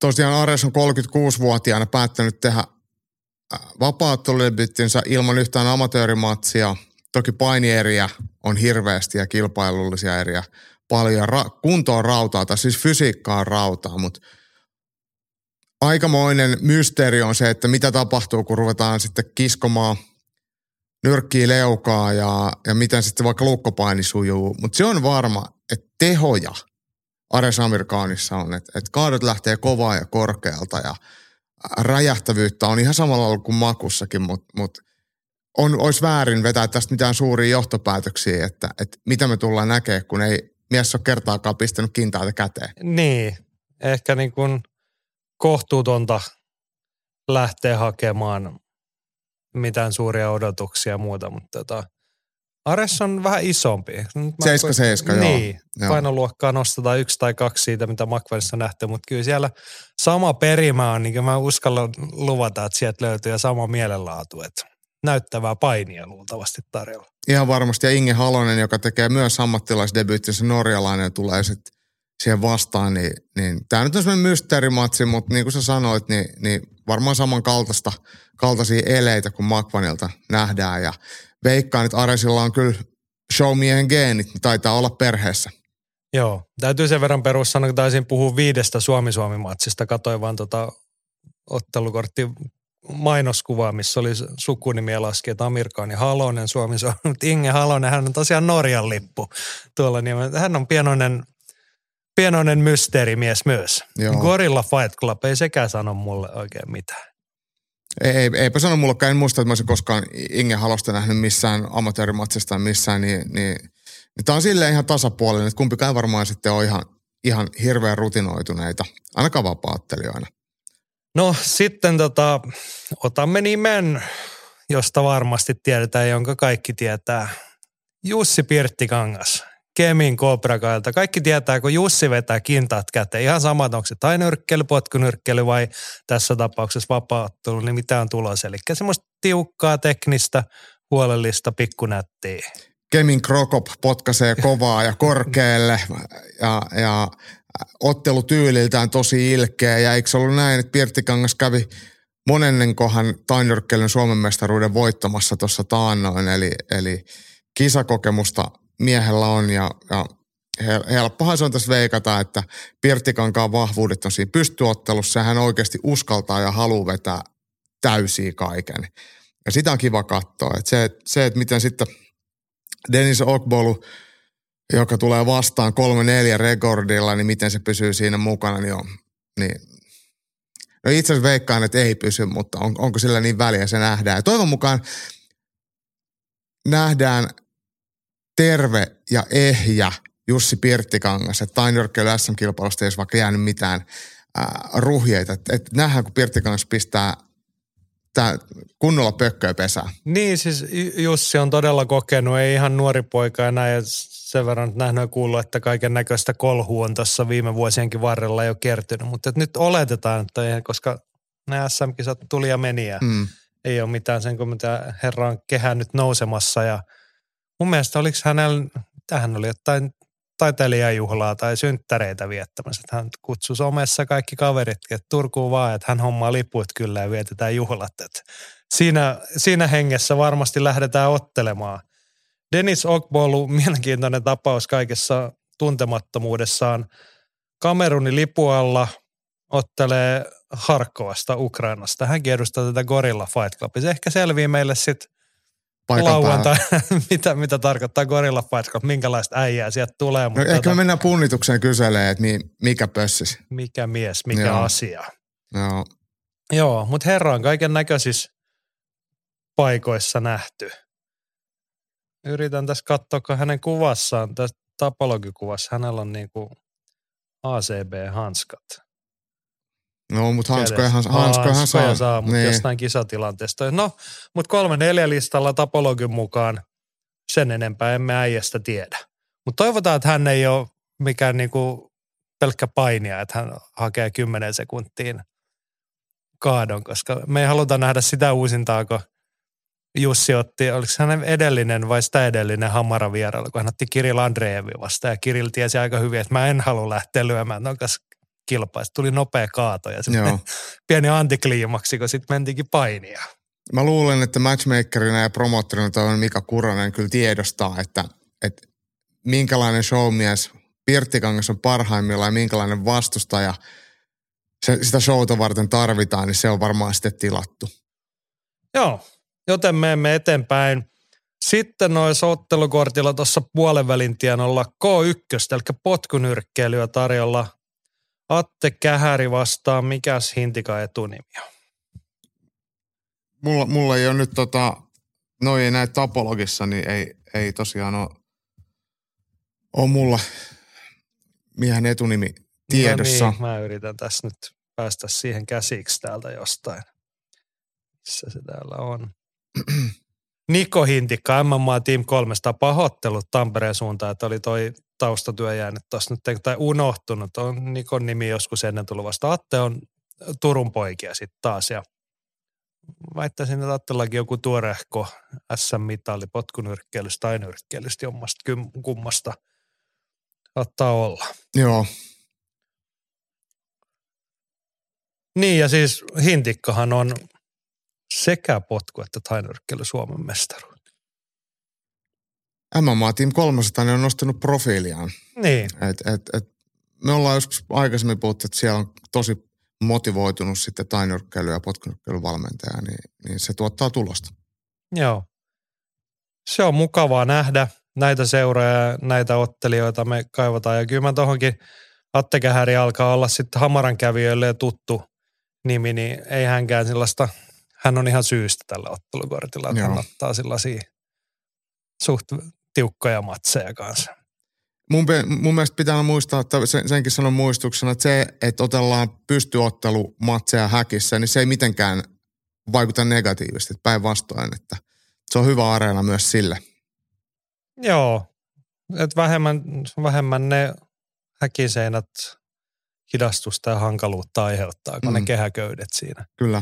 Tosiaan Ares on kolmekymmentäkuusivuotiaana päättänyt tehdä vapaatteludebyyttinsä ilman yhtään amatöörimatsia. Toki painieriä on hirveästi ja kilpailullisia eriä paljon. Ra- kunto on rautaa, tai siis fysiikkaa on rautaa, mutta aikamoinen mysteeri on se, että mitä tapahtuu, kun ruvetaan sitten kiskomaan nyrkkiä leukaa ja, ja miten sitten vaikka luukkopaini sujuu. Mutta se on varma, että tehoja Ares Amirkanissa on, että et kaadot lähtee kovaa ja korkealta ja räjähtävyyttä on ihan samalla ollut kuin makussakin, mutta mut olisi väärin vetää tästä mitään suuria johtopäätöksiä, että et mitä me tullaan näkemään, kun ei mies ole kertaakaan pistänyt kintaita käteen. Niin, ehkä niin kuin kohtuutonta lähteä hakemaan mitään suuria odotuksia ja muuta, mutta tota... Ares on vähän isompi. seitsemän seitsemän, joo. Niin, painoluokkaa nostetaan yksi tai kaksi siitä, mitä Makvenissa nähty, mutta kyllä siellä sama perimä on, niin kuin mä uskallan luvata, että sieltä löytyy ja sama mielenlaatu, että näyttävää painia luultavasti tarjolla. Ihan varmasti, ja Inge Halonen, joka tekee myös ammattilaisdebyyttinsä norjalainen, tulee sitten siihen vastaan, niin, niin tämä nyt on semmoinen mysteerimatsi, mutta niin kuin sä sanoit, niin, niin varmaan samankaltaista kaltaisia eleitä kuin Makvanilta nähdään, ja veikkaan, että Aresilla on kyllä showmiehen geenit, niin taitaa olla perheessä. Joo, täytyy sen verran perussana, kun taisin puhua viidestä Suomi-Suomi-matsista. Katoin vaan tota ottelukortti mainoskuvaa, missä oli sukunimiä laskijat Amirkani Halonen, Suomi-Suomi. Mutta Inge Halonen, hän on tosiaan Norjan lippu tuolla nimellä. Hän on pienoinen, pienoinen mysteerimies myös. Joo. Gorilla Fight Club ei sekään sano mulle oikein mitään. Ei, eipä sano mullakaan, en muista, että mä olisin koskaan Inge Halosta nähnyt missään amatöörimatsista missään, niin, niin, niin tämä on silleen ihan tasapuolinen, että kumpikaan varmaan sitten on ihan, ihan hirveän rutinoituneita, ainakaan vapaattelijoina. No sitten tota, otamme nimen, josta varmasti tiedetään, jonka kaikki tietää. Jussi Pirttikangas, Kemin Kobrakailta. Kaikki tietää, kun Jussi vetää kintaat käteen. Ihan samat, onko se tai nyrkkely, potkunyrkkely vai tässä tapauksessa vapaattelu, niin mitä on tulos. Eli semmoista tiukkaa, teknistä, huolellista, pikkunättiä. Kemin Krokop potkaisee kovaa ja korkealle ja, ja ottelutyyliltään tosi ilkeä. Ja eikö se ollut näin, että Pirttikangas kävi monennenkohan tainyrkkelyn Suomen mestaruuden voittamassa tuossa taannoin. Eli, eli kisakokemusta miehellä on ja, ja helppohan se on tässä veikata, että Pirttikankaan vahvuudet on siinä pystyottelussa ja hän oikeasti uskaltaa ja haluaa vetää täysiä kaiken. Ja sitä on kiva katsoa. Että se, se, että miten sitten Dennis Ogbolu, joka tulee vastaan kolme neljä rekordilla, niin miten se pysyy siinä mukana, niin on. Niin. No itse asiassa veikkaan, että ei pysy, mutta on, onko sillä niin väliä, se nähdään. Ja toivon mukaan nähdään terve ja ehjä Jussi Pirttikangas, että tainyrkkeily S M-kilpailusta ei olisi vaikka jäänyt mitään äh, ruhjeita. Että et nähdään, kun Pirttikangas pistää Tää kunnolla pökköä pesää. Niin, siis Jussi on todella kokenut, ei ihan nuori poika ja näin, ja sen verran nähnyt ja kuullut, että kaiken näköistä kolhua on tuossa viime vuosienkin varrella jo kertynyt, mutta nyt oletetaan, että koska nämä S M-kisat tuli ja meni ja mm. ei ole mitään sen kuin mitä herra on kehä nyt nousemassa, ja mun mielestä oliko hänellä, tähän oli jotain taiteilijajuhlaa tai synttäreitä viettämässä. Hän kutsui somessa kaikki kaverit, että Turkuun vaan, että hän hommaa liput kyllä ja vietetään juhlat. Että siinä, siinä hengessä varmasti lähdetään ottelemaan. Dennis Ogbo on ollut mielenkiintoinen tapaus kaikessa tuntemattomuudessaan. Kamerunin lipualla ottelee Harkovasta Ukrainasta. Hänkin edustaa tätä Gorilla Fight Clubia. Se ehkä selvii meille sitten lauantai, mitä, mitä tarkoittaa Gorilla Fight Club, minkälaista äijää sieltä tulee. Mutta no, ehkä tota... me mennään punnitukseen kyselemään, että mi, mikä pössis. Mikä mies, mikä Joo. asia. Joo, Joo mutta herra on kaiken näköisissä paikoissa nähty. Yritän tässä katsoa, kun hänen kuvassaan, tässä tapologikuvassa, hänellä on niinku A C B-hanskat. No, mutta hanskoja hän saa. saa, saa mutta niin. Jostain kisatilanteesta. No, mutta kolme neljä listalla Tapologin mukaan sen enempää emme äijästä tiedä. Mutta toivotaan, että hän ei ole mikään niinku pelkkä painija, että hän hakee kymmenen sekuntiin kaadon, koska me ei haluta nähdä sitä uusintaa, kun Jussi otti, oliko hän edellinen vai sitä edellinen Hamara vierailu, kun hän otti Kirill Andreevin vasta ja Kirill tiesi aika hyvin, että mä en halua lähteä lyömään, no kilpaista. Tuli nopea kaato ja semmoinen pieni antikliimaksi, kun sitten mentiinkin painia. Mä luulen, että matchmakerina ja promoottorina toivon Mika Kuronen kyllä tiedostaa, että, että minkälainen showmies Pirttikangas on parhaimmillaan ja minkälainen vastustaja se, sitä showta varten tarvitaan, niin se on varmaan sitten tilattu. Joo, joten menemme eteenpäin. Sitten noissa ottelukortilla tuossa puolenvälin tienolla K yksi, eli potkunyrkkeilyä tarjolla. Atte Kähäri vastaa, mikäs Hintikan etunimi on? Mulla, mulla ei ole nyt tota, no ei näy Tapologissa, niin ei, ei tosiaan ole, ole mulla miehen etunimi tiedossa. No niin, mä yritän tässä nyt päästä siihen käsiksi täältä jostain. Missä se täällä on? Niko Hintikka, M M A Team kolmesataa, pahoittelut Tampereen suuntaan, että oli toi taustatyö jäänyt tuossa nyt, tai unohtunut. On Nikon nimi joskus ennen tullut vasta. Atte on Turun poikia sitten taas, ja väittäisin, että Attellakin joku tuorehko S M-mitali potkunyrkkeilystä tai nyrkkeilystä jommasta kummasta saattaa olla. Joo. Niin, ja siis Hintikkahan on sekä potku että tainyrkkeily Suomen mestaruus. M M A Team kolmesataa on nostanut profiiliaan. Niin. Et, et, et, me ollaan joskus aikaisemmin puhuttu, että siellä on tosi motivoitunut sitten tainyrkkeily- ja potkunyrkkeilyvalmentaja, niin, niin se tuottaa tulosta. Joo. Se on mukavaa nähdä näitä seuraajia, näitä ottelijoita me kaivataan. Ja kyllä mä tohonkin Atte Kähäri alkaa olla sitten Hamaran kävijöille tuttu nimi, niin ei hänkään sellaista... Hän on ihan syystä tällä ottelukortilla, että hän ottaa sellaisia suht tiukkoja matseja kanssa. Mun, mun mielestä pitää muistaa, että senkin sanon muistuksena, että se, että otellaan pystyottelumatseja häkissä, niin se ei mitenkään vaikuta negatiivisesti, päinvastoin, että se on hyvä areena myös sille. Joo, että vähemmän, vähemmän ne häkiseinät hidastusta ja hankaluutta aiheuttaa, kun mm. ne kehäköydet siinä. Kyllä.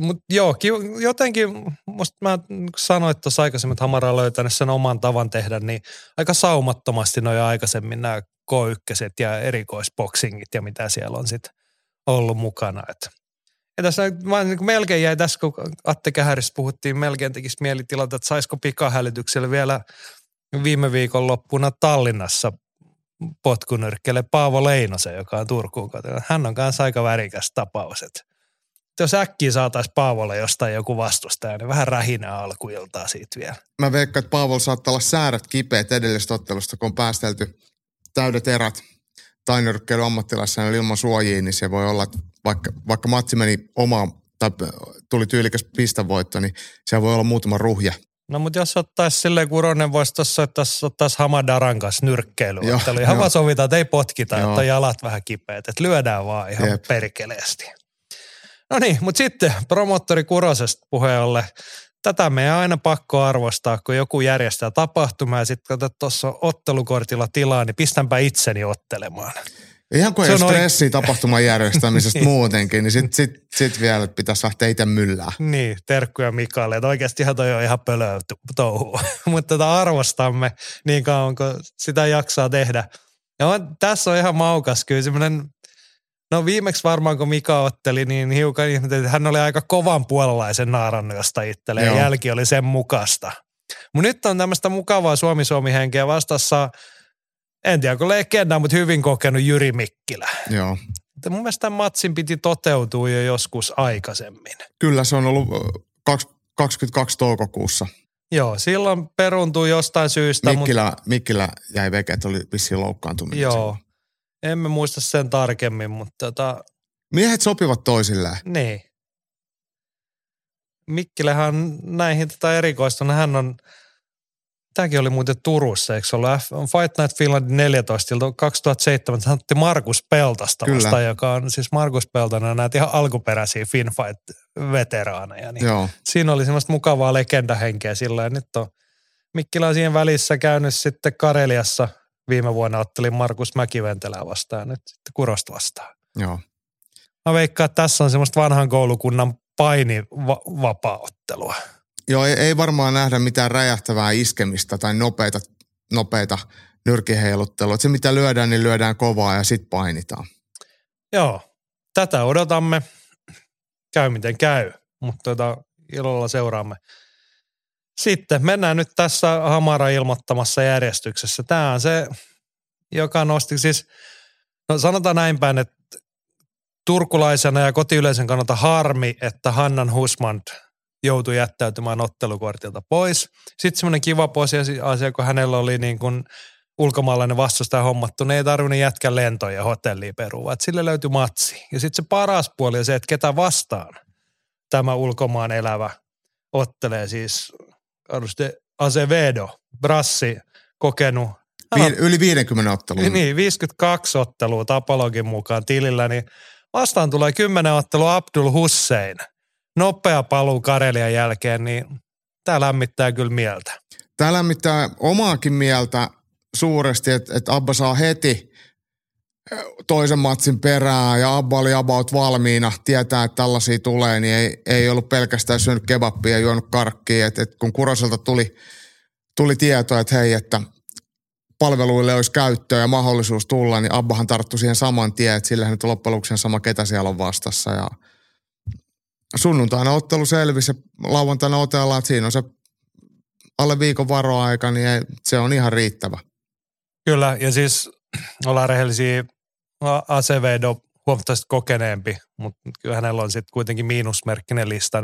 Mutta joo, jotenkin, musta mä sanoin tuossa aikaisemmin, että Hamara on löytänyt sen oman tavan tehdä, niin aika saumattomasti noin aikaisemmin nämä K yksi ja erikoisboksingit ja mitä siellä on sitten ollut mukana. Et, ja tässä mä niin melkein jäi tässä, kun Atte Kähärissä puhuttiin, melkein tekisi mielitilata, että saisiko pikahälytyksellä vielä viime viikon loppuna Tallinnassa potkunyrkkele Paavo Leinosen, joka on Turkuun kotiin. Hän on kanssa aika värikäs tapaus, että jos äkkiä saataisiin Paavolle jostain joku vastustaja, niin vähän rähinää alkuiltaa siitä vielä. Mä veikkaan, että Paavolla saattaa olla säärät kipeät edellisestä ottelusta, kun on päästelty täydet erät tainyrkkeilyammattilaisena ilman suojiin, niin se voi olla, että vaikka, vaikka matsi meni omaan tai tuli tyylikäs pistävoitto, niin se voi olla muutama ruhje. No mutta jos ottaisi silleen, Kuronen voisi tuossa, että ottaisi Hamadaran kanssa nyrkkeilyä. Joo, ihan jo. Vaan sovitaan, että ei potkita, joo. Että jalat vähän kipeät, että lyödään vaan ihan Jep. perkeleesti. No niin, mutta sitten promottori Kurosesta puheelle. Tätä me ei aina pakko arvostaa, kun joku järjestää tapahtumaa ja sitten katsot tuossa ottelukortilla tilaa, niin pistänpä itseni ottelemaan. Ihan kuin ei stressiä tapahtuman järjestämisestä muutenkin, niin sitten sit, sit vielä pitäisi lähteä itse myllään. Niin, terkkuja Mikalle, että oikeastihan toi on ihan pölöä touhua. Mutta tätä arvostamme niin kauan, kun sitä jaksaa tehdä. Ja on, tässä on ihan maukas kyllä semmoinen, no viimeksi varmaan kun Mika otteli, niin hiukan ihmeteltiin, että hän oli aika kovan puolalaisen naarannut jostain itselleen. Joo. Jälki oli sen mukasta. Mutta nyt on tämmöistä mukavaa Suomi-Suomi-henkeä vastassa. En tiedä, kun legenda, mutta hyvin kokenut Jyri Mikkilä. Joo. Mutta mun mielestä tämän matsin piti toteutua jo joskus aikaisemmin. Kyllä, se on ollut kaksikymmentäkaksi toukokuussa. Joo, silloin peruuntui jostain syystä. Mikkilä, mutta... Mikkilä jäi veke, että oli vissiin loukkaantunut. Joo, emme muista sen tarkemmin, mutta tota... Miehet sopivat toisilleen. Niin. Mikkilähän näihin tätä erikoistuna, hän on... Tämäkin oli muuten Turussa, eikö se ollut Fight Night Finland neljätoista kaksituhattaseitsemän, hän otti Markus Peltasta vastaan, kyllä, joka on siis Markus Peltana näitä ihan alkuperäisiä Finfight-veteraaneja. Niin siinä oli semmoista mukavaa legendahenkeä sillä ja nyt on Mikkilä on siinä välissä käynyt sitten Kareliassa viime vuonna ottelin Markus Mäki-Ventelää vastaan ja nyt sitten Kurosta vastaan. Joo. Mä veikkaan, että tässä on semmoista vanhan koulukunnan painivapaaottelua. Joo, ei, ei varmaan nähdä mitään räjähtävää iskemistä tai nopeita, nopeita nyrkiheiluttelua. Se mitä lyödään, niin lyödään kovaa ja sitten painitaan. Joo, tätä odotamme. Käy miten käy, mutta tuota, ilolla seuraamme. Sitten mennään nyt tässä Hamara ilmoittamassa järjestyksessä. Tämä on se, joka nosti siis, no sanotaan näin päin, että turkulaisena ja kotiyleisön kannalta harmi, että Hannan Husmand joutui jättäytymään ottelukortilta pois. Sitten semmoinen kiva asia, kun hänellä oli niin kuin ulkomaalainen vastustaja hommattu, ne ei tarvinnut jätkä lentoja hotelliin peruun, että sille löytyi matsi. Ja sitten se paras puoli on se, että ketä vastaan tämä ulkomaan elävä ottelee, siis Azevedo, brassi, kokenut. Hän, yli viisikymmentä ottelua. Niin, viisikymmentäkaksi ottelua Tapologin mukaan tilillä, niin vastaan tulee kymmenen ottelua Abdul Hussein. Nopea paluu Karelian jälkeen, niin tämä lämmittää kyllä mieltä. Tämä lämmittää omaakin mieltä suuresti, että et Abba saa heti toisen matsin perään ja Abba oli about valmiina. Tietää, että tällaisia tulee, niin ei, ei ollut pelkästään syönyt kebappia ja juonut karkkia. Et, et kun Kuroselta tuli, tuli tieto, että hei, että palveluille olisi käyttöä ja mahdollisuus tulla, niin Abbahan tarttui siihen saman tien, että sillähän nyt loppujen lopuksi sama, ketä siellä on vastassa ja... Sunnuntaina ottelu selvisi ja lauantaina otellaan, että siinä on se alle viikon varoaika, niin ei, se on ihan riittävä. Kyllä, ja siis ollaan rehellisiä, Azevedo huomattavasti kokeneempi, mutta kyllä hänellä on sitten kuitenkin miinusmerkkinen lista.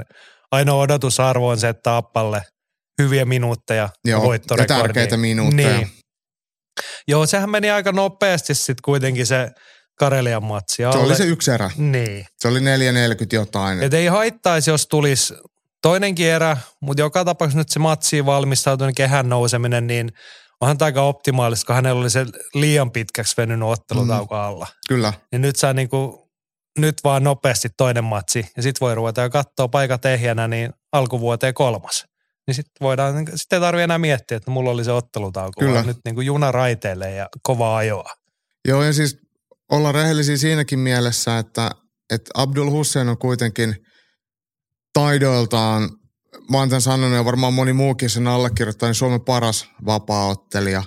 Ainoa odotusarvo on se, että Appalle hyviä minuutteja, voittorekordi. Joo, ja tärkeitä minuutteja. Niin. Joo, sehän meni aika nopeasti sitten kuitenkin se... Karelian matsia. Se oli se yksi erä. Niin. Se oli neljä pilkku neljäkymmentä jotain. Et ei haittaisi, jos tulisi toinenkin erä, mutta joka tapauksessa nyt se matsiin valmistautunut kehän nouseminen, niin onhan tämä aika optimaalista, kun hänellä oli se liian pitkäksi venynyt ottelutauko alla. Mm, kyllä. Niin nyt saa niinku, nyt vaan nopeasti toinen matsi, ja sitten voi ruveta ja katsoa paikat ehjänä, niin alkuvuoteen kolmas. Niin sitten voidaan, sitten ei tarvitse enää miettiä, että mulla oli se ottelutauko. Kyllä. Vaan nyt niinku juna raiteille ja kova ajoa. Joo, ja siis... Ollaan rehellisiä siinäkin mielessä, että, että Abdul Hussein on kuitenkin taidoiltaan, mä oon tämän sanonut ja varmaan moni muukin sen allekirjoittaa, niin Suomen paras vapaaottelija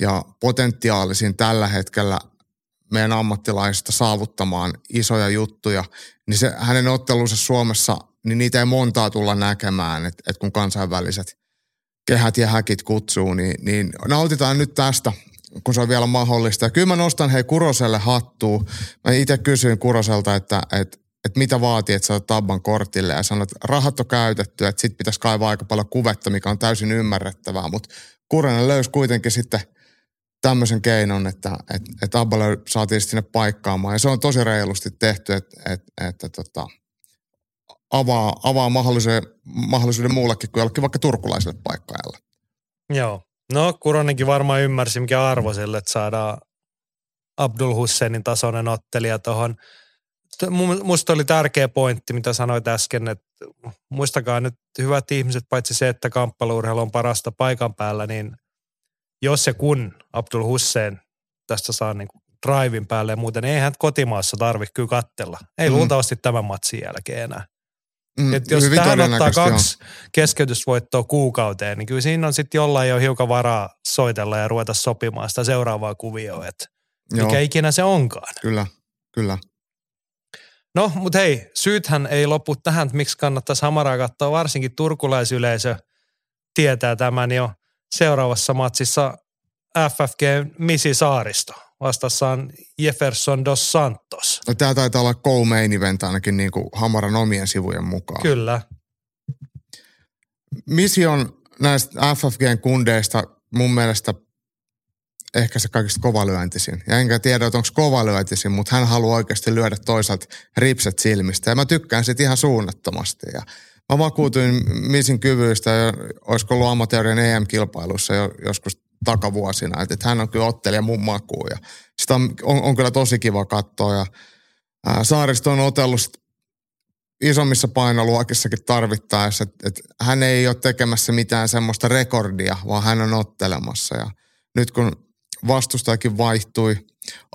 ja potentiaalisin tällä hetkellä meidän ammattilaisista saavuttamaan isoja juttuja. Niin se, hänen ottelunsa Suomessa, niin niitä ei montaa tulla näkemään, että, että kun kansainväliset kehät ja häkit kutsuu, niin, niin nautitaan nyt tästä. Kun se on vielä mahdollista. Ja kyllä mä nostan hei Kuroselle hattua. Mä itse kysyin Kuroselta, että, että, että mitä vaatii, että sä otat Abban kortille. Ja sanoin, että rahat on käytetty, että sit pitäisi kaivaa aika paljon kuvetta, mikä on täysin ymmärrettävää. Mutta Kuronen löysi kuitenkin sitten tämmöisen keinon, että, että, että Abba saatiin sinne paikkaamaan. Ja se on tosi reilusti tehty, että, että, että tota, avaa, avaa mahdollisuuden, mahdollisuuden muullekin kuin jollekin vaikka turkulaiselle paikkajalle. Joo. No, Kuronenkin varmaan ymmärsi, mikä arvo sille, että saadaan Abdul Husseinin tasoinen ottelija tuohon Musta oli tärkeä pointti, mitä sanoit äsken, että muistakaa nyt hyvät ihmiset, paitsi se, että kamppailurheilu on parasta paikan päällä, niin jos ja kun Abdul Hussein tästä saa niin kuin drivein päälle ja muuten, niin eihän kotimaassa tarvitse kyllä katsella. Ei mm. luultavasti tämän matsin jälkeen enää. Mm, Et jos tähän ottaa kaksi on. keskeytysvoittoa kuukauteen, niin kyllä siinä on sitten jollain jo hiukan varaa soitella ja ruveta sopimaan sitä seuraavaa kuvioa, että mikä ikinä se onkaan. Kyllä, kyllä. No, mutta hei, syythän ei lopu tähän, että miksi kannattaisi Hamaraa katsoa. Varsinkin turkulaisyleisö tietää tämän jo seuraavassa matsissa F F G Missi Saaristo. Vastassaan Jefferson dos Santos. No, tämä taitaa olla co-main event ainakin niin kuin Hamaran omien sivujen mukaan. Kyllä. Missi on näistä F F G:n kundeista mun mielestä ehkä se kaikista kovalyöntisin. Ja enkä tiedä, että onko kovalyöntisin, mutta hän haluaa oikeasti lyödä toisaalta ripset silmistä. Ja mä tykkään siitä ihan suunnattomasti. Ja mä vakuutuin Missin kyvyistä, ja olisiko ollut amatöörien E M-kilpailussa jo, joskus takavuosina. Että hän on kyllä ottelija mun makuun. Ja sitä on, on, on kyllä tosi kiva katsoa. Ja ää, Saaristo on otellut isommissa painoluokissakin tarvittaessa. Että et hän ei ole tekemässä mitään semmoista rekordia, vaan hän on ottelemassa. Ja nyt kun vastustajakin vaihtui.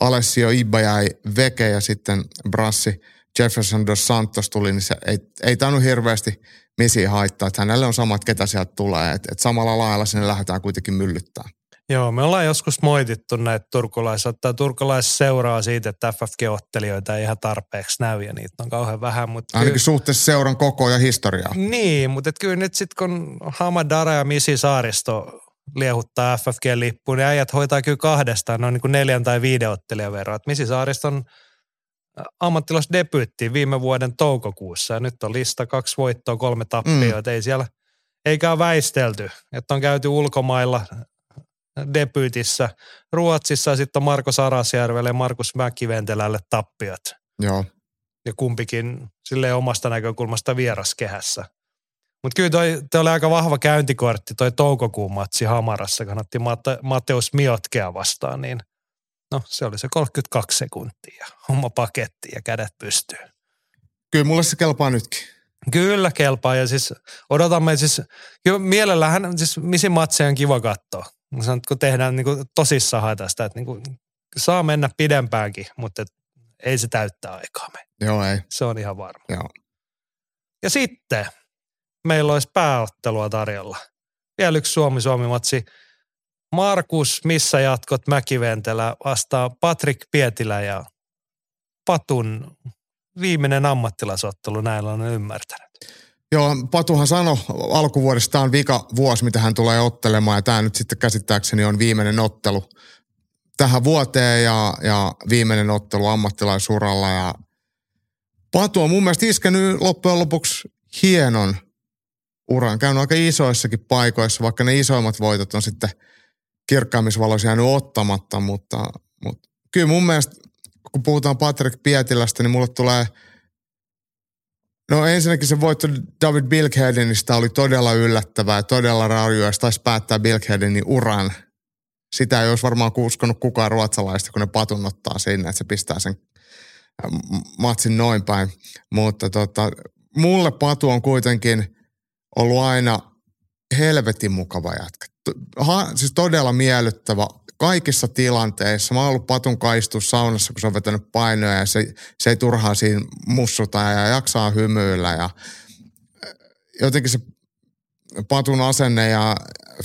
Alessio Ibba jäi veke ja sitten brassi Jefferson dos Santos tuli, niin se ei, ei tainnut hirveästi misiä haittaa. Että hänelle on samat, ketä sieltä tulee. Et, et samalla lailla sinne lähdetään kuitenkin myllyttämään. Joo, me ollaan joskus moitittu näitä turkulaisia. Tämä turkulais seuraa siitä, että F F G-ottelijoita ei ihan tarpeeksi näy ja niitä on kauhean vähän. Mutta ainakin kyllä suhteessa seuran koko ja historiaa. Niin, mutta kyllä nyt sitten kun Hamadara ja Missi Saaristo liehuttaa F F G-lippuun, niin äijät hoitaa kyllä kahdestaan noin niin kuin neljän tai viiden ottelijan verran. Missi Saariston ammattilaisdebyyttiin viime vuoden toukokuussa, ja nyt on lista kaksi voittoa, kolme tappioita. Mm. Ei siellä, eikä väistelty, että on käyty ulkomailla debyytissä Ruotsissa, ja sitten on Markus Arasjärvelle ja Markus Mäki-Ventelälle tappiot. Joo. Ja kumpikin silleen omasta näkökulmasta vieraskehässä. Mutta kyllä toi, toi oli aika vahva käyntikortti, toi toukokuun matsi Hamarassa, kannatti Mate, Mateus Miotkea vastaan, niin no se oli se kolmekymmentäkaksi sekuntia, homma paketti ja kädet pystyy. Kyllä mulle se kelpaa nytkin. Kyllä kelpaa ja siis odotamme siis, kyllä mielellähän siis Missin matseja on kiva katsoa. Sanon, kun tehdään niin kuin tosissaan haetaan sitä, että niin kuin saa mennä pidempäänkin, mutta et, ei se täyttää aikaa me. Joo ei. Se on ihan varma. Joo. Ja sitten meillä olisi pääottelua tarjolla. Vielä yksi Suomi-Suomi-matsi. Markus, missä jatkot Mäki-Ventelä vastaa Patrik Pietilä ja Patun viimeinen ammattilaisottelu, näillä on ymmärtänyt. Joo, Patuhan sanoi alkuvuodesta, tämä on vika vuosi, mitä hän tulee ottelemaan ja tämä nyt sitten käsittääkseni on viimeinen ottelu tähän vuoteen ja, ja viimeinen ottelu ammattilaisuralla ja Patu on mun mielestä iskenyt loppujen lopuksi hienon uran. Käynyt aika isoissakin paikoissa, vaikka ne isoimmat voitot on sitten kirkkaamisvaloissa jäänyt ottamatta, mutta, mutta kyllä mun mielestä, kun puhutaan Patrik Pietilästä, niin mulle tulee, no ensinnäkin se voitto David Bilkheadinistä oli todella yllättävää, todella rajua, ja se taisi päättää Bilkheadinin uran. Sitä ei olisi varmaan uskonut kukaan ruotsalaista, kun ne patunnottaa sinne, että se pistää sen matsin noin päin, mutta tota, mulle Patu on kuitenkin ollut aina helvetin mukava jätkä. Ha, siis todella miellyttävä kaikissa tilanteissa. Mä oon ollut Patun kaistua saunassa, kun se on vetänyt painoja ja se, se ei turhaan siinä mussuta ja jaksaa hymyillä. Ja jotenkin se Patun asenne ja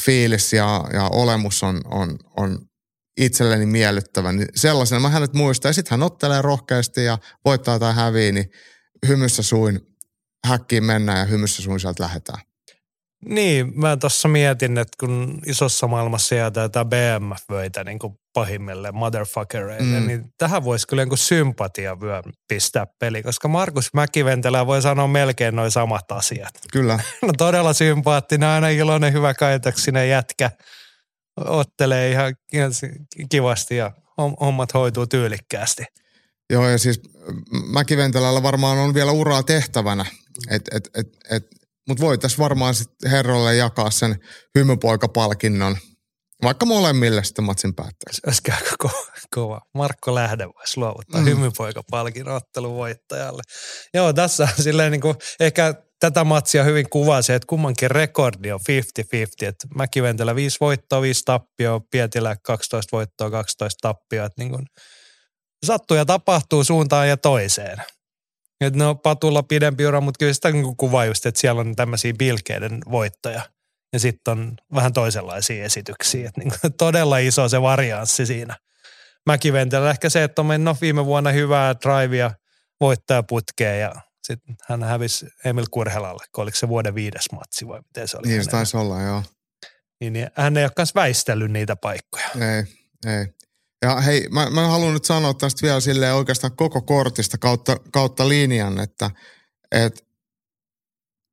fiilis ja, ja olemus on, on, on itselleni miellyttävä. Niin sellaisena mä hänet muistan. Ja sit hän ottelee rohkeasti ja voittaa tai häviä, niin hymyssä suin häkkiin mennään ja hymyssä suun sieltä lähdetään. Niin, mä tuossa mietin, että kun isossa maailmassa jäätää tämä B M F-vöitä niin kuin pahimmille motherfuckereille, mm. niin tähän voisi kyllä jonkun sympatiavyön pistää peli, koska Markus Mäki-Ventelä voi sanoa melkein noi samat asiat. Kyllä. No todella sympaattinen, aina iloinen, hyvä kaitaksinen jätkä, ottelee ihan kivasti ja hommat hoituu tyylikkäästi. Joo, ja siis Mäki-Ventelällä varmaan on vielä uraa tehtävänä, et, et, et, et, mutta voitaisiin varmaan sitten herroille jakaa sen hymypoikapalkinnon Vaikka molemmille sitten matsin päättäjäksi. Se olisi ko- kova. Markko Lähde voisi luovuttaa mm. hymypoikapalkin ottelun voittajalle. Joo, tässä on silleen niin kuin, ehkä tätä matsia hyvin kuvaa se, että kummankin rekordi on viisikymmentä viisikymmentä. Että Mäki-Ventelä viisi voittoa, viisi tappioa, Pietilä kaksitoista voittoa, kaksitoista tappioa. Että niin kuin sattuu ja tapahtuu suuntaan ja toiseen. Että no Patulla pidempi ura, mutta kyllä sitä niin kuvaa just, että siellä on tämmöisiä pilkeiden voittoja. Ja sitten on vähän toisenlaisia esityksiä. Että niin todella iso se varianssi siinä. Mäki-Ventelä ehkä se, että on mennyt viime vuonna hyvää drivea, voittaa putkea ja sitten hän hävisi Emil Kurhelalle, kun oliko se vuoden viides matsi vai miten se oli. Niin se taisi olla, joo. Niin, hän ei ole myös väistellyt niitä paikkoja. Ei, ei. Ja hei, mä, mä haluan nyt sanoa tästä vielä silleen oikeastaan koko kortista kautta, kautta linjan, että et,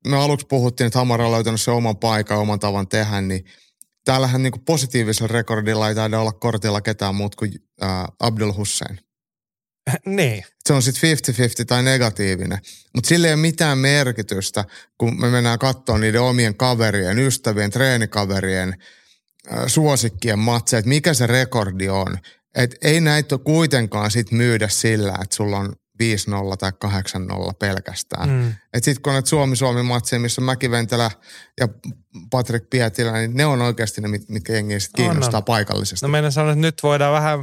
me aluksi puhuttiin, että Hamara on löytänyt sen oman paikan, oman tavan tehdä, niin täällähän niin kuin positiivisella rekordilla ei taida olla kortilla ketään muut kuin äh, Abdul Hussein. Niin. Se on sitten viisikymmentä viisikymmentä tai negatiivinen, mutta sillä ei ole mitään merkitystä, kun me mennään katsomaan niiden omien kaverien, ystävien, treenikaverien, äh, suosikkien matseja, että mikä se rekordi on. Et ei näitä kuitenkaan sit myydä sillä, että sulla on viisi nolla tai kahdeksan nolla pelkästään. Mm. Et sit kun on Suomi-Suomi-matseja, missä Mäki-Ventelä ja Patrik Pietilä, niin ne on oikeasti ne, mitkä jengiä sitten kiinnostaa on, on. paikallisesti. No meidän sanon, että nyt voidaan vähän,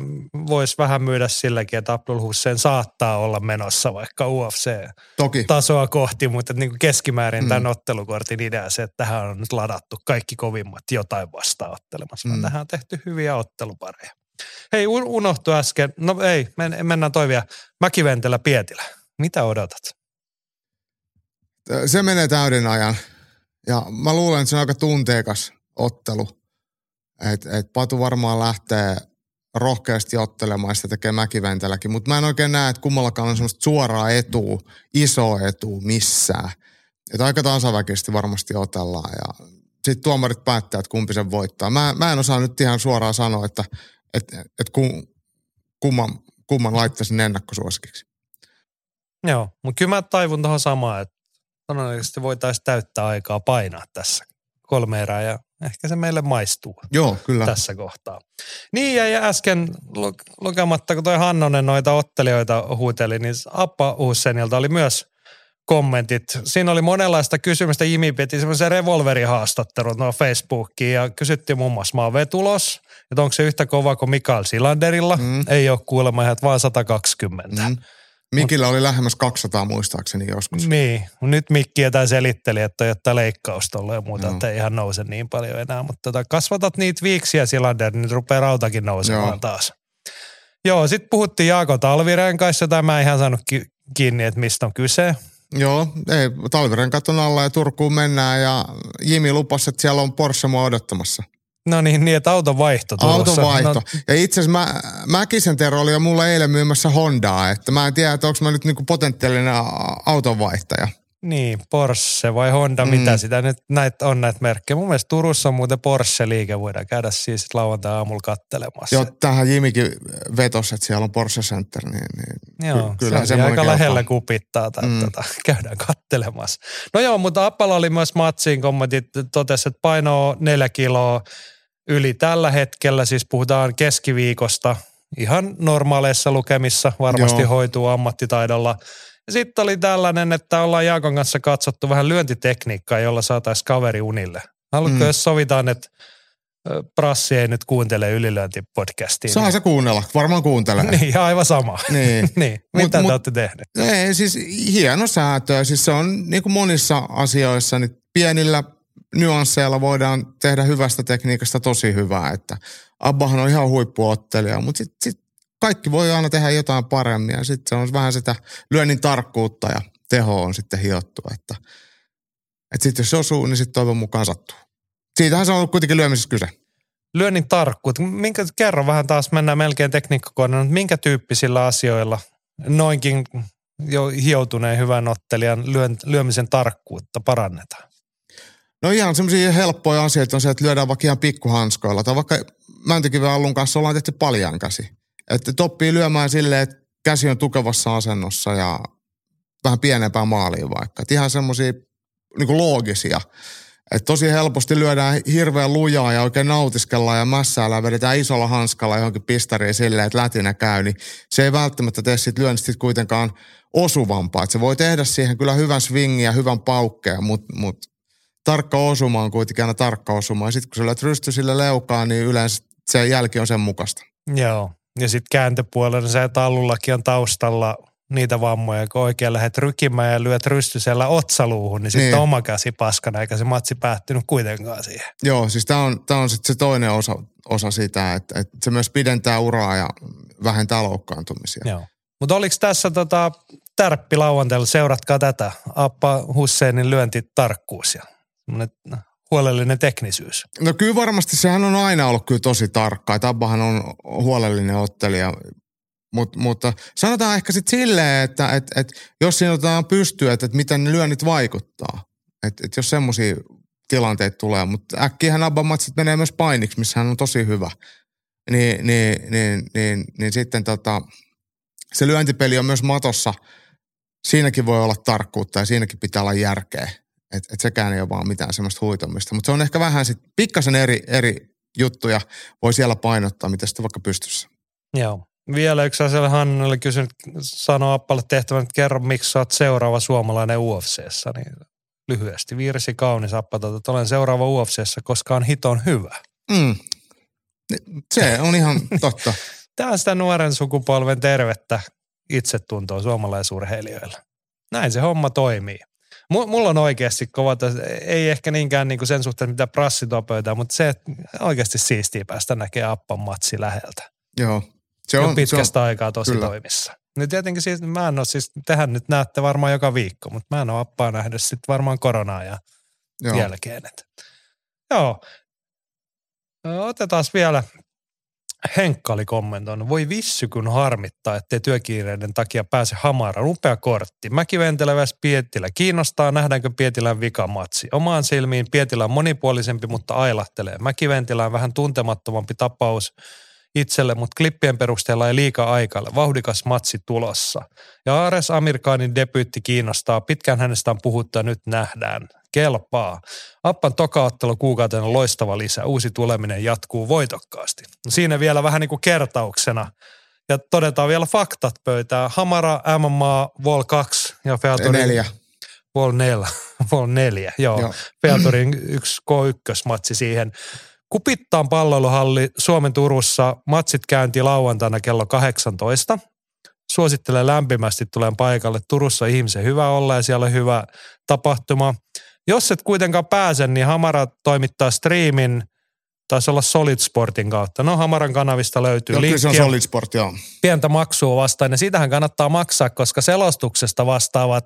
voisi vähän myydä silläkin, että Abdul Hussein saattaa olla menossa vaikka U F C-tasoa kohti, mutta niin kuin keskimäärin mm. tämän ottelukortin idea se, että tähän on nyt ladattu kaikki kovimmat jotain vastaan ottelemassa. Mm. Tähän on tehty hyviä ottelupareja. Hei, unohtui äsken. No ei, men, mennään toi vielä. Mäki-Ventelä Pietilä. Mitä odotat? Se menee täyden ajan. Ja mä luulen, että se on aika tunteikas ottelu. Et, et Patu varmaan lähtee rohkeasti ottelemaan, sitä tekee Mäki-Venteläkin. Mutta mä en oikein näe, että kummallakaan on semmoista suoraa etua, isoa etua missään. Että aika tasaväkisesti varmasti otellaan. Ja sitten tuomarit päättää, että kumpi sen voittaa. Mä, mä en osaa nyt ihan suoraan sanoa, että Että et kumman, kumman laittaisin ennakkosuosikiksi. Joo, mutta kyllä mä taivun tuohon samaan, että todennäköisesti voitaisiin täyttää aikaa painaa tässä kolme erää ja ehkä se meille maistuu. Joo, kyllä. Tässä kohtaa. Niin ja, ja äsken lukematta, kun toi Hannonen noita ottelijoita huuteli, niin Abba Hussenilta oli myös kommentit. Siinä oli monenlaista kysymystä. Jimi piti semmoisen revolverihaastattelun no Facebookiin ja kysyttiin muun muassa maavetulos, että onko se yhtä kova kuin Mikael Silanderilla. Mm. Ei ole kuulemma ihan, vaan sata kaksikymmentä. Mm. Mikillä oli lähemmäs kaksisataa muistaakseni joskus. Niin. Nyt Mikki jotain selitteli, että on jotain leikkausta ollut ja muuta, no. että ei ihan nouse niin paljon enää. Mutta tota, kasvatat niitä viiksiä Silander, niin rupeaa rautakin nousemaan Joo. taas. Joo, sitten puhuttiin Jaakko Talvirenkaissa, jota mä en ihan saanut ki- kiinni, että mistä on kyse. Joo, ei, talvirenkaat on alla ja Turkuun mennään ja Jimi lupasi, että siellä on Porsche mua odottamassa. No niin, niin että auton vaihto tulossa. Auton vaihto. No. Ja itse asiassa mä, Mäkisen Tero oli jo mulle eilen myymässä Hondaa, että mä en tiedä, että onko mä nyt niinku potentiaalinen autonvaihtaja. Niin, Porsche vai Honda, mm. mitä sitä nyt näitä on näitä merkkejä. Mun mielestä Turussa on muuten Porsche-liike, voidaan käydä siis lauantai-aamulla kattelemassa. Joo, tähän Jimikin vetosi, että siellä on Porsche Center, niin, niin joo, kyllä se semmoinen aika kelpaa. Lähellä kupittaa, tai mm. tota, käydään kattelemassa. No joo, mutta Appala oli myös matsiin kommentit, totesi, että painoa neljä kiloa yli tällä hetkellä, siis puhutaan keskiviikosta, ihan normaaleissa lukemissa, varmasti joo. hoituu ammattitaidolla. Sitten oli tällainen, että ollaan Jaakon kanssa katsottu vähän lyöntitekniikkaa, jolla saataisiin kaveri unille. Haluatko, mm. jos sovitaan, että Prassi ei nyt kuuntele ylilyöntipodcastia? Saa niin. se kuunnella, varmaan kuuntelee. Niin, aivan sama. Niin. niin. Mitä mut, te olette tehneet? Ei, siis hieno säätö. Siis se on niin kuin monissa asioissa, niin pienillä nyansseilla voidaan tehdä hyvästä tekniikasta tosi hyvää. Että Abbahan on ihan huippuottelija, mutta sitten sit, kaikki voi aina tehdä jotain paremmin ja sitten se on vähän sitä lyönnin tarkkuutta ja teho on sitten hiottua. Että, että sitten jos se osuu, niin sitten toivon mukaan sattuu. Siitähän se on ollut kuitenkin lyömisessä kyse. Lyönnin tarkkuutta. Minkä, kerro vähän taas, mennään melkein tekniikkakohdalla, mutta minkä tyyppisillä asioilla noinkin jo hioutuneen hyvän ottelijan lyön, lyömisen tarkkuutta parannetaan? No ihan semmoisia helppoja asioita on se, että lyödään vaikka ihan pikkuhanskoilla. Tai vaikka Mäntykiven Allun kanssa ollaan tehty paljan käsi. Että toppii lyömään silleen, että käsi on tukevassa asennossa ja vähän pienempää maaliin vaikka. Että ihan semmoisia niin kuin loogisia. Että tosi helposti lyödään hirveän lujaa ja oikein nautiskellaan ja mässäillään, vedetään isolla hanskalla johonkin pistariin silleen, että lätinä käy, niin se ei välttämättä tee siitä lyönnistä kuitenkaan osuvampaa. Että se voi tehdä siihen kyllä hyvän swingin ja hyvän paukkeen, mutta mut, tarkka osuma on kuitenkin aina tarkka osuma. Ja sitten kun sä lyöt rysty sille leukaan, niin yleensä se jälki on sen mukaista. Joo, ja sitten kääntöpuolella se tallullakin on taustalla niitä vammoja, kun oikein lähdet rykimään ja lyöt rystysellä otsaluuhun, niin sitten niin. Oma käsi paskana, eikä se matsi päättynyt kuitenkaan siihen. Joo, siis tämä on, on sitten se toinen osa, osa sitä, että, että se myös pidentää uraa ja vähentää loukkaantumisia. Joo, mutta oliko tässä tota, tärppi lauantailla, seuratkaa tätä, Appa Husseinin lyöntitarkkuus ja huolellinen teknisyys. No kyllä varmasti, sehän on aina ollut kyllä tosi tarkkaa, että Abbahan on huolellinen ottelija. Mut, mutta sanotaan ehkä sitten silleen, että et, et, jos siinä otetaan pystyä, että et miten ne lyönnit vaikuttaa. Että et jos semmoisia tilanteita tulee, mutta äkkiähän Abban matsit menee myös painiksi, missä hän on tosi hyvä. Niin, niin, niin, niin, niin sitten tota, se lyöntipeli on myös matossa. Siinäkin voi olla tarkkuutta ja siinäkin pitää olla järkeä. Että et sekään ei ole vaan mitään semmoista huitomista. Mutta se on ehkä vähän sitten pikkasen eri, eri juttuja voi siellä painottaa, mitä sitten vaikka pystyssä. Joo. Vielä yksi asia, hän oli kysynyt, sanoi Appalle tehtävän, että kerro, miksi sä oot seuraava suomalainen U F C:ssä. Niin lyhyesti, virsi kaunis Appa, että olen seuraava U F C:ssä, koska on hiton hyvä. Mm. Se on ihan totta. Tämä on sitä nuoren sukupolven tervettä itsetuntoa suomalaisurheilijoilla. Näin se homma toimii. Mulla on oikeasti kova, ei ehkä niinkään niinku sen suhteen, mitä prassi tuo pöytään, mutta se oikeasti siistiä päästä näkemään Appan matsi läheltä. Joo. Se on, pitkästä se on, aikaa tosi kyllä. Toimissa. Nyt tietenkin siis, mä en ole siis, tehän nyt näette varmaan joka viikko, mutta mä en ole Appaa nähdä sitten varmaan koronaa ja joo. Jälkeen. Et. Joo. Otetaan vielä. Henkka oli kommentoinut. Voi vissy kun harmittaa, ettei työkiireiden takia pääse Hamaraan. Upea kortti. Mäki-Ventelä vs. Pietilä. Kiinnostaa, nähdäänkö Pietilän vikamatsi. Omaan silmiin Pietilä on monipuolisempi, mutta ailahtelee. Mäki-Ventilä on vähän tuntemattomampi tapaus itselle, mutta klippien perusteella ei liikaa aikailla. Vauhdikas matsi tulossa. Ja Ares Amirkanin debyytti kiinnostaa. Pitkään hänestä on puhuttu ja nyt nähdään. Kelpaa. Appan toka-ottelu kuukauden on loistava lisä. Uusi tuleminen jatkuu voitokkaasti. No siinä vielä vähän niin kuin kertauksena. Ja todetaan vielä faktat pöytään. Hamara, M M A, Vol kaksi ja Featorin... Neljä. Vol neljä. Vol neljä, joo. joo. Featorin yksi K yksi-matsi siihen. Kupittaan palloiluhalli Suomen Turussa, matsit käynti lauantaina kello kahdeksantoista. Suosittelen lämpimästi tulen paikalle. Turussa ihmisen hyvä olla ja siellä on hyvä tapahtuma. Jos et kuitenkaan pääse, niin Hamara toimittaa striimin, taisi olla Solid Sportin kautta. No Hamaran kanavista löytyy linkki. Kyllä se on Solid Sport, joo. Pientä maksua vastaan ja siitähän kannattaa maksaa, koska selostuksesta vastaavat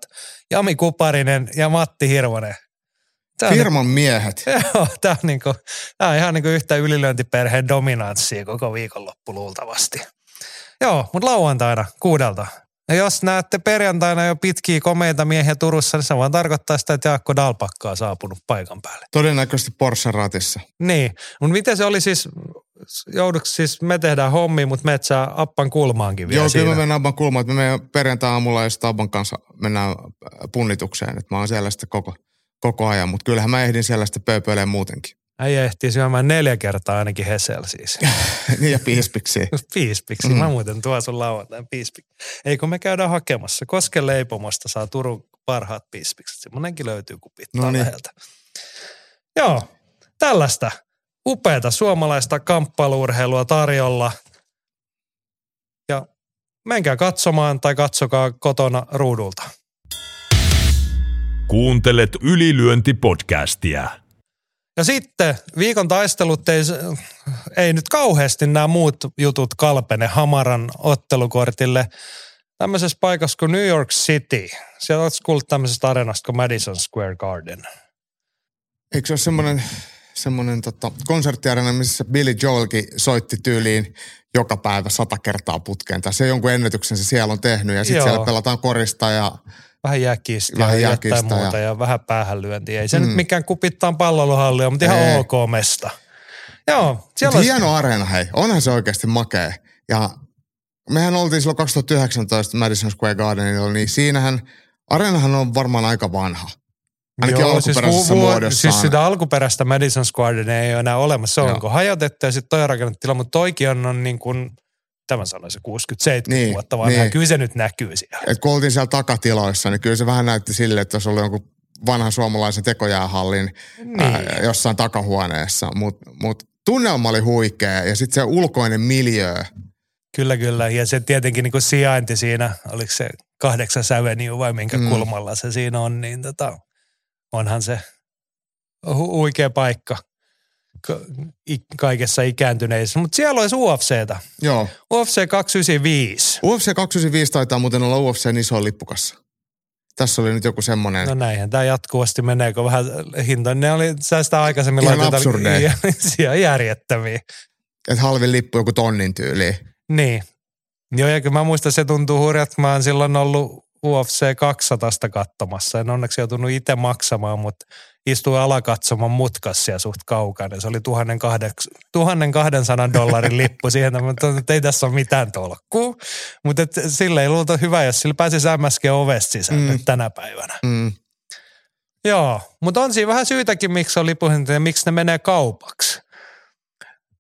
Jami Kuparinen ja Matti Hirvonen. Tämä firman niin, miehet. Joo, tämä on, niin kuin, tämä on ihan niin kuin yhtä ylilyöntiperheen dominanssia koko viikonloppu luultavasti. Joo, mutta lauantaina kuudelta. Ja jos näette perjantaina jo pitkiä komeita miehiä Turussa, niin se vaan tarkoittaa sitä, että Jaakko Daupakka on saapunut paikan päälle. Todennäköisesti Porsche ratissa. Niin, mutta miten se oli siis, joudutko siis, me tehdään hommia, mutta menet sä Appan kulmaankin vielä. Joo, siinä. Kyllä me menen Appan kulmaan. Me menen perjantai-aamulla, jos Appan kanssa mennään punnitukseen. Että mä oon siellä sitten koko... Koko ajan, mutta kyllähän mä ehdin siellä sitten pööpöilemään muutenkin. Äijä ehtii syömään neljä kertaa ainakin Hesel siis. Niin ja piispiksi. Piispiksi, mm. Mä muuten tuon sun lauantain piispiksi. Ei kun me käydään hakemassa. Kosken leipomosta saa Turun parhaat piispikset. Semmoinenkin löytyy kupittaa läheltä. Joo, tällaista upeata suomalaista kamppailuurheilua tarjolla. Ja menkää katsomaan tai katsokaa kotona ruudulta. Kuuntelet Ylilyönti-podcastia. Ja sitten viikon taistelut ei, ei nyt kauheasti nämä muut jutut kalpene Hamaran ottelukortille. Tämmöisessä paikassa kuin New York City. Siellä olet kuullut tämmöisestä arenasta kuin Madison Square Garden. Eikö se ole semmoinen, semmoinen tota, konserttiarena, missä Billy Joelkin soitti tyyliin joka päivä sata kertaa putkeen. Tai se jonkun ennätyksen se siellä on tehnyt ja sitten siellä pelataan korista ja... Vähän jäkistä ja jättää muuta ja, ja vähän päähänlyöntiä. Ei se mm. nyt mikään kupittaan palloiluhallia, mutta ihan ok mesta. Joo. Siellä hieno olisi... areena, hei. Onhan se oikeasti makea. Ja mehän oltiin silloin kaksituhattayhdeksäntoista Madison Square Gardenilla, niin siinähän, areenahan on varmaan aika vanha. Ainakin joo, alkuperäisessä siis muodossaan. Siis sitä alkuperäistä Madison Squarenia ei ole enää olemassa. Se onko joo. hajotettu ja sitten toi on rakennettu tila, mutta toikin on niin kuin, tämän sanoisin, kuusikymmentä seitsemänkymmentä niin, vuotta, vaan niin. Kyllä se nyt näkyy siellä. Et kun oltiin siellä takatiloissa, niin kyllä se vähän näytti silleen, että se oli jonkun vanhan suomalaisen tekojäähallin niin. ää, jossain takahuoneessa. Mutta mut tunnelma oli huikea ja sitten se ulkoinen miljöö. Kyllä, kyllä. Ja se tietenkin niin kuin sijainti siinä, oliko se kahdeksan säveniä vai minkä mm. kulmalla se siinä on, niin tota... Onhan se hu- huikea paikka Ka- ik- kaikessa ikääntyneissä. Mutta siellä olisi U F C:tä. Joo. U F C kaksisataayhdeksänkymmentäviisi. U F C kaksisataayhdeksänkymmentäviisi taitaa muuten olla U F C:n iso lippukassa. Tässä oli nyt joku semmoinen. No näinhän tämä jatkuvasti menee, kun vähän hinta. Ne oli sitä aikaisemmin laitetaan. Ihan absurdeja. Siellä järjettäviä. Että halvin lippu joku tonnin tyyliin. Niin. Joo, ja kyllä mä muistan, se tuntuu hurjat. Mä oon silloin ollut... U F C kaksisataasta katsomassa. En onneksi joutunut itse maksamaan, mutta istuin alakatsoman mutkassa siellä suht kaukana. Se oli tuhat kaksisataa dollarin lippu siihen, että ei tässä ole mitään tolkkuu. Mutta sillä ei luulta hyvä, jos sillä pääsisi M S G-ovesta sisään mm. tänä päivänä. Mm. Joo, mutta on siinä vähän syytäkin, miksi on lipuhinta ja miksi ne menee kaupaksi.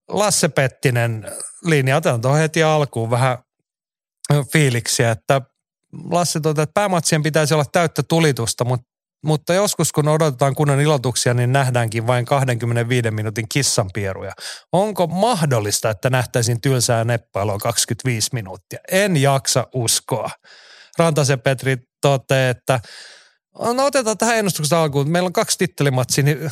Lasse Pettinen linja, otetaan tuohon heti alkuun vähän fiiliksiä, että Lasse toteaa, että päämatsien pitäisi olla täyttä tulitusta, mutta, mutta joskus kun odotetaan kunnon ilotuksia, niin nähdäänkin vain kaksikymmentäviisi minuutin kissanpieruja. Onko mahdollista, että nähtäisiin tylsää neppailua kaksikymmentäviisi minuuttia? En jaksa uskoa. Rantasen Petri toteaa, että no otetaan tähän ennustuksesta alkuun. Meillä on kaksi tittelimatsia, niin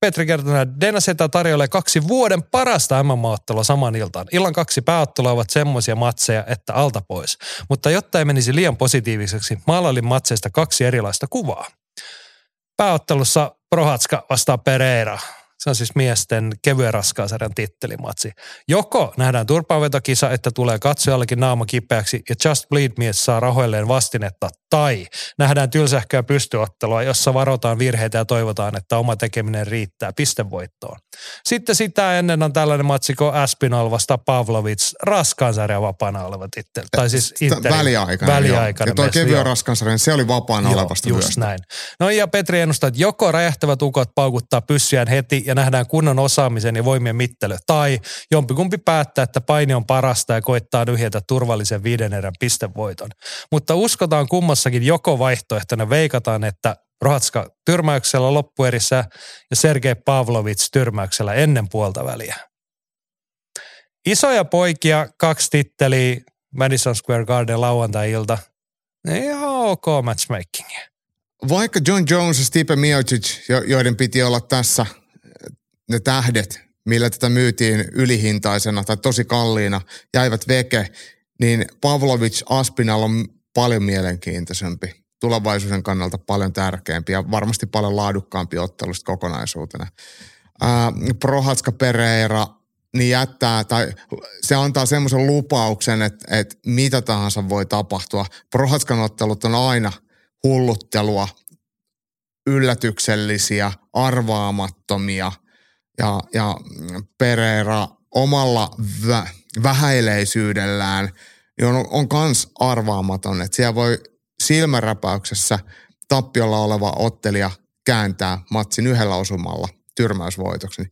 Petri kertoo, että Dena Zeta tarjoilee kaksi vuoden parasta M M A-ottelua saman iltaan. Illan kaksi pääottelua ovat semmoisia matseja, että alta pois. Mutta jotta ei menisi liian positiiviseksi, maalailin matseista kaksi erilaista kuvaa. Pääottelussa Prochazka vastaa Pereira. Se on siis miesten kevyen raskaasarjan tittelimatsi. Joko nähdään turpaanvetokisa, että tulee katsojallekin naama kipeäksi ja Just Bleed-mies saa rahoilleen vastinetta. Tai nähdään tylsähköä pystyottelua, jossa varotaan virheitä ja toivotaan, että oma tekeminen riittää pistevoittoon. Sitten sitä ennen on tällainen matsikko Aspinall vastaan Pavlovich, raskaansarjan vapaana oleva titteli. Tai siis interi- väliaikainen. väliaikainen ja toi kevyen raskaansarjan, se oli vapaana joo, olevasta just myöstä. Näin. No ja Petri ennustaa, että joko räjähtävät ukot paukuttaa pyssyään heti ja nähdään kunnon osaamisen ja voimien mittelö. Tai jompikumpi päättää, että paini on parasta ja koittaa nyhjätä turvallisen viiden erän pistevoiton. Mutta uskotaan kummassakin joko vaihtoehtona, veikataan, että Prochazka tyrmäyksellä loppuerissä ja Sergei Pavlovich tyrmäyksellä ennen puolta väliä. Isoja poikia, kaksi titteliä, Madison Square Garden lauantai-ilta. Ihan ok matchmakingia. Vaikka John Jones ja Stipe Miocic, joiden piti olla tässä ne tähdet, millä tätä myytiin ylihintaisena tai tosi kalliina, jäivät veke, niin Pavlovich Aspinall on paljon mielenkiintoisempi, tulevaisuuden kannalta paljon tärkeämpi ja varmasti paljon laadukkaampi ottelusta kokonaisuutena. Ää, Prochazka Pereira niin jättää, tai se antaa semmoisen lupauksen, että, että mitä tahansa voi tapahtua. Prohatskan ottelut on aina hulluttelua, yllätyksellisiä, arvaamattomia. Ja, ja Pereira omalla vä, vähäileisyydellään niin on, on kans arvaamaton. Että siellä voi silmäräpäyksessä tappiolla oleva ottelija kääntää matsin yhdellä osumalla tyrmäysvoitoksi.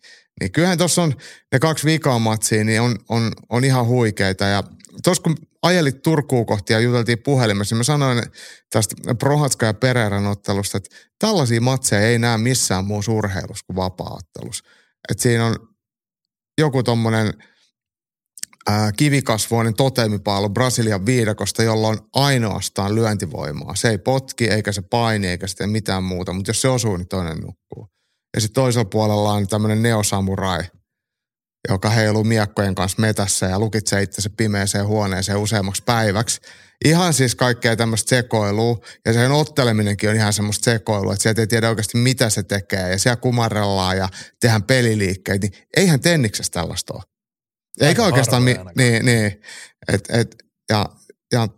Niin kyllähän tuossa on ne kaksi viikaa matsia, niin on, on, on ihan huikeita. Ja tuossa kun ajelit Turkuun kohti ja juteltiin puhelimessa, niin mä sanoin tästä Prochazka ja Pereiran ottelusta, että tällaisia matseja ei näe missään muussa urheilussa kuin vapaa-ottelussa. Että siinä on joku tommonen ää, kivikasvuinen totemipaalu Brasilian viidakosta, jolla on ainoastaan lyöntivoimaa. Se ei potki, eikä se paini, eikä sitten mitään muuta, mutta jos se osuu, niin toinen nukkuu. Ja sitten toisella puolella on tämmöinen neosamurai, joka heiluu miekkojen kanssa metässä ja lukitsee itsensä pimeäseen huoneeseen useammaksi päiväksi. Ihan siis kaikkea tämmöistä sekoilua, ja sen otteleminenkin on ihan semmoista sekoilua, että sieltä ei tiedä oikeasti mitä se tekee, ja siellä kumarrellaan ja tehdään peliliikkeitä. Niin eihän tenniksessä tällaista ole. Eikä en oikeastaan, mi- niin, niin. Et, et, ja, ja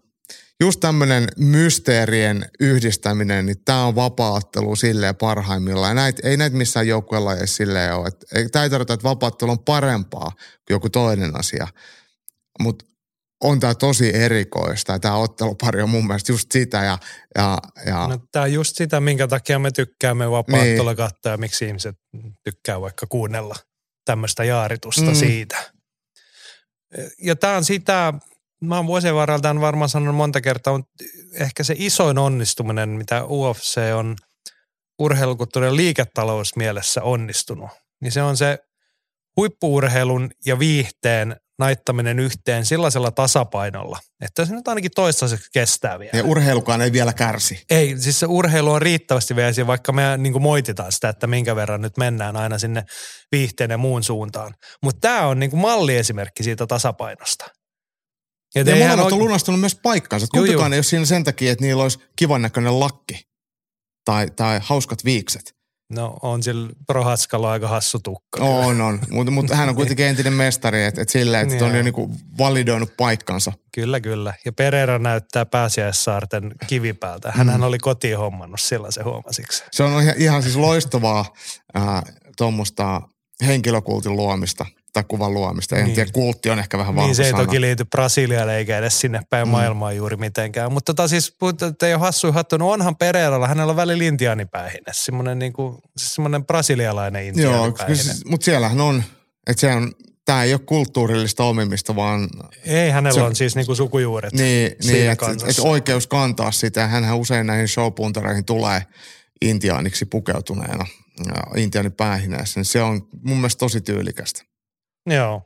just tämmöinen mysteerien yhdistäminen, niin tämä on vapaattelu silleen parhaimmillaan. Ja näitä, ei näitä missään joukkueella ei silleen ole. Tämä ei tarkoita, että vapaattelu on parempaa kuin joku toinen asia, mutta on tämä tosi erikoista. Tämä ottelupari on mun mielestä just sitä. Ja, ja, ja. No, tämä on just sitä, minkä takia me tykkäämme vapaa-ottelua niin. katsoa ja miksi ihmiset tykkää vaikka kuunnella tämmöistä jaaritusta mm. siitä. Ja tämä on sitä, mä oon vuosien varrella tämän varmaan sanonut monta kertaa, mutta ehkä se isoin onnistuminen, mitä U F C on urheilukulttuurin liiketalousmielessä onnistunut, niin se on se huippu-urheilun ja viihteen naittaminen yhteen sellaisella tasapainolla, että se nyt ainakin toistaiseksi kestää vielä. Ja urheilukaan ei vielä kärsi. Ei, siis se urheilu on riittävästi vielä siinä, vaikka me niin moititaan sitä, että minkä verran nyt mennään aina sinne viihteen ja muun suuntaan. Mutta tämä on niin malliesimerkki siitä tasapainosta. Ja, ja molemmat on oikein... lunastunut myös paikkaansa. Kumpikaan ei ole siinä sen takia, että niillä olisi kivan näköinen lakki tai, tai hauskat viikset. No on sillä Prochazkalla aika hassu tukka. On, on. Mutta mut hän on kuitenkin entinen mestari, että et sillä, että on jo niinku validoinut paikkansa. Kyllä, kyllä. Ja Pereira näyttää Pääsiäissaarten kivipäältä. Hänhän mm. oli kotiin hommannut sillä, se huomasiksi. Se on ihan, ihan siis loistavaa äh, tuommoista henkilökultin luomista tai kuvan luomista. En niin. tiedä, kultti on ehkä vähän vahva sana. Niin se ei toki liity Brasilialle eikä edes sinne päin mm. maailmaa juuri mitenkään. Mutta tota siis, te ei ole hassuja hattu, no onhan Pereiralla, hänellä on välillä intiaanipäihine. Semmoinen niinku, semmoinen brasilialainen intiaanipäihine. Joo, mutta siellähän on, että se on, tämä ei ole kulttuurillista omimista, vaan... Ei, hänellä se, on siis niinku sukujuuret niin, siinä niin, kansassa. Että et oikeus kantaa sitä. Hänhän usein näihin showpuntareihin tulee intiaaniksi pukeutuneena, intiaanipäähineissä. Se on mun mielestä tosi tyylikästä. Joo.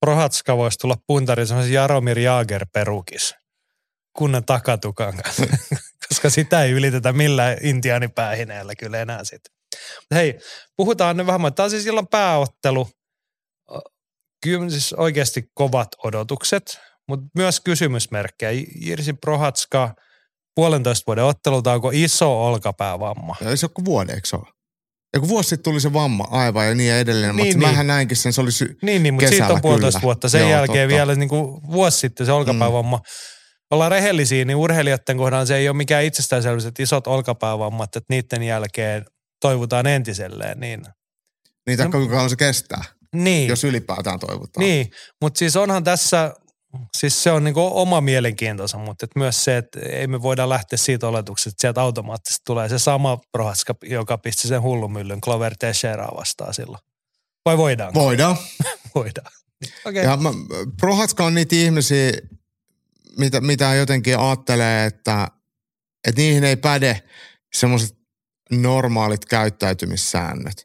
Prochazka voisi tulla puntariin semmoisen Jaromir Jagr -perukis kunnan takatukan kanssa, koska sitä ei ylitetä millään intiaanipäähineellä kyllä enää sitten. Hei, puhutaan nyt vähän, tämä on siis illan pääottelu. Kyllä siis oikeasti kovat odotukset, mutta myös kysymysmerkkejä. Jirzi Prochazka, puolentoista vuoden ottelutauko, iso olkapäävamma. Ei se ole kuin vuoden, eikö se ole? Ja kun vuosi sitten tuli se vamma aivan ja niin ja edelleen, niin, mutta niin. mähän näinkin sen, se oli sy- Niin, niin mutta siitä on puolitoista kyllä. vuotta. Sen Joo, jälkeen totta. vielä niin kuin vuosi sitten se olkapäävamma. Mm. Ollaan rehellisiä, niin urheilijoiden kohdalla se ei ole mikään itsestäänselvyys, että isot olkapäävammat, että niiden jälkeen toivotaan entiselleen. Niin. Niin, taikka no, kuinka se kestää, niin. jos ylipäätään toivotaan. Niin, mutta siis onhan tässä, siis se on niin kuin oma mielenkiintonsa, mutta että myös se, että ei me voida lähteä siitä oletuksesta, että sieltä automaattisesti tulee se sama Prochazka, joka pisti sen hullumyllyn Glover Teixeiraa vastaan silloin. Vai voidaanko? Voidaan. Voidaan. Okay. Ja mä, Prochazka on niitä ihmisiä, mitä, mitä jotenkin ajattelee, että, että niihin ei päde semmoiset normaalit käyttäytymissäännöt.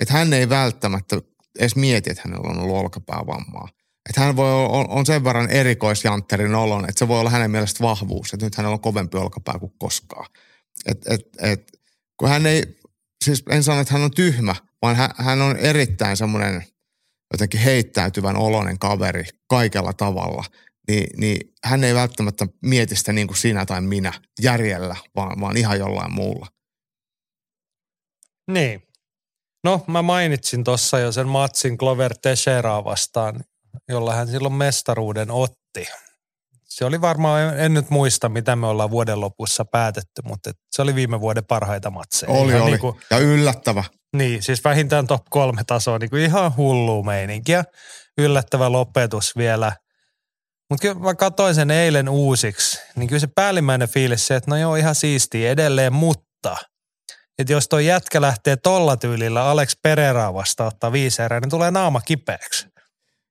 Että hän ei välttämättä edes mieti, että hänellä on ollut olkapäävammaa. Että hän voi olla, on sen verran erikoisjantterin olon, että se voi olla hänen mielestä vahvuus, että nyt hänellä on kovempi olkapää kuin koskaan. Et, et, et, kun hän ei, siis en sano, että hän on tyhmä, vaan hän, hän on erittäin semmoinen jotenkin heittäytyvän oloinen kaveri kaikella tavalla. Ni, niin hän ei välttämättä mieti sitä niin kuin sinä tai minä järjellä, vaan, vaan ihan jollain muulla. Niin. No mä mainitsin tuossa jo sen matsin Glover Teixeiraa vastaan, jolla hän silloin mestaruuden otti. Se oli varmaan, en nyt muista, mitä me ollaan vuoden lopussa päätetty, mutta se oli viime vuoden parhaita matseja. Oli, ihan oli. Niin kuin, ja yllättävä. Niin, siis vähintään top kolme tasoa, niin kuin ihan hullua meininkiä. Yllättävä lopetus vielä. Mutta kyllä mä katsoin sen eilen uusiksi, niin kyllä se päällimmäinen fiilis se, että no joo, ihan siistiä edelleen, mutta... Että jos toi jätkä lähtee tolla tyylillä Alex Pereiraa vastaan ottaa viisi erää, niin tulee naama kipeäksi. Ja,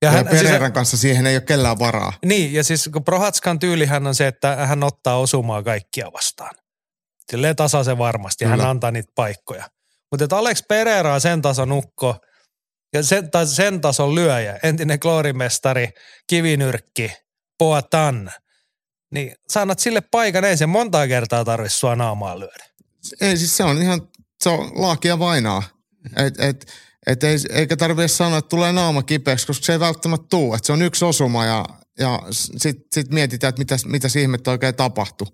ja hän, Pereiran siis, kanssa siihen ei ole kellään varaa. Niin, ja siis kun Prochazkan tyylihän on se, että hän ottaa osumaa kaikkia vastaan. Silleen tasaisen varmasti, Kyllä. hän antaa niitä paikkoja. Mutta että Alex Pereira on sen tason ukko, ja sen, tai sen tason lyöjä, entinen kloorimestari, kivinyrkki, Poatan, niin sanat sille paikan, ei se montaa kertaa tarvitse sua naamaan lyödä. Ei siis se on ihan, se on laakia vainaa, et, et, et ei, eikä tarvitse sanoa, että tulee naama kipeäksi, koska se ei välttämättä tule, että se on yksi osuma ja, ja sitten sit mietitään, että mitä, mitä se ihmettä oikein tapahtui.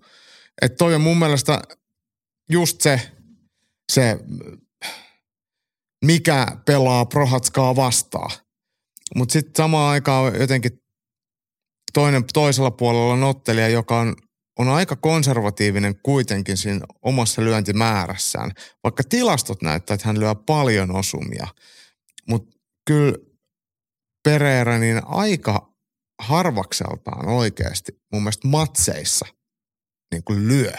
Että toi on mun mielestä just se, se mikä pelaa Prochazkaa vastaan, mutta sitten samaan aikaan jotenkin toinen, toisella puolella on ottelija, joka on on aika konservatiivinen kuitenkin siinä omassa lyöntimäärässään. Vaikka tilastot näyttää, että hän lyö paljon osumia. Mutta kyllä Pereira niin aika harvakseltaan oikeasti mun mielestä matseissa niin kuin lyö.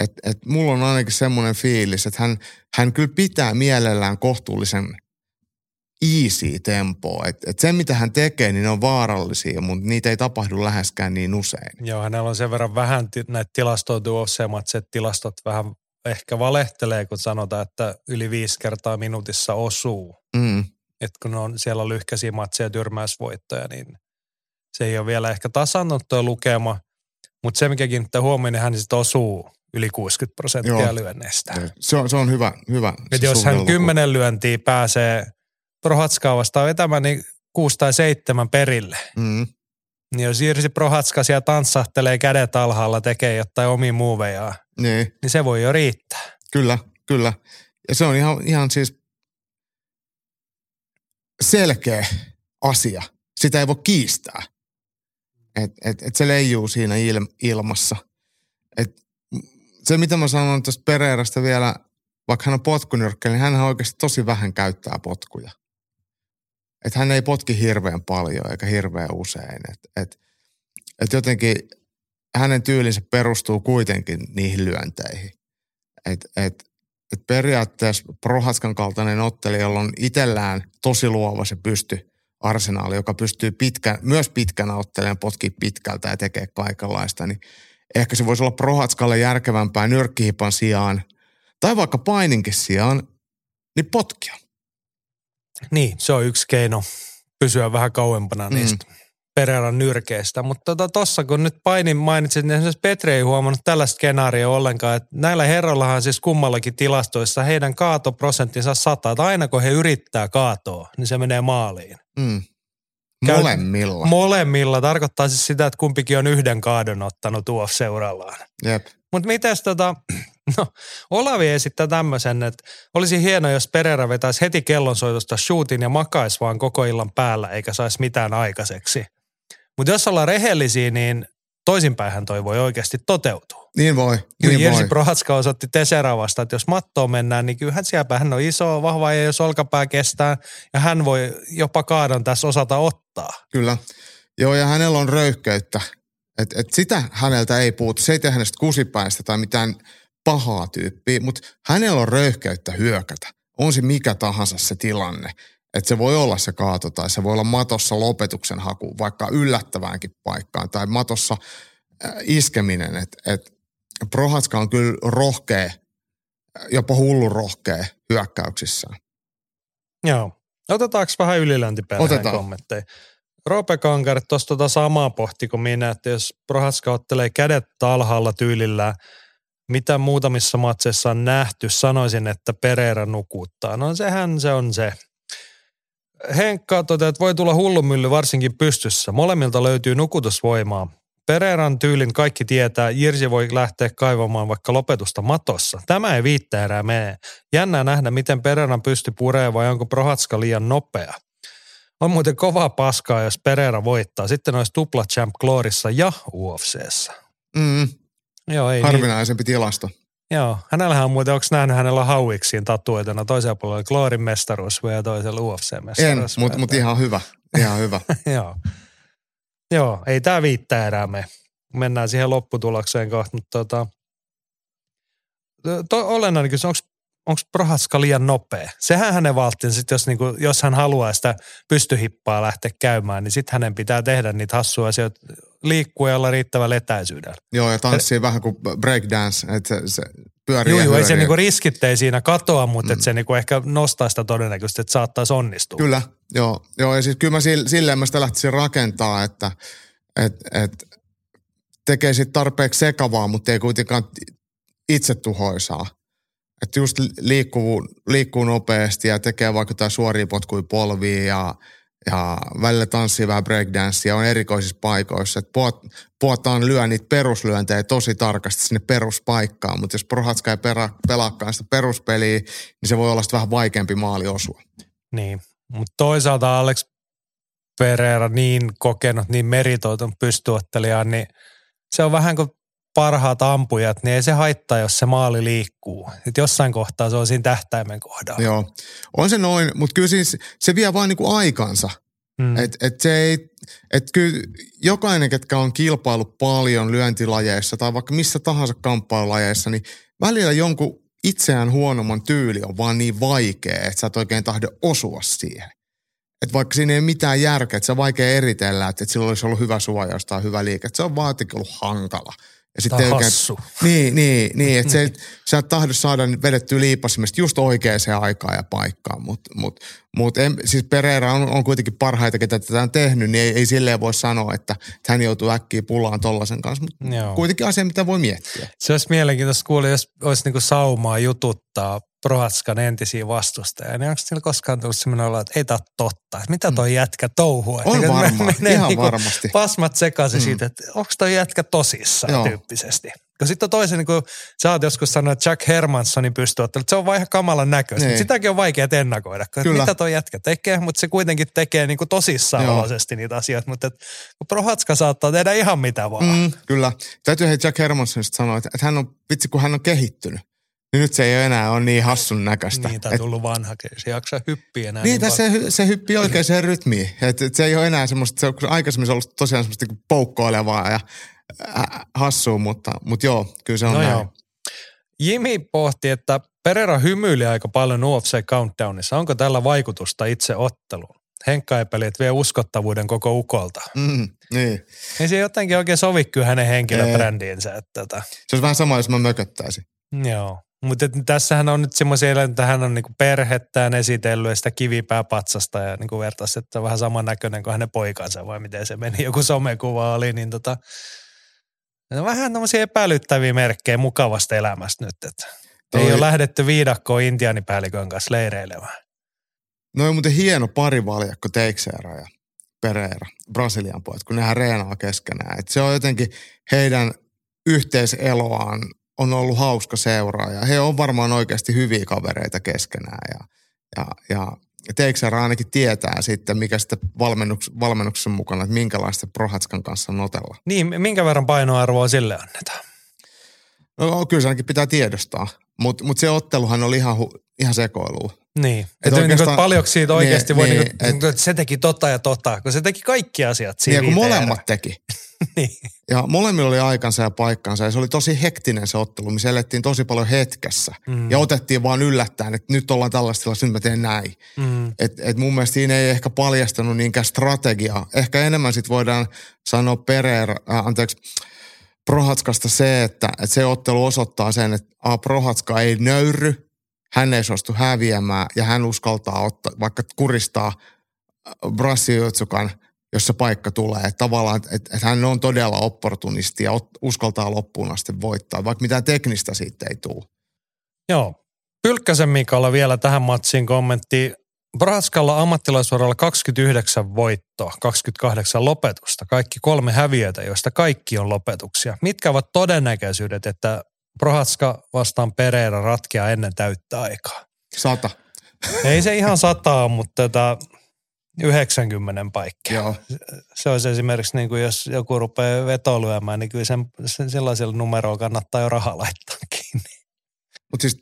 Et, et mulla on ainakin semmoinen fiilis, että hän, hän kyllä pitää mielellään kohtuullisen easy tempoa. Et, et sen, mitä hän tekee, niin ne on vaarallisia, mutta niitä ei tapahdu läheskään niin usein. Joo, hänellä on sen verran vähän t- näitä tilastoitu U F C-matseja, tilastot vähän ehkä valehtelee, kun sanotaan, että yli viisi kertaa minuutissa osuu. Mm. Että kun on, siellä on lyhkäisiä matseja, tyrmäysvoittoja, niin se ei ole vielä ehkä tasannut tuo lukema. Mutta se, mikä kiinnittää huomioon, niin hän sitten osuu yli kuusikymmentä prosenttia lyönneistä. Se on, se on hyvä. hyvä se jos hän kymmenen lyöntiä pääsee Prochatskaa vastaan vetämään, niin kuusi tai seitsemän perille. Mm. Niin jos Jirzi Prochazka siellä tanssahtelee kädet alhaalla, tekee jotain omia muuvejaan, niin. niin se voi jo riittää. Kyllä, kyllä. Ja se on ihan, ihan siis selkeä asia. Sitä ei voi kiistää. Et, et, et se leijuu siinä il, ilmassa. Et se, mitä mä sanon tuosta Pereirasta vielä, vaikka hän on potkunyrkkä, niin hänhän oikeasti tosi vähän käyttää potkuja. Että hän ei potki hirveän paljon eikä hirveän usein. Että et, et jotenkin hänen tyylinsä perustuu kuitenkin niihin lyönteihin. Että et, et periaatteessa Prochatskan kaltainen otteli, jolla on itsellään tosi luova se pysty arsenaali, joka pystyy pitkä, myös pitkänä ottelemaan potkiin pitkältä ja tekee kaikenlaista, niin ehkä se voisi olla Prochaskalle järkevämpää nyrkkihipan sijaan tai vaikka paininkin sijaan, niin potkia. Niin, se on yksi keino pysyä vähän kauempana niistä mm. Pereiran nyrkeistä. Mutta tuossa tota, kun nyt painin mainitsit, niin esimerkiksi Petri ei huomannut tällaista skenaarioa ollenkaan, että näillä herroillahan siis kummallakin tilastoissa heidän kaatoprosenttinsa sataa, että aina kun he yrittää kaatoa, niin se menee maaliin. Mm. Molemmilla. Käy, molemmilla. Tarkoittaa siis sitä, että kumpikin on yhden kaadon ottanut tuossa seurallaan. Jep. Mutta mitäs tota, no Olavi esittää tämmöisen, että olisi hienoa, jos Pereira vetäisi heti kellonsoitosta shootin ja makaisi vaan koko illan päällä, eikä saisi mitään aikaiseksi. Mutta jos ollaan rehellisiä, niin toisinpäinhän toi voi oikeasti toteutua. Niin voi. Niin Jirzi Prochazka osoitti Teixeiraa vastaan, että jos mattoon mennään, niin kyllähän siellä hän on iso, vahva ja jos olkapää kestää, ja hän voi jopa kaadon tässä osata ottaa. Kyllä. Joo, ja hänellä on röyhkeyttä. Et, et sitä häneltä ei puutu, se ei tee hänestä kusipäistä tai mitään pahaa tyyppiä, mutta hänellä on röyhkeyttä hyökätä. On se mikä tahansa se tilanne. Että se voi olla se kaato tai se voi olla matossa lopetuksen haku, vaikka yllättäväänkin paikkaan tai matossa äh, iskeminen. Et, et Prochazka on kyllä rohkea, jopa hullu rohkea hyökkäyksissään. Joo. Otetaanko vähän ylilyöntiperheen kommentteja? Roope Kankari tuossa tota samaa pohti kuin minä, että jos Prochazka ottelee kädet alhaalla tyylillä, mitä muutamissa matseissa on nähty, sanoisin, että Pereira nukuttaa. No sehän se on se. Henkka toteaa, että voi tulla hullumylly varsinkin pystyssä. Molemmilta löytyy nukutusvoimaa. Pereiran tyylin kaikki tietää, Jirsi voi lähteä kaivamaan vaikka lopetusta matossa. Tämä ei viittä erää mene. Jännää nähdä, miten Pereiran pysty puree vai onko Prochazka liian nopea. On muuten kovaa paskaa, jos Pereira voittaa. Sitten olisi tupla champ Gloorissa ja U F C:ssä. Mm. Joo, ei harvinaisempi niin. Tilasto. Joo, hänellähän on muuten, onko nähnyt hänellä hauiksiin tatuoitana toisella puolella Gloorin mestaruusvea ja toisella U F C-mestaruusvea. En, mutta mut ihan hyvä, ihan hyvä. Joo. Joo, ei tämä viittää erää me. Mennään siihen lopputulokseen kohta, mutta tota, to, olennainen kysymys, onko Onko Prochazka liian nopea? Sehän hänen valttiin, sit jos, niinku, jos hän haluaa sitä pystyhippaa lähteä käymään, niin sitten hänen pitää tehdä niitä hassuja asioita liikkua ja olla riittävällä etäisyydellä. Joo, ja tanssii Pere- vähän kuin breakdance, että se pyörii. Joo, joo, ei se niinku riskit ei siinä katoa, mutta mm. se niinku ehkä nostaa sitä todennäköisesti, että saattaisi onnistua. Kyllä, joo. joo ja siis kyllä mä silleen mä sitä lähtisin rakentaa, että et, et tekee sitten tarpeeksi sekavaa, mutta ei kuitenkaan itse tuhoisaa. Että just liikkuu, liikkuu nopeasti ja tekee vaikka jotain suoria potkuja polviin ja, ja välillä tanssii vähän breakdancea on erikoisissa paikoissa. Että puotaan lyö niitä peruslyöntejä tosi tarkasti sinne peruspaikkaan, mutta jos Prochazka ei perä, pelaakaan sitä peruspeliä, niin se voi olla vähän vaikeampi maali osua. Niin, mutta toisaalta Alex Pereira niin kokenut, niin meritoitunut pystyottelija, niin se on vähän kuin parhaat ampujat, niin ei se haittaa, jos se maali liikkuu. Että jossain kohtaa se on siinä tähtäimen kohdalla. Joo, on se noin, mutta kyllä siis se vie vaan niinku aikansa. Mm. Että et se ei, että kyllä jokainen, ketkä on kilpailut paljon lyöntilajeissa tai vaikka missä tahansa kamppailulajeissa, niin välillä jonkun itseään huonomman tyyli on vaan niin vaikea, että sä et oikein tahdo osua siihen. Että vaikka siinä ei mitään järkeä, että se on vaikea eritellä, että sillä olisi ollut hyvä suojaus tai hyvä liike. Se on vaan ollut hankala. Ja tai oikein, hassu. Niin, niin, niin että niin. Sä et tahdo saada vedettyä liipasimesta just oikeaan aikaan ja paikkaan. Mutta mut, mut siis Pereira on, on kuitenkin parhaita, ketä tätä on tehnyt, niin ei, ei silleen voi sanoa, että, että hän joutuu äkkiä pulaan tollaisen kanssa. Mutta kuitenkin asia, mitä voi miettiä. Se olisi mielenkiintoista kuulla, jos olisi niinku saumaa jututtaa Prochazkan entisiä vastustajia, niin onko sillä koskaan tullut semmoinen olla, että ei tämä totta, että mitä toi mm. jätkä touhuu? On niin, varmaan, ihan niin varmasti. Pasmat sekaisin mm. siitä, että onko toi jätkä tosissaan Joo. tyyppisesti. Ja sitten on toisen, niin kuin sä oot joskus sanonut, että Jack Hermanssonin pystyy ottamaan, että se on vaan ihan kamalan näköistä. Niin. Sitäkin on vaikea ennakoida, että mitä toi jätkä tekee, mutta se kuitenkin tekee niin kuin tosissaan oloisesti niitä asioita. Mutta Prochazka saattaa tehdä ihan mitä vaan. Mm, kyllä. Täytyy hei Jack Hermanssonista sanoa, että hän on, vitsi kun hän on kehittynyt. Niin nyt se ei enää ole niin hassun näköistä. Niitä on tullut vanhakin. Se jaksaa hyppiä enää. Niitä niin se, se hyppii oikeaan rytmiin. Et, et se ei ole enää semmoista, se on aikaisemmin ollut tosiaan semmoista niin poukkoilevaa ja äh, hassua, mutta, mutta joo, kyllä se on no näin. Joo. Jimi pohti, että Pereira hymyili aika paljon U F C Countdownissa. Onko tällä vaikutusta itse otteluun? Henkka epäili, että vie uskottavuuden koko ukolta. Mm, niin. Ei se jotenkin oikein sovi kyllä hänen henkilöbrändiinsä. Että tota. Se olisi vähän sama, jos mä mököttäisin. Joo. Mutta tässähän on nyt semmoisia eläimiä, että hän on niinku perhettään esitellyt ja sitä kivipääpatsasta ja niinku vertaisi, että vähän samannäköinen kuin hänen poikansa vai miten se meni, joku somekuva oli, niin tota, no vähän tämmöisiä epäilyttäviä merkkejä mukavasta elämästä nyt, että toi ei ole lähdetty viidakkoon intiaanipäällikön kanssa leireilemään. No on muuten hieno parivaljakko Teixeira ja Pereira, Brasilian pojat, kun nehän reenaa keskenään, että se on jotenkin heidän yhteiseloaan on ollut hauska seuraaja. He on varmaan oikeasti hyviä kavereita keskenään. Ja, ja, ja Teixeira ainakin tietää sitten, mikä sitten valmennuks, valmennuksen mukana, että minkälaista Prochazkan kanssa notella. Niin, minkä verran painoarvoa sille annetaan? No kyllä se ainakin pitää tiedostaa. Mutta mut se otteluhan oli ihan, ihan sekoilua. Niin. Että et niin paljonko siitä oikeasti niin, voi, niin, niin, et, se teki tota ja tota, kun se teki kaikki asiat siinä. Niin, kun molemmat teki. Niin. Ja molemmilla oli aikansa ja paikkansa ja se oli tosi hektinen se ottelu, missä elettiin tosi paljon hetkessä mm. ja otettiin vaan yllättäen, että nyt ollaan tällaista tilassa, nyt mä teen näin. Mm. Että et mun mielestä siinä ei ehkä paljastanut niinkään strategiaa. Ehkä enemmän sitten voidaan sanoa Pereira, äh, anteeksi, Prochazkasta se, että et se ottelu osoittaa sen, että a, Prochazka ei nöyry, hän ei suostu häviämään ja hän uskaltaa ottaa, vaikka kuristaa Brassi-Jutsukan jos se paikka tulee. Että tavallaan, että et hän on todella opportunisti ja ot, uskaltaa loppuun asti voittaa, vaikka mitään teknistä siitä ei tule. Joo. Pylkkäsen Mikalla vielä tähän matsiin kommentti. Prochazkalla ammattilaisuralla kaksikymmentäyhdeksän voittoa, kaksikymmentäkahdeksan lopetusta, kaikki kolme häviötä, joista kaikki on lopetuksia. Mitkä ovat todennäköisyydet, että Prochazka vastaan Pereira ratkeaa ennen täyttä aikaa? Sata. Ei se ihan sataa, mutta tätä yhdeksänkymmenen paikkaa. Joo. Se olisi esimerkiksi, niin kuin jos joku rupeaa vetolyömään, niin kyllä sen, sen sellaisella numerolla kannattaa jo rahaa laittaa kiinni. Mutta siis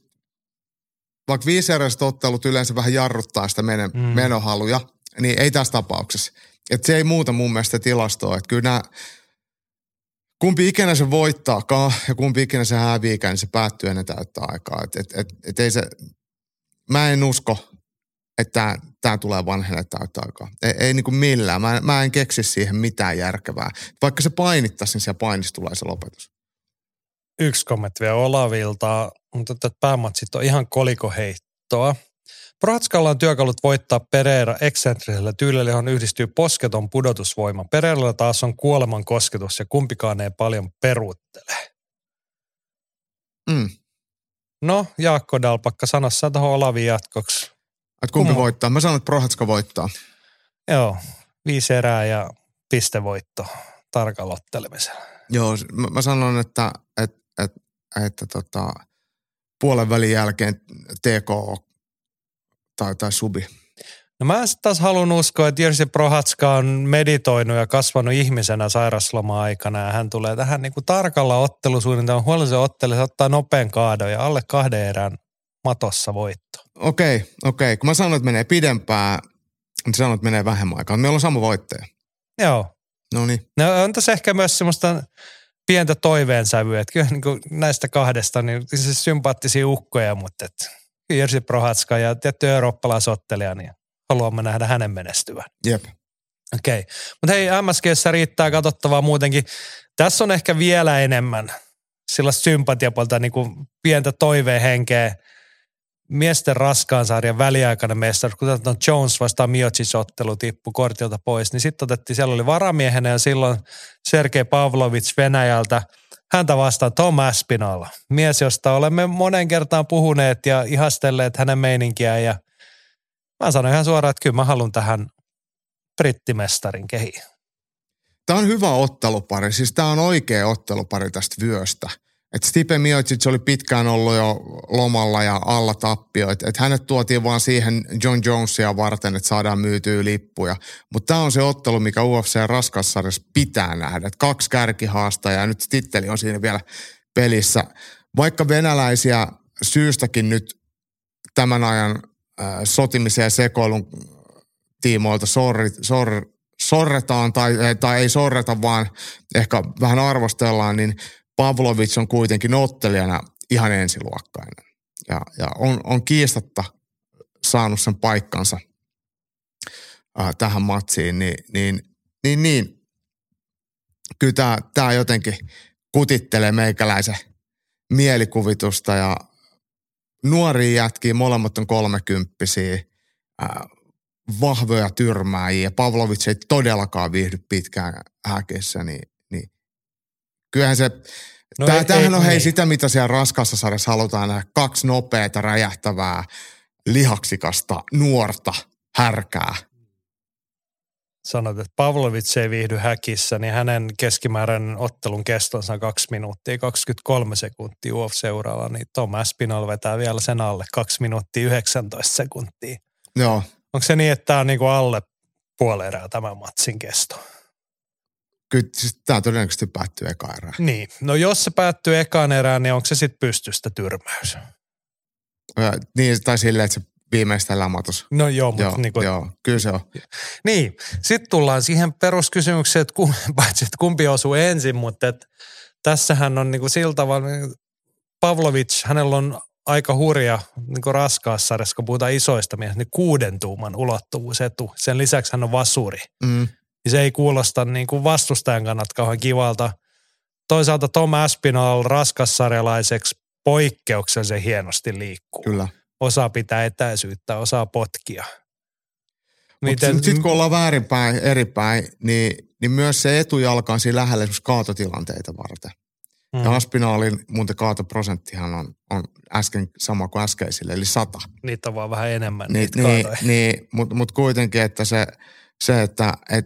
vaikka viisijärjestä ottelut yleensä vähän jarruttaa sitä men- mm. menohaluja, niin ei tässä tapauksessa. Että se ei muuta mun mielestä tilastoa. Että kyllä nämä, kumpi ikinä se voittaakaan ja kumpi ikinä se häviikään, niin se päättyy ennen täyttää aikaa. Että et, et, et ei se, mä en usko, että tämä tulee vanhelle täyttä aikaa. Ei, ei niin kuin millään. Mä, mä en keksi siihen mitään järkevää. Vaikka se painittaisi, niin siellä painissa tulee se lopetus. Yksi kommentti vielä Olavilta, mutta että päämatsit on ihan kolikoheittoa. Prochazkalla on työkalut voittaa Pereira eksentrisellä tyylillä, johon yhdistyy posketon pudotusvoima. Pereiralla taas on kuoleman kosketus ja kumpikaan ei paljon peruuttele. Mm. No, Jaakko Daupakka, sano sä tuohon Olavin jatkoksi. Että kumpi Kumma. voittaa? Mä sanon, että Prochazka voittaa. Joo, viisi erää ja pistevoitto tarkalottelemisella. Joo, mä, mä sanon, että, että, että, että tota, puolen välin jälkeen T K O tai, tai subi. No mä sitten taas haluan uskoa, että Jirzi Prochazka on meditoinut ja kasvanut ihmisenä sairasloma-aikana. Ja hän tulee tähän niinku tarkalla ottelusuunnitelman huolellisen otteluun, se ottaa nopean kaadon ja alle kahden erään matossa voitto. Okei, okei. Kun mä sanoin, että menee pidempään, mutta sanoit, menee vähemmän aikaa. Meillä on sama voittaja. Joo. Noniin. No on tässä ehkä myös semmoista pientä toiveen sävyä, että kyllä niin näistä kahdesta niin siis sympaattisia ukkoja, mutta et Jirzi Prochazka ja tietty eurooppalaisottelija, niin haluamme nähdä hänen menestyvän. Jep. Okei. Okay. Mutta hei, M S G:ssä riittää katsottavaa muutenkin. Tässä on ehkä vielä enemmän sellaista sympatiapuolta niin kuin pientä toiveen henkeä. Miesten raskaan sarjan väliaikana mestaruus, kun on Jones vastaan Miocic-ottelu tippui kortilta pois, niin sitten otettiin, siellä oli varamiehenä ja silloin Sergei Pavlovich Venäjältä, häntä vastaan Tom Aspinall, mies, josta olemme monen kertaan puhuneet ja ihastelleet hänen meininkiään, ja mä sanoin ihan suoraan, että kyllä mä haluan tähän brittimestarin kehiin. Tämä on hyvä ottelupari, siis tämä on oikea ottelupari tästä vyöstä. Että Stipe Miocic oli pitkään ollut jo lomalla ja alla tappio. Että et hänet tuotiin vaan siihen John Jonesia varten, että saadaan myytyä lippuja. Mutta tämä on se ottelu, mikä U F C raskassarjassa pitää nähdä. Et kaksi kärkihaastajaa ja nyt titteli on siinä vielä pelissä. Vaikka venäläisiä syystäkin nyt tämän ajan äh, sotimisen ja sekoilun tiimoilta sorri, sor, sorretaan tai, tai ei sorreta, vaan ehkä vähän arvostellaan, niin Pavlovich on kuitenkin ottelijana ihan ensiluokkainen ja, ja on, on kiistatta saanut sen paikkansa äh, tähän matsiin, niin, niin, niin, niin. Kyllä tämä, tämä jotenkin kutittelee meikäläisen mielikuvitusta ja nuoria jätkiä, molemmat on kolmekymppisiä, äh, vahvoja tyrmääjiä ja Pavlovich ei todellakaan viihdy pitkään häkissä, niin kyllähän se, no tää, ei, tämähän ei, on hei ei. Sitä, mitä siellä raskaassa sarjassa halutaan nähdä. Kaksi nopeata, räjähtävää, lihaksikasta, nuorta, härkää. Sanot, että Pavlovich ei viihdy häkissä, niin hänen keskimääräinen ottelun kestonsa on kaksi minuuttia kaksikymmentäkolme sekuntia U F C-uralla, niin Tom Aspinall vetää vielä sen alle kaksi minuuttia yhdeksäntoista sekuntia. Joo. Onko se niin, että tämä on niinku alle puoli erää tämän matsin kesto? Kyllä siis tämä todennäköisesti päättyy ekaan erään. Niin. No jos se päättyy ekaan erään, niin onko se sitten pystystä tyrmäys? Ja, niin, tai silleen, että se viimeistään lämatus. No joo, mutta joo, niin kuin... Joo, kyllä se on. Niin. Sitten tullaan siihen peruskysymykseen, että, kumpi, paitsi, että kumpi osuu ensin, mutta että tässähän on niin kuin sillä tavalla, niin Pavlovich, hänellä on aika hurja niin raskaassa sarjassa, kun puhutaan isoista miehistä, niin kuuden tuuman ulottuvuusetu. Sen lisäksi hän on vasuri. Mm. Se ei kuulosta niin kuin vastustajan kannalta kauhean kivalta. Toisaalta Tom Aspinall raskassarjalaiseksi poikkeuksellisen hienosti liikkuu. Kyllä. Osaa pitää etäisyyttä, osaa potkia. Miten... Sitten kun ollaan väärinpäin, eripäin, niin, niin myös se etujalka on siinä lähellä esimerkiksi kaatotilanteita varten. Mm. Ja Aspinallin muuten kaatoprosenttihan on, on äsken sama kuin äskeisille, eli sata. Niitä on vaan vähän enemmän niin, niitä niin, kaatoja. Niin, mutta mut kuitenkin, että se, se että... Et,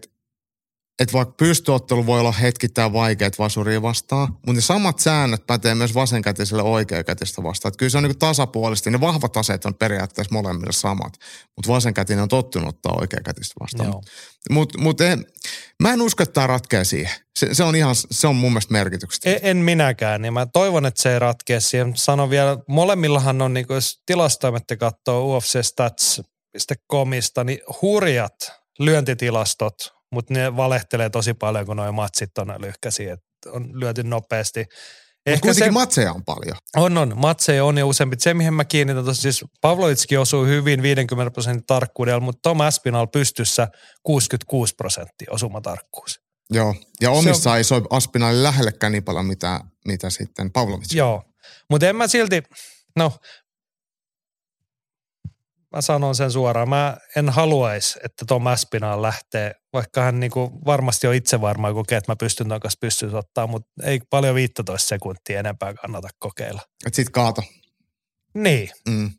Että vaikka pystyottelu voi olla hetkittäin vaikeat vasuria vastaan, mutta ne samat säännöt pätee myös vasenkätiselle oikeakätistä vastaan. Että kyllä se on niin kuin tasapuolisesti. Ne vahvat aseet on periaatteessa molemmille samat, mutta vasenkätinen on tottunut ottaa oikeakätistä vastaan. Mutta mut mä en usko, että tämä ratkeaa siihen. Se, se, on ihan, se on mun mielestä merkityksestä. En, en minäkään, ja mä toivon, että se ei ratkea siihen. Sanon vielä, molemmillahan on, niin kuin, jos tilastoimette katsoo U F C stats piste comista, niin hurjat lyöntitilastot, mutta ne valehtelee tosi paljon, kun nuo matsit on lyhkäisiä, että on lyöty nopeasti. Mutta kuitenkin se, matseja on paljon. On, on. Matseja on jo useampi. Se, mihin mä kiinnitän tuossa, siis Pavlovitskin osuu hyvin viidenkymmenen prosentin tarkkuudella, mutta Tom Aspinall pystyssä kuusikymmentäkuusi prosenttia osumatarkkuus. Joo, ja omissa on, ei soi Aspinallin lähellekään niin paljon, mitä, mitä sitten Pavlovits. Joo, mutta en mä silti, no... Mä sanon sen suoraan. Mä en haluaisi, että Tom Aspinall lähtee, vaikka hän niinku varmasti on itse varmaan kokee, että mä pystyn takas pystyyn ottaa, mutta ei paljon viisitoista sekuntia enempää kannata kokeilla. Et sit kaato. Niin. Mm.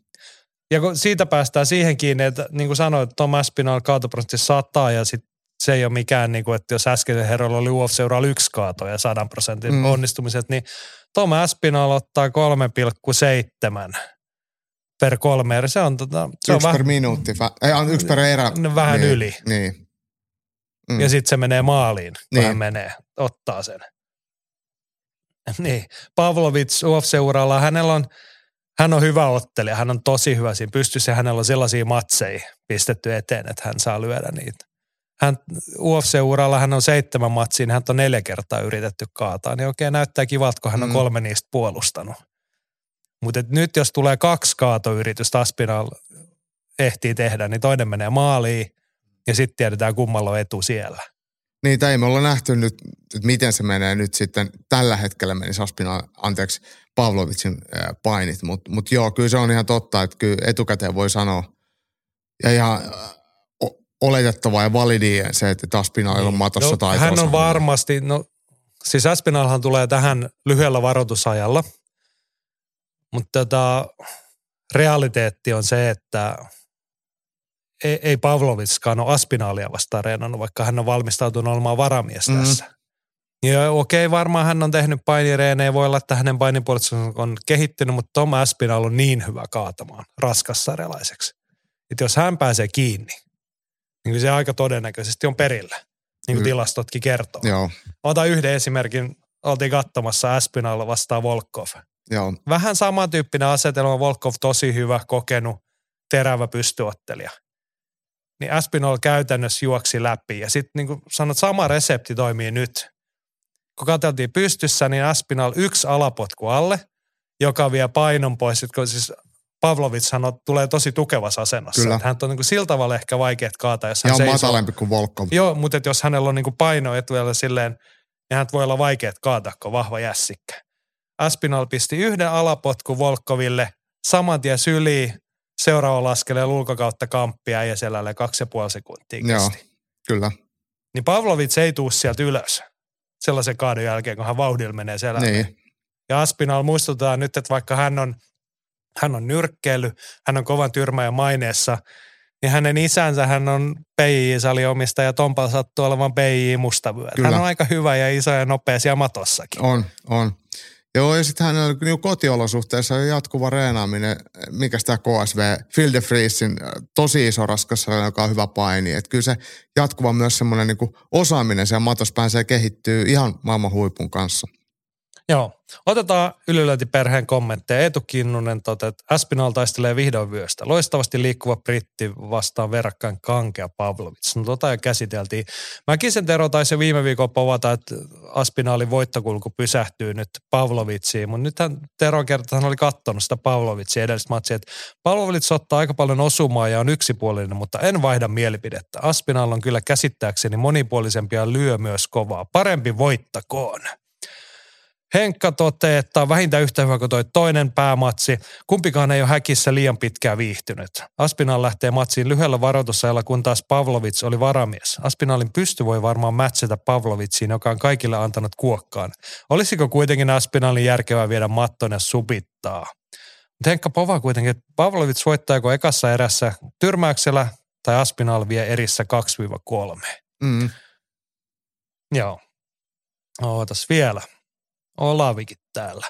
Ja kun siitä päästään siihen kiinni, että niin kuin sanoin, että Tom Aspinall kaatoprosentti sata ja sit se ei ole mikään, niin kuin, että jos äskeisen herralla oli U F C-uralla yksi kaato ja sadan prosentin mm. onnistumiset, niin Tom Aspinall ottaa kolme pilkku seitsemän per kolme erä. Se on tota... Se yksi on per väh- minuutti. Ei, on yksi per erä. Vähän niin, yli. Niin. Mm. Ja sitten se menee maaliin, kun niin. Hän menee, ottaa sen. Niin. Pavlovich U F C-uralla, hänellä on Hän on hyvä ottelija, hän on tosi hyvä siinä pystyssä ja hänellä on sellaisia matseja pistetty eteen, että hän saa lyödä niitä. Hän U F C-uralla hän on seitsemän matsiin, hän on neljä kertaa yritetty kaataa, niin oikein näyttää kivalta, kun hän on mm. kolme niistä puolustanut. Mutta nyt jos tulee kaksi kaatoyritystä Aspinall ehtii tehdä, niin toinen menee maaliin ja sitten tiedetään kummalla on etu siellä. Niin, tai me ollaan nähty nyt, että miten se menee nyt sitten. Tällä hetkellä menisi Aspinall, anteeksi, Pavlovicin painit, mutta mut joo, kyllä se on ihan totta, että kyllä etukäteen voi sanoa ja ihan oletettavaa ja validia se, että Aspinall on matossa no, taitoissa. Hän on varmasti, no siis Aspinallhan tulee tähän lyhyellä varoitusajalla, mutta tota, realiteetti on se, että ei, ei Pavlovitskaan ole Aspinallia vastaan reenannut, vaikka hän on valmistautunut olemaan varamies mm. tässä. Ja okei, okay, varmaan hän on tehnyt painireenejä, voi olla, että hänen painipuolustus on kehittynyt, mutta Tom Aspinall on niin hyvä kaatamaan raskassarjalaiseksi. Että jos hän pääsee kiinni, niin se aika todennäköisesti on perillä, niin kuin mm. tilastotkin kertoo. Joo. Otan yhden esimerkin, oltiin katsomassa Aspinall vastaan Volkov. Joo. Vähän samantyyppinen asetelma, Volkov tosi hyvä, kokenut, terävä pystyottelija. Niin Aspinall käytännössä juoksi läpi ja sitten niin kuin sanot, sama resepti toimii nyt. Kun katseltiin pystyssä, niin Aspinall yksi alapotku alle, joka vie painon pois. Sitten siis Pavlovits hän on, tulee tosi tukevassa asennossa. Kyllä. Hän on niin kuin sillä tavalla ehkä vaikea kaataa, jos hän ja on seisoo. Matalempi kuin Volkov. Joo, mutta jos hänellä on niin kuin paino etuella silleen, niin hän voi olla vaikea kaataa, kun vahva jässikkä. Aspinall pisti yhden alapotku Volkoville, saman tien syliin, seuraava laskelee ulkokautta kamppia ja selälle kaksi ja puoli sekuntia kesti. Joo, kyllä. Niin Pavlovits ei tuu sieltä ylös sellaisen kaadon jälkeen, kun hän vauhdilla menee selälle. Niin. Ja Aspinall muistutetaan nyt, että vaikka hän on, hän on nyrkkeily, hän on kovan tyrmäjän maineessa, niin hänen isänsä, hän on P J I-saliomistaja ja Tompa sattuu olevan P J I-mustavyötä. Hän on aika hyvä ja iso ja nopea siellä matossakin. On, on. Joo, ja sitten hänellä niin kotiolosuhteessa jatkuva reenaaminen, mikä sitä K S V, Field of Freezin, tosi iso raskassa, joka on hyvä paini. Että kyllä se jatkuva myös semmoinen niin kuin osaaminen siellä matossa pääsee kehittyy ihan maailman huipun kanssa. Joo, otetaan Ylilyöntiperheen kommentteja. Eetu Kinnunen toteaa, että Aspinall taistelee vihdoin vyöstä. Loistavasti liikkuva britti vastaan verrakkain kankea Pavlovits. No tota jo käsiteltiin. Mäkin sen Tero taisi viime viikolla povata, että Aspinallin voittokulku pysähtyy nyt Pavlovitsiin. Mutta nythän Teron kertaa, hän oli katsonut sitä Pavlovitsia edellistä matsia, että Pavlovits ottaa aika paljon osumaa ja on yksipuolinen, mutta en vaihda mielipidettä. Aspinall on kyllä käsittääkseni monipuolisempi ja lyö myös kovaa. Parempi voittakoon. Henkka toteaa, että on vähintään yhtä hyvä kuin toi toinen päämatsi. Kumpikaan ei ole häkissä liian pitkään viihtynyt. Aspinall lähtee matsiin lyhyellä varoitusajalla, kun taas Pavlovits oli varamies. Aspinallin pysty voi varmaan mätsätä Pavlovitsiin, joka on kaikille antanut kuokkaan. Olisiko kuitenkin Aspinallin järkevää viedä matton ja supittaa? Mutta Henkka povaa kuitenkin, että Pavlovits voittaa joko ekassa erässä tyrmäyksellä tai Aspinall vie erissä kaksi kolme. Mm. Joo. Ootas vielä. Olavikin täällä.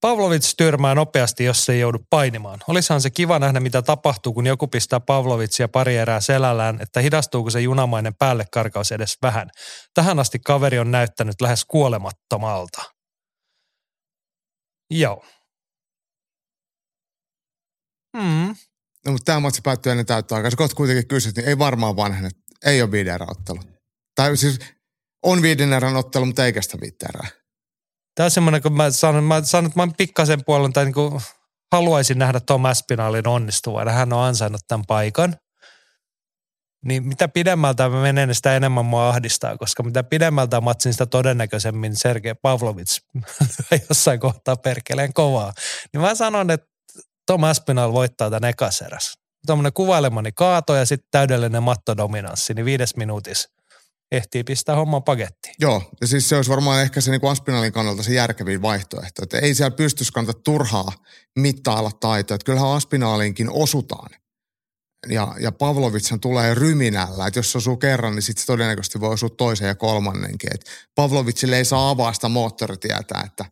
Pavlovits tyrmää nopeasti, jos ei joudu painimaan. Olisihan se kiva nähdä, mitä tapahtuu, kun joku pistää Pavlovitsia pari erää selällään, että hidastuuko se junamainen päällekarkaus edes vähän. Tähän asti kaveri on näyttänyt lähes kuolemattomalta. Joo. Mm. No, mutta tämä matsi päättyy ennen täyttä aikaa. Sä kohta kuitenkin kysyt, niin ei varmaan vanhennet. Ei ole viiden erän ottelu. Tai siis on viiden erän ottelu, mutta ei kestä viittä erää. Tämä on semmoinen, kun mä sanon, mä sanon että mä pikkasen puolen, tai niin kuin haluaisin nähdä Tom Aspinallin onnistuvan. Hän on ansainnut tämän paikan. Niin mitä pidemmältä mä menen, niin sitä enemmän mua ahdistaa, koska mitä pidemmältä matsin, sitä todennäköisemmin Sergei Pavlovits jossain kohtaa perkeleen kovaa. Niin mä sanon, että Tom Aspinall voittaa tämän ekas eräs. Tuommoinen kuvailemani kaato ja sitten täydellinen mattodominanssi, niin viides minuutissa ehtii pistää homman pakettiin. Joo, ja siis se olisi varmaan ehkä se niin Aspinallin kannalta se järkevin vaihtoehto, että ei siellä pystyisi kannata turhaa mittailla taitoa, että kyllähän Aspinallinkin osutaan. Ja, ja Pavlovitshan tulee ryminällä, että jos se osuu kerran, niin sitten se todennäköisesti voi osua toisen ja kolmannenkin. Että Pavlovitsille ei saa avaa sitä moottoritietä, että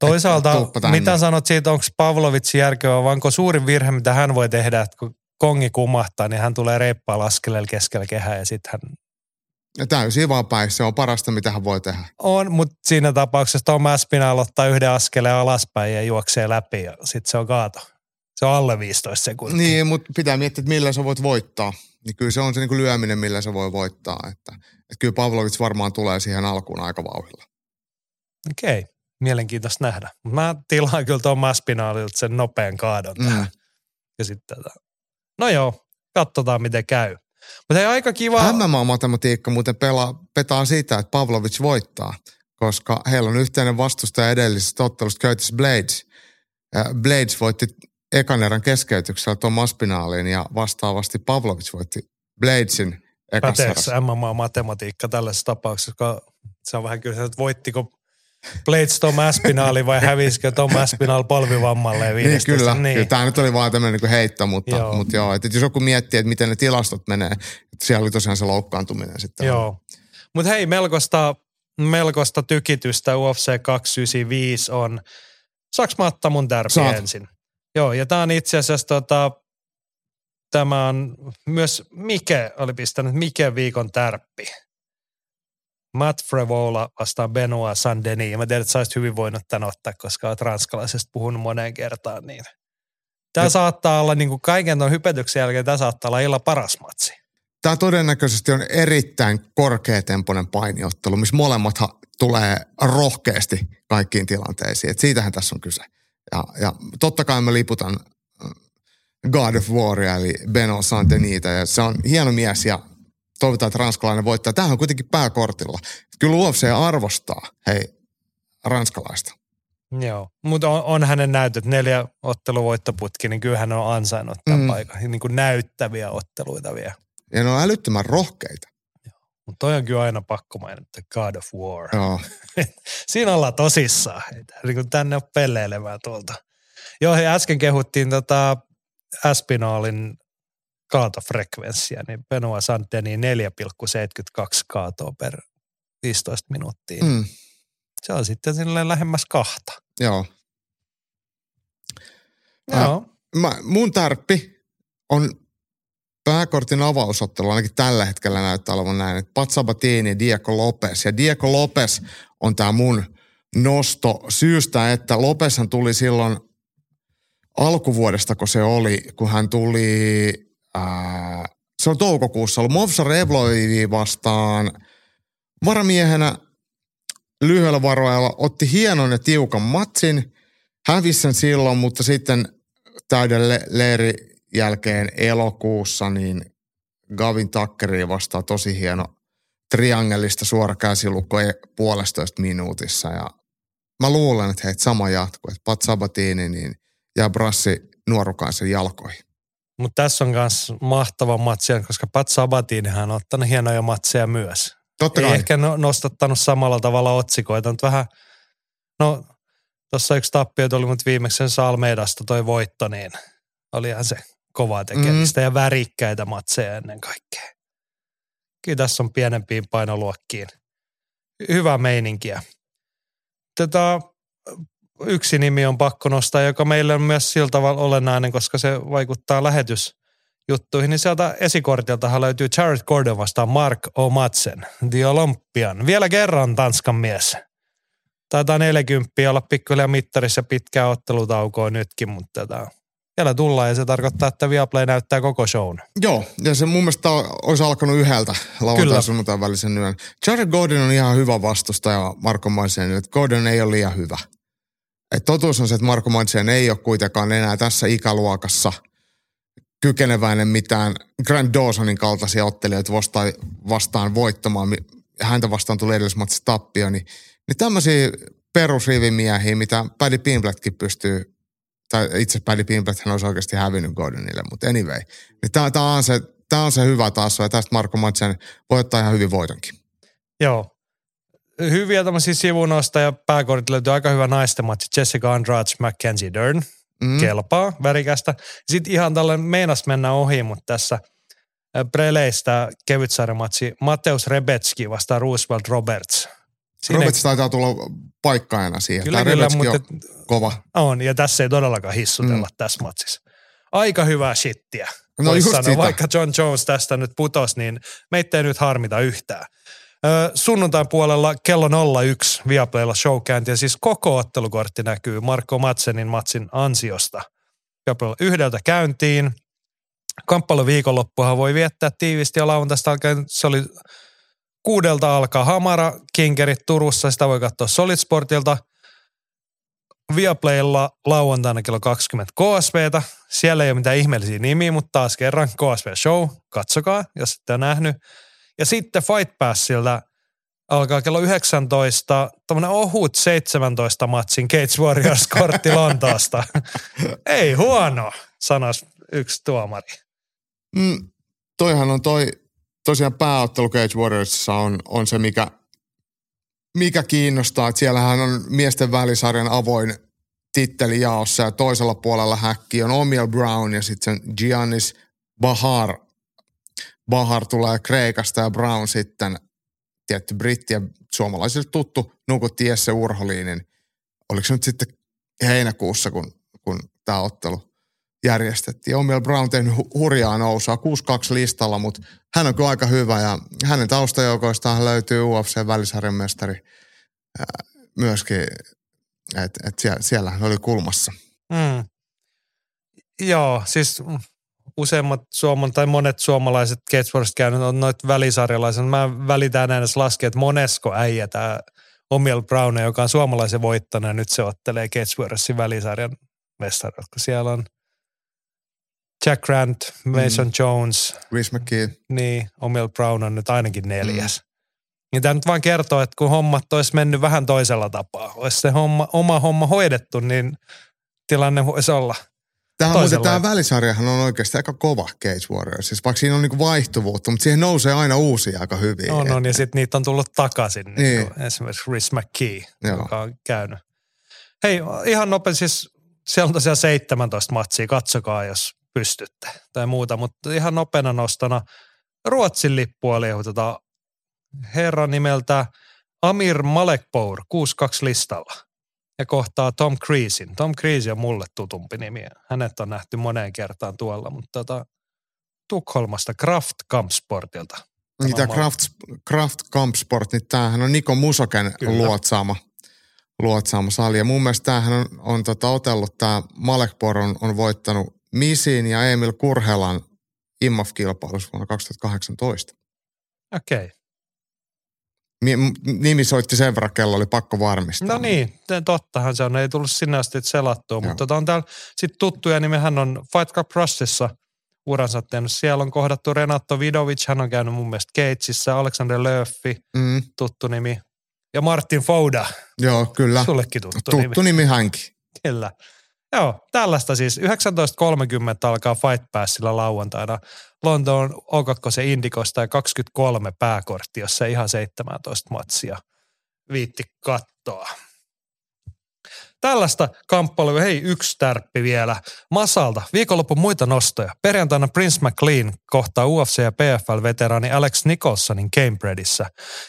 toisaalta, että mitä sanot siitä, onko Pavlovits järkevä, vaan onko suurin virhe, mitä hän voi tehdä, että kun kongi kumahtaa, niin hän tulee reippaalla askeleella keskellä kehää ja sitten hän ja täysin vaan päin. Se on parasta, mitä hän voi tehdä. On, mutta siinä tapauksessa Tom Aspinall ottaa yhden askeleen alaspäin ja juoksee läpi ja sitten se on kaato. Se on alle viisitoista sekuntia. Niin, mutta pitää miettiä, että millä sä voit voittaa. Niin kyllä se on se niin kuin lyöminen, millä sä voi voittaa. Että, että kyllä Pavlovich varmaan tulee siihen alkuun aika vauhdilla. Okei, mielenkiintoista nähdä. Mä tilaan kyllä Tom Aspinallilta sen nopean kaadon tähän. Mm. Ja sitten tätä. No joo, katsotaan miten käy. Mutta ei aika kiva. M M A-matematiikka muuten pelaa, petaa siitä, että Pavlovich voittaa, koska heillä on yhteinen vastustaja edellisestä ottelusta Curtis Blades. Blades voitti ekan erän keskeytyksellä Tom Aspinallin ja vastaavasti Pavlovich voitti Bladesin ekassa erässä. Päteekö M M A-matematiikka tällaisessa tapauksessa? Se on vähän kyllä, että voittiko Blades Tom Aspinallin vai hävisikö Tom Aspinall polvivammalle viidestoista? Niin, kyllä. Niin. Kyllä tämä nyt oli vaan tämmöinen niin heitto, mutta joo. Mutta joo, että jos joku miettii, että miten ne tilastot menee, että siellä oli tosiaan se loukkaantuminen sitten. Joo, mutta hei, melkoista, melkoista tykitystä U F C kaksisataayhdeksänkymmentäviisi on. Saanko mä ottaa mun tärpiä ensin? Joo, ja tämä on itse asiassa tota, tämä on myös Mike, oli pistänyt Mike viikon tärppi. Matt Frevola vastaan Benoit Saint-Denis. Mä tiedän, että sä olisit hyvin voinut tämän ottaa, koska olet ranskalaisesta puhunut moneen kertaan. Niin. Tämä ja saattaa olla, niin kuin kaiken tuon hypetyksen jälkeen, tämä saattaa olla illa paras matsi. Tämä todennäköisesti on erittäin korkeatempoinen painiottelu, missä molemmathan tulee rohkeasti kaikkiin tilanteisiin. Et siitähän tässä on kyse. Ja, ja totta kai mä liputan God of Waria, eli Benoit Saint-Denistä, ja se on hieno mies ja toivotaan, että ranskalainen voittaa. Tämähän on kuitenkin pääkortilla. Kyllä U F C arvostaa, hei, ranskalaista. Joo, mutta on, on hänen näytöt. Neljä otteluvoittoputki, niin kyllähän on ansainnut tämän mm. paikan. Niin kuin näyttäviä otteluita vielä. Ja ne on älyttömän rohkeita. Mutta toi on kyllä aina pakko mainita, God of War. Joo. Siinä ollaan tosissaan. Niin tänne on pelleilemään tuolta. Joo, he äsken kehuttiin tota Aspinallin kaatofrekvenssiä, niin Benoit Saint-Denis neljä pilkku seitsemänkymmentäkaksi kaatoa per viisitoista minuuttia. Mm. Se on sitten silleen lähemmäs kahta. Joo. Joo. Äh, mä, mun tarppi on pääkortin avausottelu, ainakin tällä hetkellä näyttää olevan näin, että Pat Sabatini, Diego Lopez. Ja Diego Lopez on tää mun nosto syystä, että Lopezhan tuli silloin alkuvuodesta, kun se oli, kun hän tuli, ää, se on toukokuussa ollut Movsar Evloeviä vastaan varamiehenä lyhyellä varoajalla, otti hienon ja tiukan matsin, hävisi sen silloin, mutta sitten täyden le- leiri jälkeen elokuussa, niin Gavin Tuckeria vastaan tosi hieno triangelista suora käsilukko puolestoista minuutissa ja mä luulen, että hei, sama jatkuu, että Pat Sabatini, niin ja Brassi nuorukaisen jalkoihin. Mutta tässä on myös mahtava matsi, koska Pat Sabatinihan on ottanut hienoja matseja myös. Totta kai. Ei ehkä nostattanut samalla tavalla otsikoita, mutta vähän, no tuossa yksi tappio tuli, mutta viimeksi sen Salmeidasta toi voitto, niin olihan se kovaa tekemistä mm. ja värikkäitä matseja ennen kaikkea. Kyllä tässä on pienempiin painoluokkiin. Hyvää meininkiä. Tätä yksi nimi on pakko nostaa, joka meille on myös sillä tavalla olennainen, koska se vaikuttaa lähetysjuttuihin. Niin sieltä esikortiltahan löytyy Jared Gordon vastaan Mark O'Madsen, The Olympian. Vielä kerran Tanskan mies. Taitaa neljäkymppiä olla pikkuhiljaa mittarissa pitkää ottelutaukoa nytkin, mutta tätä vielä tullaan ja se tarkoittaa, että Viaplay näyttää koko shown. Joo, ja se mun mielestä olisi alkanut yhdeltä lauantain sunnuntain välisen yön. Jared Gordon on ihan hyvä vastustaja Mark O'Madsen, Gordon ei ole liian hyvä. Et totuus on se, että Marko Madsen ei ole kuitenkaan enää tässä ikäluokassa kykeneväinen mitään Grant Dawsonin kaltaisia ottelijoita vastaan, vastaan voittamaan. Häntä vastaan tuli edellismatsissa tappio. Niin, niin tämmöisiä perusrivimiehiä, mitä Paddy Pimblettkin pystyy, tai itse Paddy Pimbletthän hän olisi oikeasti hävinnyt Gordonille, mutta anyway. Niin tämä on, on se hyvä taso ja tästä Marko Madsen voi ottaa ihan hyvin voitonkin. Joo. Hyviä tämmöisiä sivunosta ja pääkortit löytyy aika hyvä naisten matsi. Jessica Andrade, Mackenzie Dern, mm. kelpaa, värikästä. Sitten ihan tällainen meinas mennä ohi, mutta tässä preleistä kevytsarjamatsi Mateusz Rebecki vastaan Roosevelt Roberts. Siinä Roberts taitaa tulla paikka aina siihen. Kyllä, tämä kyllä, mutta on kova. On, ja tässä ei todellakaan hissutella mm. tässä matsissa. Aika hyvää shittiä. No just sanoa, vaikka John Jones tästä nyt putosi, niin meitä ei nyt harmita yhtään. Sunnuntain puolella kello nolla yksi Viaplaylla showkäynti ja siis koko ottelukortti näkyy Marko Madsenin matsin ansiosta. yhdeltä käyntiin. Kamppailuviikonloppuhan voi viettää tiivisti ja lauantaista alkaen. Se oli kuudelta alkaa Hamara, Kinkerit Turussa, sitä voi katsoa Solid Sportilta. Viaplaylla lauantaina kello kaksikymmentä K S V:tä. Siellä ei ole mitään ihmeellisiä nimiä, mutta taas kerran K S V-show. Katsokaa, jos ette ole nähnyt. Ja sitten Fight Passilla alkaa kello yhdeksäntoista tämmöinen ohut seitsemäntoista matsin Cage Warriors-kortti Lontaasta. Ei huono, sanoisi yksi tuomari. Mm, toihan on toi, tosiaan pääottelu Cage Warriorsissa on, on se, mikä... Mikä kiinnostaa, että siellähän on miesten välisarjan avoin titteli jaossa ja toisella puolella häkki on O'Neal Brown ja sitten Giannis Bahar. Bahar tulee Kreikasta ja Brown sitten tietty britti ja suomalaisille tuttu nukutti Jesse Urholiinin. Oliko se nyt sitten heinäkuussa, kun, kun tämä ottelu järjestettiin. O'Neal Brown tehnyt hurjaa nousua, kuusi kaksi listalla, mutta hän on kyllä aika hyvä ja hänen taustajoukoistaan löytyy U F C-välisarjan mestari myöskin, että et siellä, siellä hän oli kulmassa. Mm. Joo, siis useimmat suomalaiset tai monet suomalaiset Cage Warriors käynyt on noita välisarjalaisia. Mä välitään edes laskea, että monesko äijä tämä O'Neal Brown, joka on suomalaisen voittanut ja nyt se ottelee Cage Warriorsin välisarjan mestari, kun siellä on Jack Grant, Mason mm. Jones. Rhys McKee. Niin, O'Neal Brown on nyt ainakin neljäs. Mm. Niin tämä nyt vaan kertoo, että kun hommat olisi mennyt vähän toisella tapaa, olisi se homma, oma homma hoidettu, niin tilanne voisi olla toisella. Tämä välisarjahan on oikeasti aika kova Cage Warriors. Siis vaikka siinä on niinku vaihtuvuutta, mutta siihen nousee aina uusia aika hyviä. On, on ja sitten niitä on tullut takaisin. Niin. Niin esimerkiksi Rhys McKee, joo, joka on käynyt. Hei, ihan nopein siis, siellä on tosiaan seitsemäntoista matsia, katsokaa jos pystytte tai muuta, mutta ihan nopeana nostana Ruotsin lippua liihutetaan herran nimeltä Amir Malekpour, kuusi kaksi listalla ja kohtaa Tom Creasin. Tom Creasi on mulle tutumpi nimi. Hänet on nähty moneen kertaan tuolla, mutta tota, Tukholmasta Kraft Kampsportilta. Niitä Kraft, Kraft Kampsport, niin tämähän on Niko Musoken luotsaama. luotsaama sali. Ja mun mielestä tämähän on, on tota, otellut, tämä Malekpour on, on voittanut Misin ja Emil Kurhelan I M A F-kilpailussa vuonna kaksituhattakahdeksantoista. Okei. Okay. Nimi soitti sen verran, kello oli pakko varmistaa. No niin, tottahan se on. Ei tullut sinne asti selattua, mutta tota on täällä sitten tuttuja nimehän on Fight Club Rushissa uransa tehnyt. Siellä on kohdattu Renato Vidovic, hän on käynyt mun mielestä Cageissä, Alexander Löffi, mm. tuttu nimi. Ja Martin Fouda. Joo, kyllä. Sullekin tuttu, tuttu nimi. Tuttu nimi hänkin. Kyllä. Joo, tällaista siis. yhdeksäntoista kolmekymmentä alkaa Fight Passilla lauantaina. Lontoon O kaksi Indikosta ja kaksikymmentäkolme pääkortti, jossa ihan seitsemäntoista matsia viitti kattoa. Tällaista kamppailua. Hei, yksi tärppi vielä. Masalta viikonlopun muita nostoja. Perjantaina Prince McLean kohtaa U F C ja P F L-veteraani Alex Nicholsonin Cambredissä.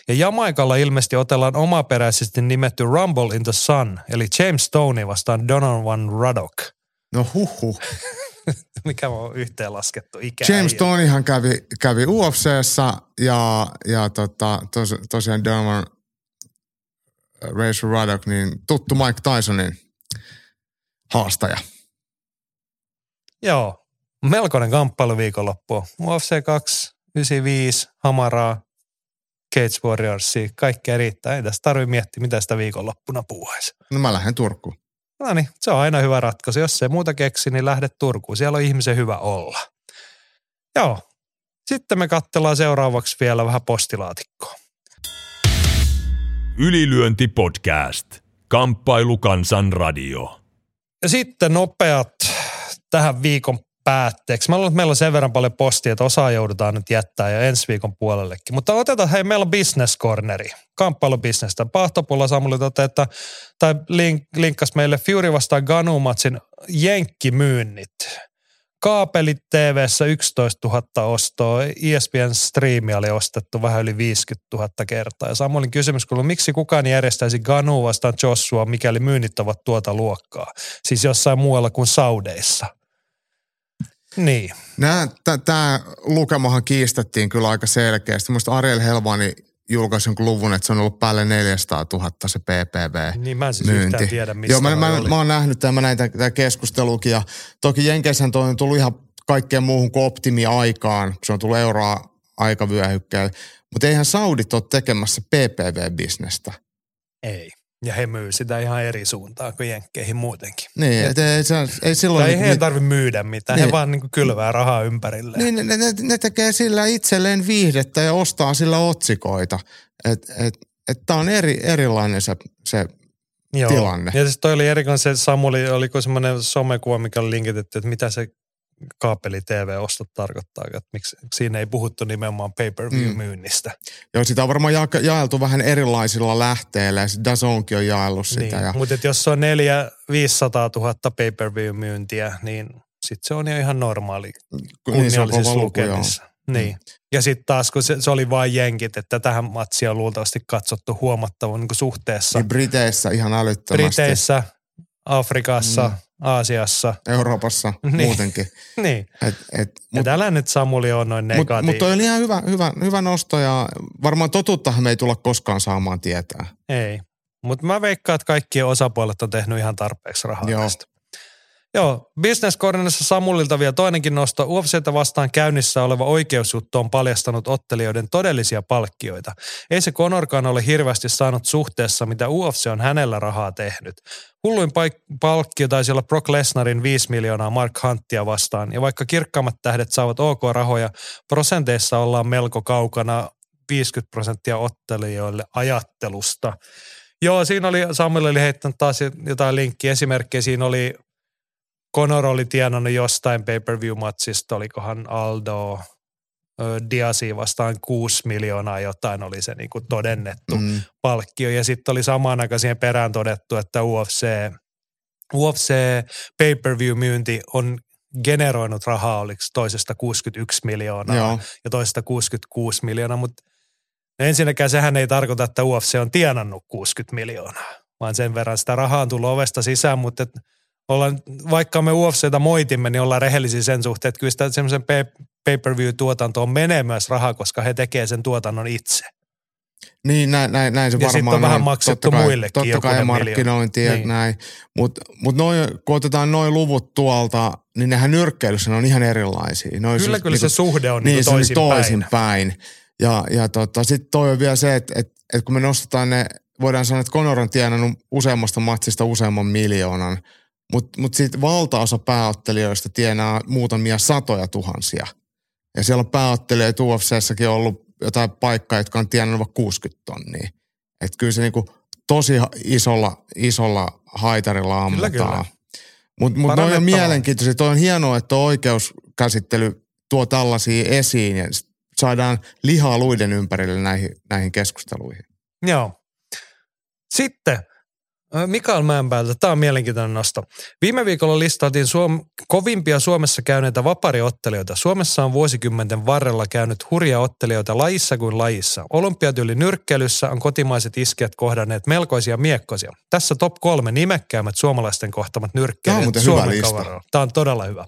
Ja Jamaikalla ilmeisesti otellaan omaperäisesti nimetty Rumble in the Sun, eli James Toney vastaan Donovan Ruddock. No huhhuh. Mikä on yhteenlaskettu ikä. James Toneyhan kävi, kävi U F C:ssä ja, ja tota, tos, tosiaan Donovan Rachel Ruddock, niin tuttu Mike Tysonin haastaja. Joo, melkoinen kamppailu viikonloppu. U F C kaksi yhdeksänkymmentäviisi, Hamaraa, Cage Warriorsia, kaikkea riittää. Ei tässä tarvitse miettiä, mitä sitä viikonloppuna puhuisi. No mä lähden Turkuun. No niin, se on aina hyvä ratkaisu. Jos ei muuta keksi, niin lähde Turkuun. Siellä on ihmisen hyvä olla. Joo, sitten me katsellaan seuraavaksi vielä vähän postilaatikkoa. Ylilyönti podcast. Kamppailu kansan radio. Ja sitten nopeat tähän viikon päätteeksi. Mä luulen, että meillä on sen verran paljon postia, että osaa joudutaan nyt jättää ja ensi viikon puolellekin. Mutta otetaan, hei, meillä on business corneri. Kamppailubisnestä. Pahtopulla Samuli toteaa, että tai link, linkkas meille Fury vastaan Ganu-matsin jenkkimyynnit. Kaapelit T V:ssä yksitoistatuhatta ostoa, E S P N-striimi oli ostettu vähän yli viisikymmentätuhatta kertaa. Ja Samuelin kysymys kuuluu, miksi kukaan järjestäisi Ganua vastaan Joshua, mikäli myynnit ovat tuota luokkaa? Siis jossain muualla kuin Saudeissa. Niin. Tämä lukemahan kiistettiin kyllä aika selkeästi. Minusta Ariel Helvani julkaisin luvun, että se on ollut päälle neljäsataatuhatta se P P V. Niin mä en siis myynti. Yhtään tiedä, mistä Joo, mä, mä, oli. Mä oon nähnyt tämän, mä näin tätä keskustelukin ja toki Jenkeissähän toi on tullut ihan kaikkeen muuhun kuin optimiaikaan, kun se on tullut euroa aikavyöhykkeelle. Mutta eihän saudit ole tekemässä P P V-bisnestä. Ei. Ja he myy sitä ihan eri suuntaan kuin jenkkeihin muutenkin. Niin, et, ei, se, ei silloin... Tai ei heidän tarvitse myydä mitään, niin, he vaan niin kuin kylvää rahaa ympärille. Niin, ne, ne, ne tekee sillä itselleen viihdettä ja ostaa sillä otsikoita. Että et, et tämä on eri, erilainen se, se tilanne. Ja siis toi oli erikoinen se, Samuli, oliko semmoinen somekuva, mikä oli linkitetty, että mitä se kaapeli-T V-ostot tarkoittaa, että miksi siinä ei puhuttu nimenomaan pay-per-view-myynnistä. Mm. Joo, sitä on varmaan ja- jaeltu vähän erilaisilla lähteillä, ja DAZNkin on jaellut sitä. Niin, ja... mutta jos on neljä, viisisataa tuhatta pay-per-view-myyntiä, niin sitten se on jo ihan normaali kunniallisissa niin, lukemissa. Niin. Ja sitten taas, kun se, se oli vain jenkit, että tähän matsia on luultavasti katsottu huomattavan niin kuin suhteessa. Niin Briteissä ihan älyttömästi. Briteissä, Afrikassa, mm. Aasiassa. Euroopassa niin. Muutenkin. Niin. Et, et, mut, ja älä nyt Samuli on noin negatiivinen. Mutta toi oli ihan hyvä, hyvä, hyvä nosto ja varmaan totuuttahan me ei tulla koskaan saamaan tietää. Ei, mutta mä veikkaan, että kaikkien osapuolet on tehnyt ihan tarpeeksi rahaa. Joo. Tästä. Joo, Business Cornerissa Samulilta vielä toinenkin nosto. U F C:tä vastaan käynnissä oleva oikeusjuttu on paljastanut ottelijoiden todellisia palkkioita. Ei se Conorkaan ole hirveästi saanut suhteessa, mitä U F C on hänellä rahaa tehnyt. Hulluin paik- palkkio taisi olla Brock Lesnarin viisi miljoonaa Mark Huntia vastaan. Ja vaikka kirkkaammat tähdet saavat OK-rahoja, prosenteissa ollaan melko kaukana viisikymmentä prosenttia ottelijoille ajattelusta. Joo, siinä oli, Samuli oli heittänyt taas jotain linkkiä. Esimerkkejä siinä oli... Conor oli tienannut jostain pay-per-view-matsista, olikohan Aldo Diazia vastaan kuusi miljoonaa jotain, oli se niin kuin todennettu mm. palkkio. Ja sitten oli samaan aikaan siihen perään todettu, että U F C, U F C pay-per-view-myynti on generoinut rahaa, oliko toisesta kuusikymmentäyksi miljoonaa Joo. ja toisesta kuusikymmentäkuusi miljoonaa. Mutta ensinnäkään sehän ei tarkoita, että U F C on tienannut kuusikymmentä miljoonaa, vaan sen verran sitä rahaa on tullut ovesta sisään, mutta... Et ollaan, vaikka me U F C:tä moitimme, niin ollaan rehellisiä sen suhteen, että kyllä sitä semmoisen pay-per-view-tuotantoon menee myös rahaa, koska he tekee sen tuotannon itse. Niin, näin, näin, näin se ja varmaan on. Ja sitten on vähän maksettu kai, muillekin. Totta kai markkinointia niin. Näin. Mutta mut kun otetaan noi luvut tuolta, niin nehän nyrkkeilyssä ne on ihan erilaisia. Noi kyllä, se, kyllä niinku, se suhde on niin, toisin, toisin päin. päin. Ja, ja tota, sitten toi on vielä se, että et, et kun me nostetaan ne, voidaan sanoa, että Conor on tienannut useammasta matsista useamman miljoonan. Mutta mut sitten valtaosa pääottelijoista tienaa muutamia satoja tuhansia. Ja siellä on pääottelijoita U F C:ssäkin ollut jotain paikkaa, jotka on tienannut vaikka kuusikymmentä tonnia. Että kyllä se niinku tosi isolla, isolla haitarilla ammutaan. Mutta mut noin on mielenkiintoisia. Toi on hienoa, että oikeuskäsittely tuo tällaisia esiin ja saadaan lihaa luiden ympärille näihin, näihin keskusteluihin. Joo. Sitten... Mikael Mäenpäältä, tämä on mielenkiintoinen nosto. Viime viikolla listailtiin Suom- kovimpia Suomessa käyneitä vapariottelijoita. Suomessa on vuosikymmenten varrella käynyt hurja ottelijoita lajissa kuin lajissa. Olympiatyyli nyrkkeilyssä on kotimaiset iskijät kohdanneet melkoisia miekkosia. Tässä top kolme nimekkäämmät suomalaisten kohtamat nyrkkeilijät Suomen kavaralla. Tämä on todella hyvä.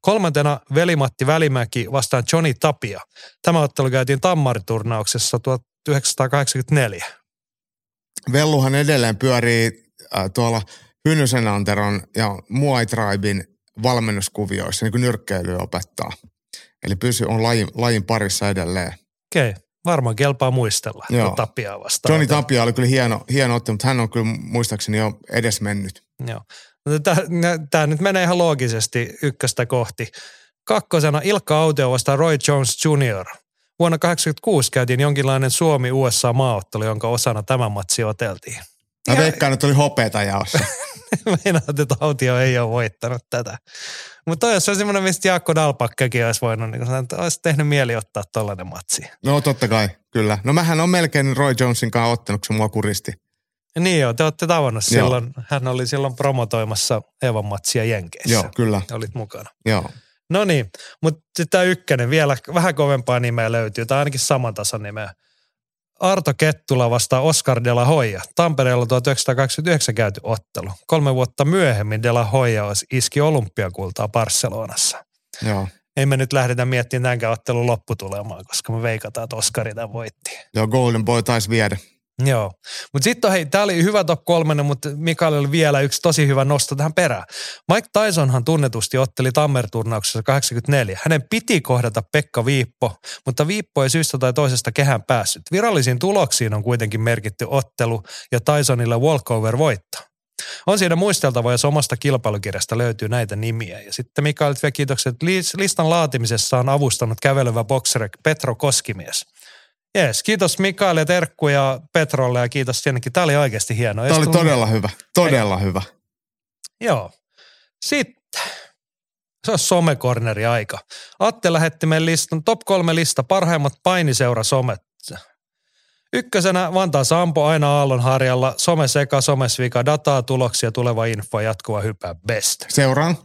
Kolmantena Veli-Matti Välimäki vastaan Johnny Tapia. Tämä ottelu käytiin Tammariturnauksessa tuhatyhdeksänsataakahdeksankymmentäneljä. Velluhan edelleen pyörii äh, tuolla Hynysen Anteron ja Muay Tribein valmennuskuvioissa, niin kuin nyrkkeilyä opettaa. Eli pysy on lajin, lajin parissa edelleen. Okei, varmaan kelpaa muistella, että Tapia vastaan. Johnny Tapia oli kyllä hieno, hieno ottelu, mutta hän on kyllä muistaakseni jo edes mennyt. Joo, tämä nyt menee ihan loogisesti ykköstä kohti. Kakkosena Ilkka Autio vastaan Roy Jones juniori Vuonna tuhatyhdeksänsataakahdeksankymmentäkuusi käytiin jonkinlainen Suomi-U S A-maaottelu, jonka osana tämä matsi oteltiin. Mä veikkaan, että oli hopeata jaossa. Meinaat, että Autio ei ole voittanut tätä. Mutta toi olisi semmoinen, mistä Jaakko Daupakkakin olisi voinut, niin sanoin, että olisi tehnyt mieli ottaa tollainen matsi. No totta kai, kyllä. No mähän on melkein Roy Jonesin kanssa ottanut, kun se mua kuristi. Niin joo, te olette tavannut joo. Silloin. Hän oli silloin promotoimassa Evan matsia Jenkeissä. Joo, kyllä. Olit mukana. Joo. No niin, mutta tämä ykkönen vielä vähän kovempaa nimeä löytyy, tai ainakin saman tasan nimeä. Arto Kettula vastaa Oscar de la Hoya. Tampereella tuhatyhdeksänsataakaksikymmentäyhdeksän käyty ottelu. Kolme vuotta myöhemmin de la Hoya iski olympiakultaa Barcelonassa. Joo. ei me nyt lähdetä miettimään tämänkään ottelun lopputulemaan, koska me veikataan, että Oskari tämän voitti. Joo, Golden Boy taisi viedä. Joo, mutta sitten hei, tämä oli hyvä top kolmannen, mutta Mikael oli vielä yksi tosi hyvä nosto tähän perään. Mike Tysonhan tunnetusti otteli Tammer-turnauksessa kahdeksankymmentäneljä. Hänen piti kohdata Pekka Viippo, mutta Viippo ei syystä tai toisesta kehään päässyt. Virallisiin tuloksiin on kuitenkin merkitty ottelu ja Tysonille walkover voitto. On siinä muisteltava, jos omasta kilpailukirjasta löytyy näitä nimiä. Ja sitten Mikael Tve, kiitokset. Listan laatimisessa on avustanut kävelevä bokserek Petro Koskimies. Jees, kiitos Mikael ja terkkuja Petrolle ja kiitos tietenkin. Tämä oli oikeasti hienoa. Tämä oli todella hyvä, todella Ei. hyvä. Joo. Sitten, se on somekorneri aika. Atte lähetti meidän listan, top kolme lista, parhaimmat painiseura somet. Ykkösenä Vantaa Sampo aina aallon harjalla, some seka, some svika, dataa, tuloksia, tuleva info, jatkuva hypää, best. Seuraan.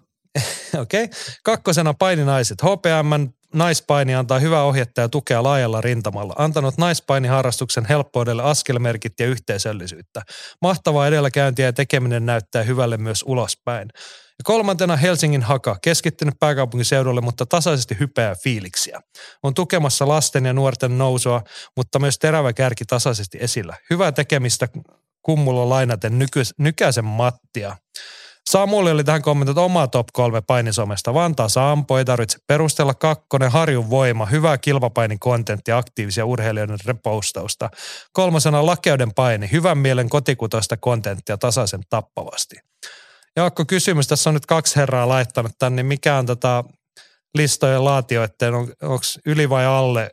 Okei. Okay. Kakkosena paininaiset H P M. Naispaini antaa hyvää ohjetta ja tukea laajalla rintamalla. Antanut naispainiharrastuksen helppoudelle askelmerkit ja yhteisöllisyyttä. Mahtavaa edelläkäyntiä ja tekeminen näyttää hyvälle myös ulospäin. Ja kolmantena Helsingin Haka, keskittynyt pääkaupunkiseudulle, mutta tasaisesti hypeää fiiliksiä. On tukemassa lasten ja nuorten nousua, mutta myös terävä kärki tasaisesti esillä. Hyvää tekemistä kummulla lainaten nyky- nykäisen Mattia. Samuli oli tähän kommentoinut omaa top kolme painisomesta. Vantaa Sampo, ei tarvitse perustella, kakkonen Harjun voima, hyvää kilpapainin kontenttia, aktiivisia urheilijoiden repostausta. Kolmasena Lakeuden paini, hyvän mielen kotikutoista kontenttia tasaisen tappavasti. Jaakko, kysymys, tässä on nyt kaksi herraa laittanut tänne, niin mikä on tätä listojen laatioiden, on, onko yli vai alle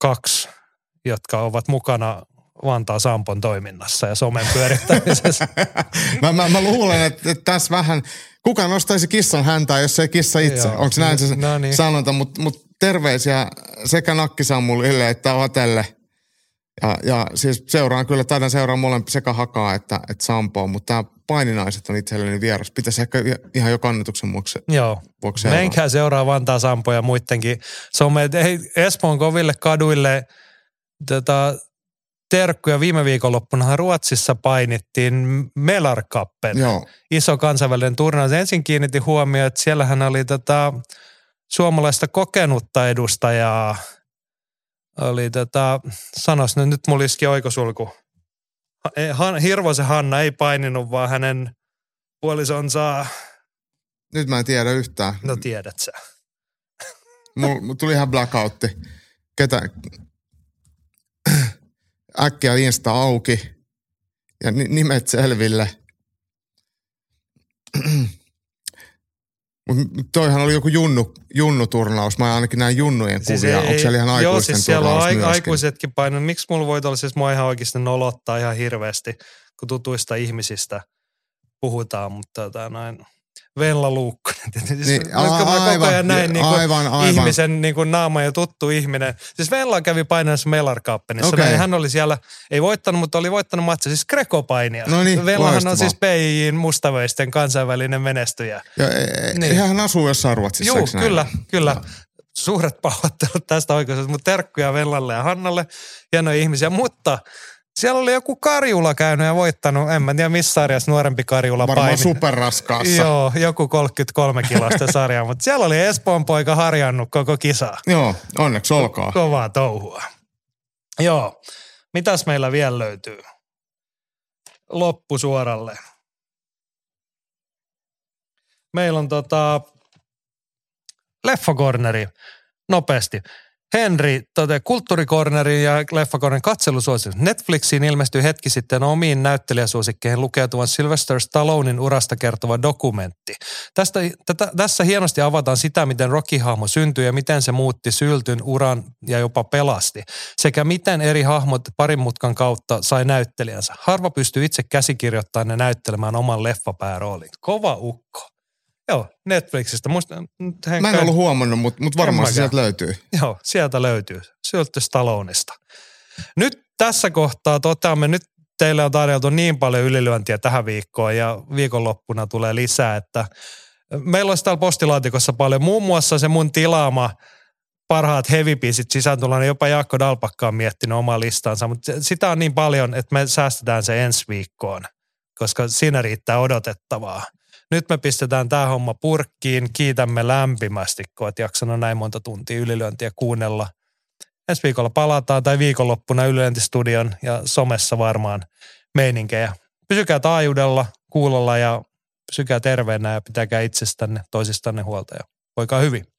kaksi, jotka ovat mukana Vantaa Sampon toiminnassa ja somen pyörittämisessä. mä, mä, mä luulen, että, että tässä vähän, kuka nostaisi kissan häntää, jos ei kissa itse. Onko näin se no niin. sanonta, mutta mut terveisiä sekä Nakkisammulille että Otelle. Ja, ja siis seuraan kyllä, taidan seuraa molempi sekä Hakaa että, että Sampoa, mutta tämä paininaiset on itselleni vieras. Pitäisi ehkä ihan jo kannatuksen vuoksi. Joo, menkää seuraa Vantaa Sampoa ja muidenkin. Somet, ei Espoon koville kaduille tätä... Terkkuja viime viikonloppunahan Ruotsissa painittiin Melarkappen, Joo. iso kansainvälinen turnaus. Ensin kiinnitin huomioon, että siellähän oli tätä suomalaista kokenutta edustajaa. Oli tätä, sanos nyt, nyt mulla iski oikosulku. Hirvosen Hanna ei paininut, vaan hänen puolisonsa... Nyt mä en tiedä yhtään. No tiedät sä. Mulla tuli ihan blackoutti. Ketä... Äkkiä Insta auki ja nimet selville. Mutta toihan oli joku junnu, junnuturnaus. Mä ainakin näin junnujen siis kuvia. Ei, onko siellä ihan aikuisten turnaus myöskin? Joo, siis siellä on myöskin? Aikuisetkin painanut. Miksi mulla voi olla siis mua ihan oikeasti nolottaa ihan hirveästi, kun tutuista ihmisistä puhutaan, mutta jotain näin... Venla Luukkonen. Siis, niin, a- a- aivan, koko ajan näin niin aivan, aivan. ihmisen niin kuin naama ja tuttu ihminen. Siis Venla kävi painamassa Melarkappenissa. Okay. Hän oli siellä, ei voittanut, mutta oli voittanut matcha, siis Greco-painia. No niin, Venlahan on siis P J:n mustavöisten kansainvälinen menestyjä. Ja, e- niin. Eihän hän asuu jossain Ruotsissa. Juu, kyllä, näin? kyllä. No. Suuret pahoittelut tästä oikeastaan, mutta terkkuja Venlalle ja Hannalle. Hienoja ihmisiä, mutta... Siellä oli joku Karjula käynyt ja voittanut, en mä tiedä missä sarjassa nuorempi Karjula paini. Varmaan superraskaassa. Joo, joku kolmekymmentäkolme kilosta sarjaa, mutta siellä oli Espoon poika harjannut koko kisaa. Joo, onneksi olkaa. Kovaa touhua. Joo, mitäs meillä vielä löytyy? Loppusuoralle. Meillä on tota leffakorneri, nopeasti. Henri, tote, kulttuurikornerin ja leffakornerin katselusuositus. Netflixiin ilmestyi hetki sitten omiin näyttelijäsuosikkeihin lukeutuvan Sylvester Stallonen urasta kertova dokumentti. Tästä, tätä, tässä hienosti avataan sitä, miten Rocky-hahmo syntyi ja miten se muutti syltyn uran ja jopa pelasti. Sekä miten eri hahmot parin mutkan kautta sai näyttelijänsä. Harva pystyy itse käsikirjoittamaan ja näyttelemään oman leffapäärolin. Kova ukko. Joo, Netflixistä. Musta, hei, Mä en kai... ollut huomannut, mutta mut varmasti sieltä löytyy. Joo, sieltä löytyy. Sylvester Stallonesta. Nyt tässä kohtaa toteamme, nyt teille on tarjoltu niin paljon ylilyöntiä tähän viikkoon ja viikonloppuna tulee lisää, että meillä olisi täällä postilaatikossa paljon. Muun muassa se mun tilaama parhaat heavy-biisit sisääntuloinen, jopa Jaakko Daupakka on miettinyt omaa listansa, mutta sitä on niin paljon, että me säästetään se ensi viikkoon, koska siinä riittää odotettavaa. nyt me pistetään tämä homma purkkiin. Kiitämme lämpimästi, kun olet jaksanut näin monta tuntia Ylilyöntiä kuunnella. Ensi viikolla palataan tai viikonloppuna Ylilyöntistudion ja somessa varmaan meininkejä. Pysykää taajuudella, kuulolla ja pysykää terveenä ja pitäkää itsestänne, toisistanne huolta ja voikaa hyvin.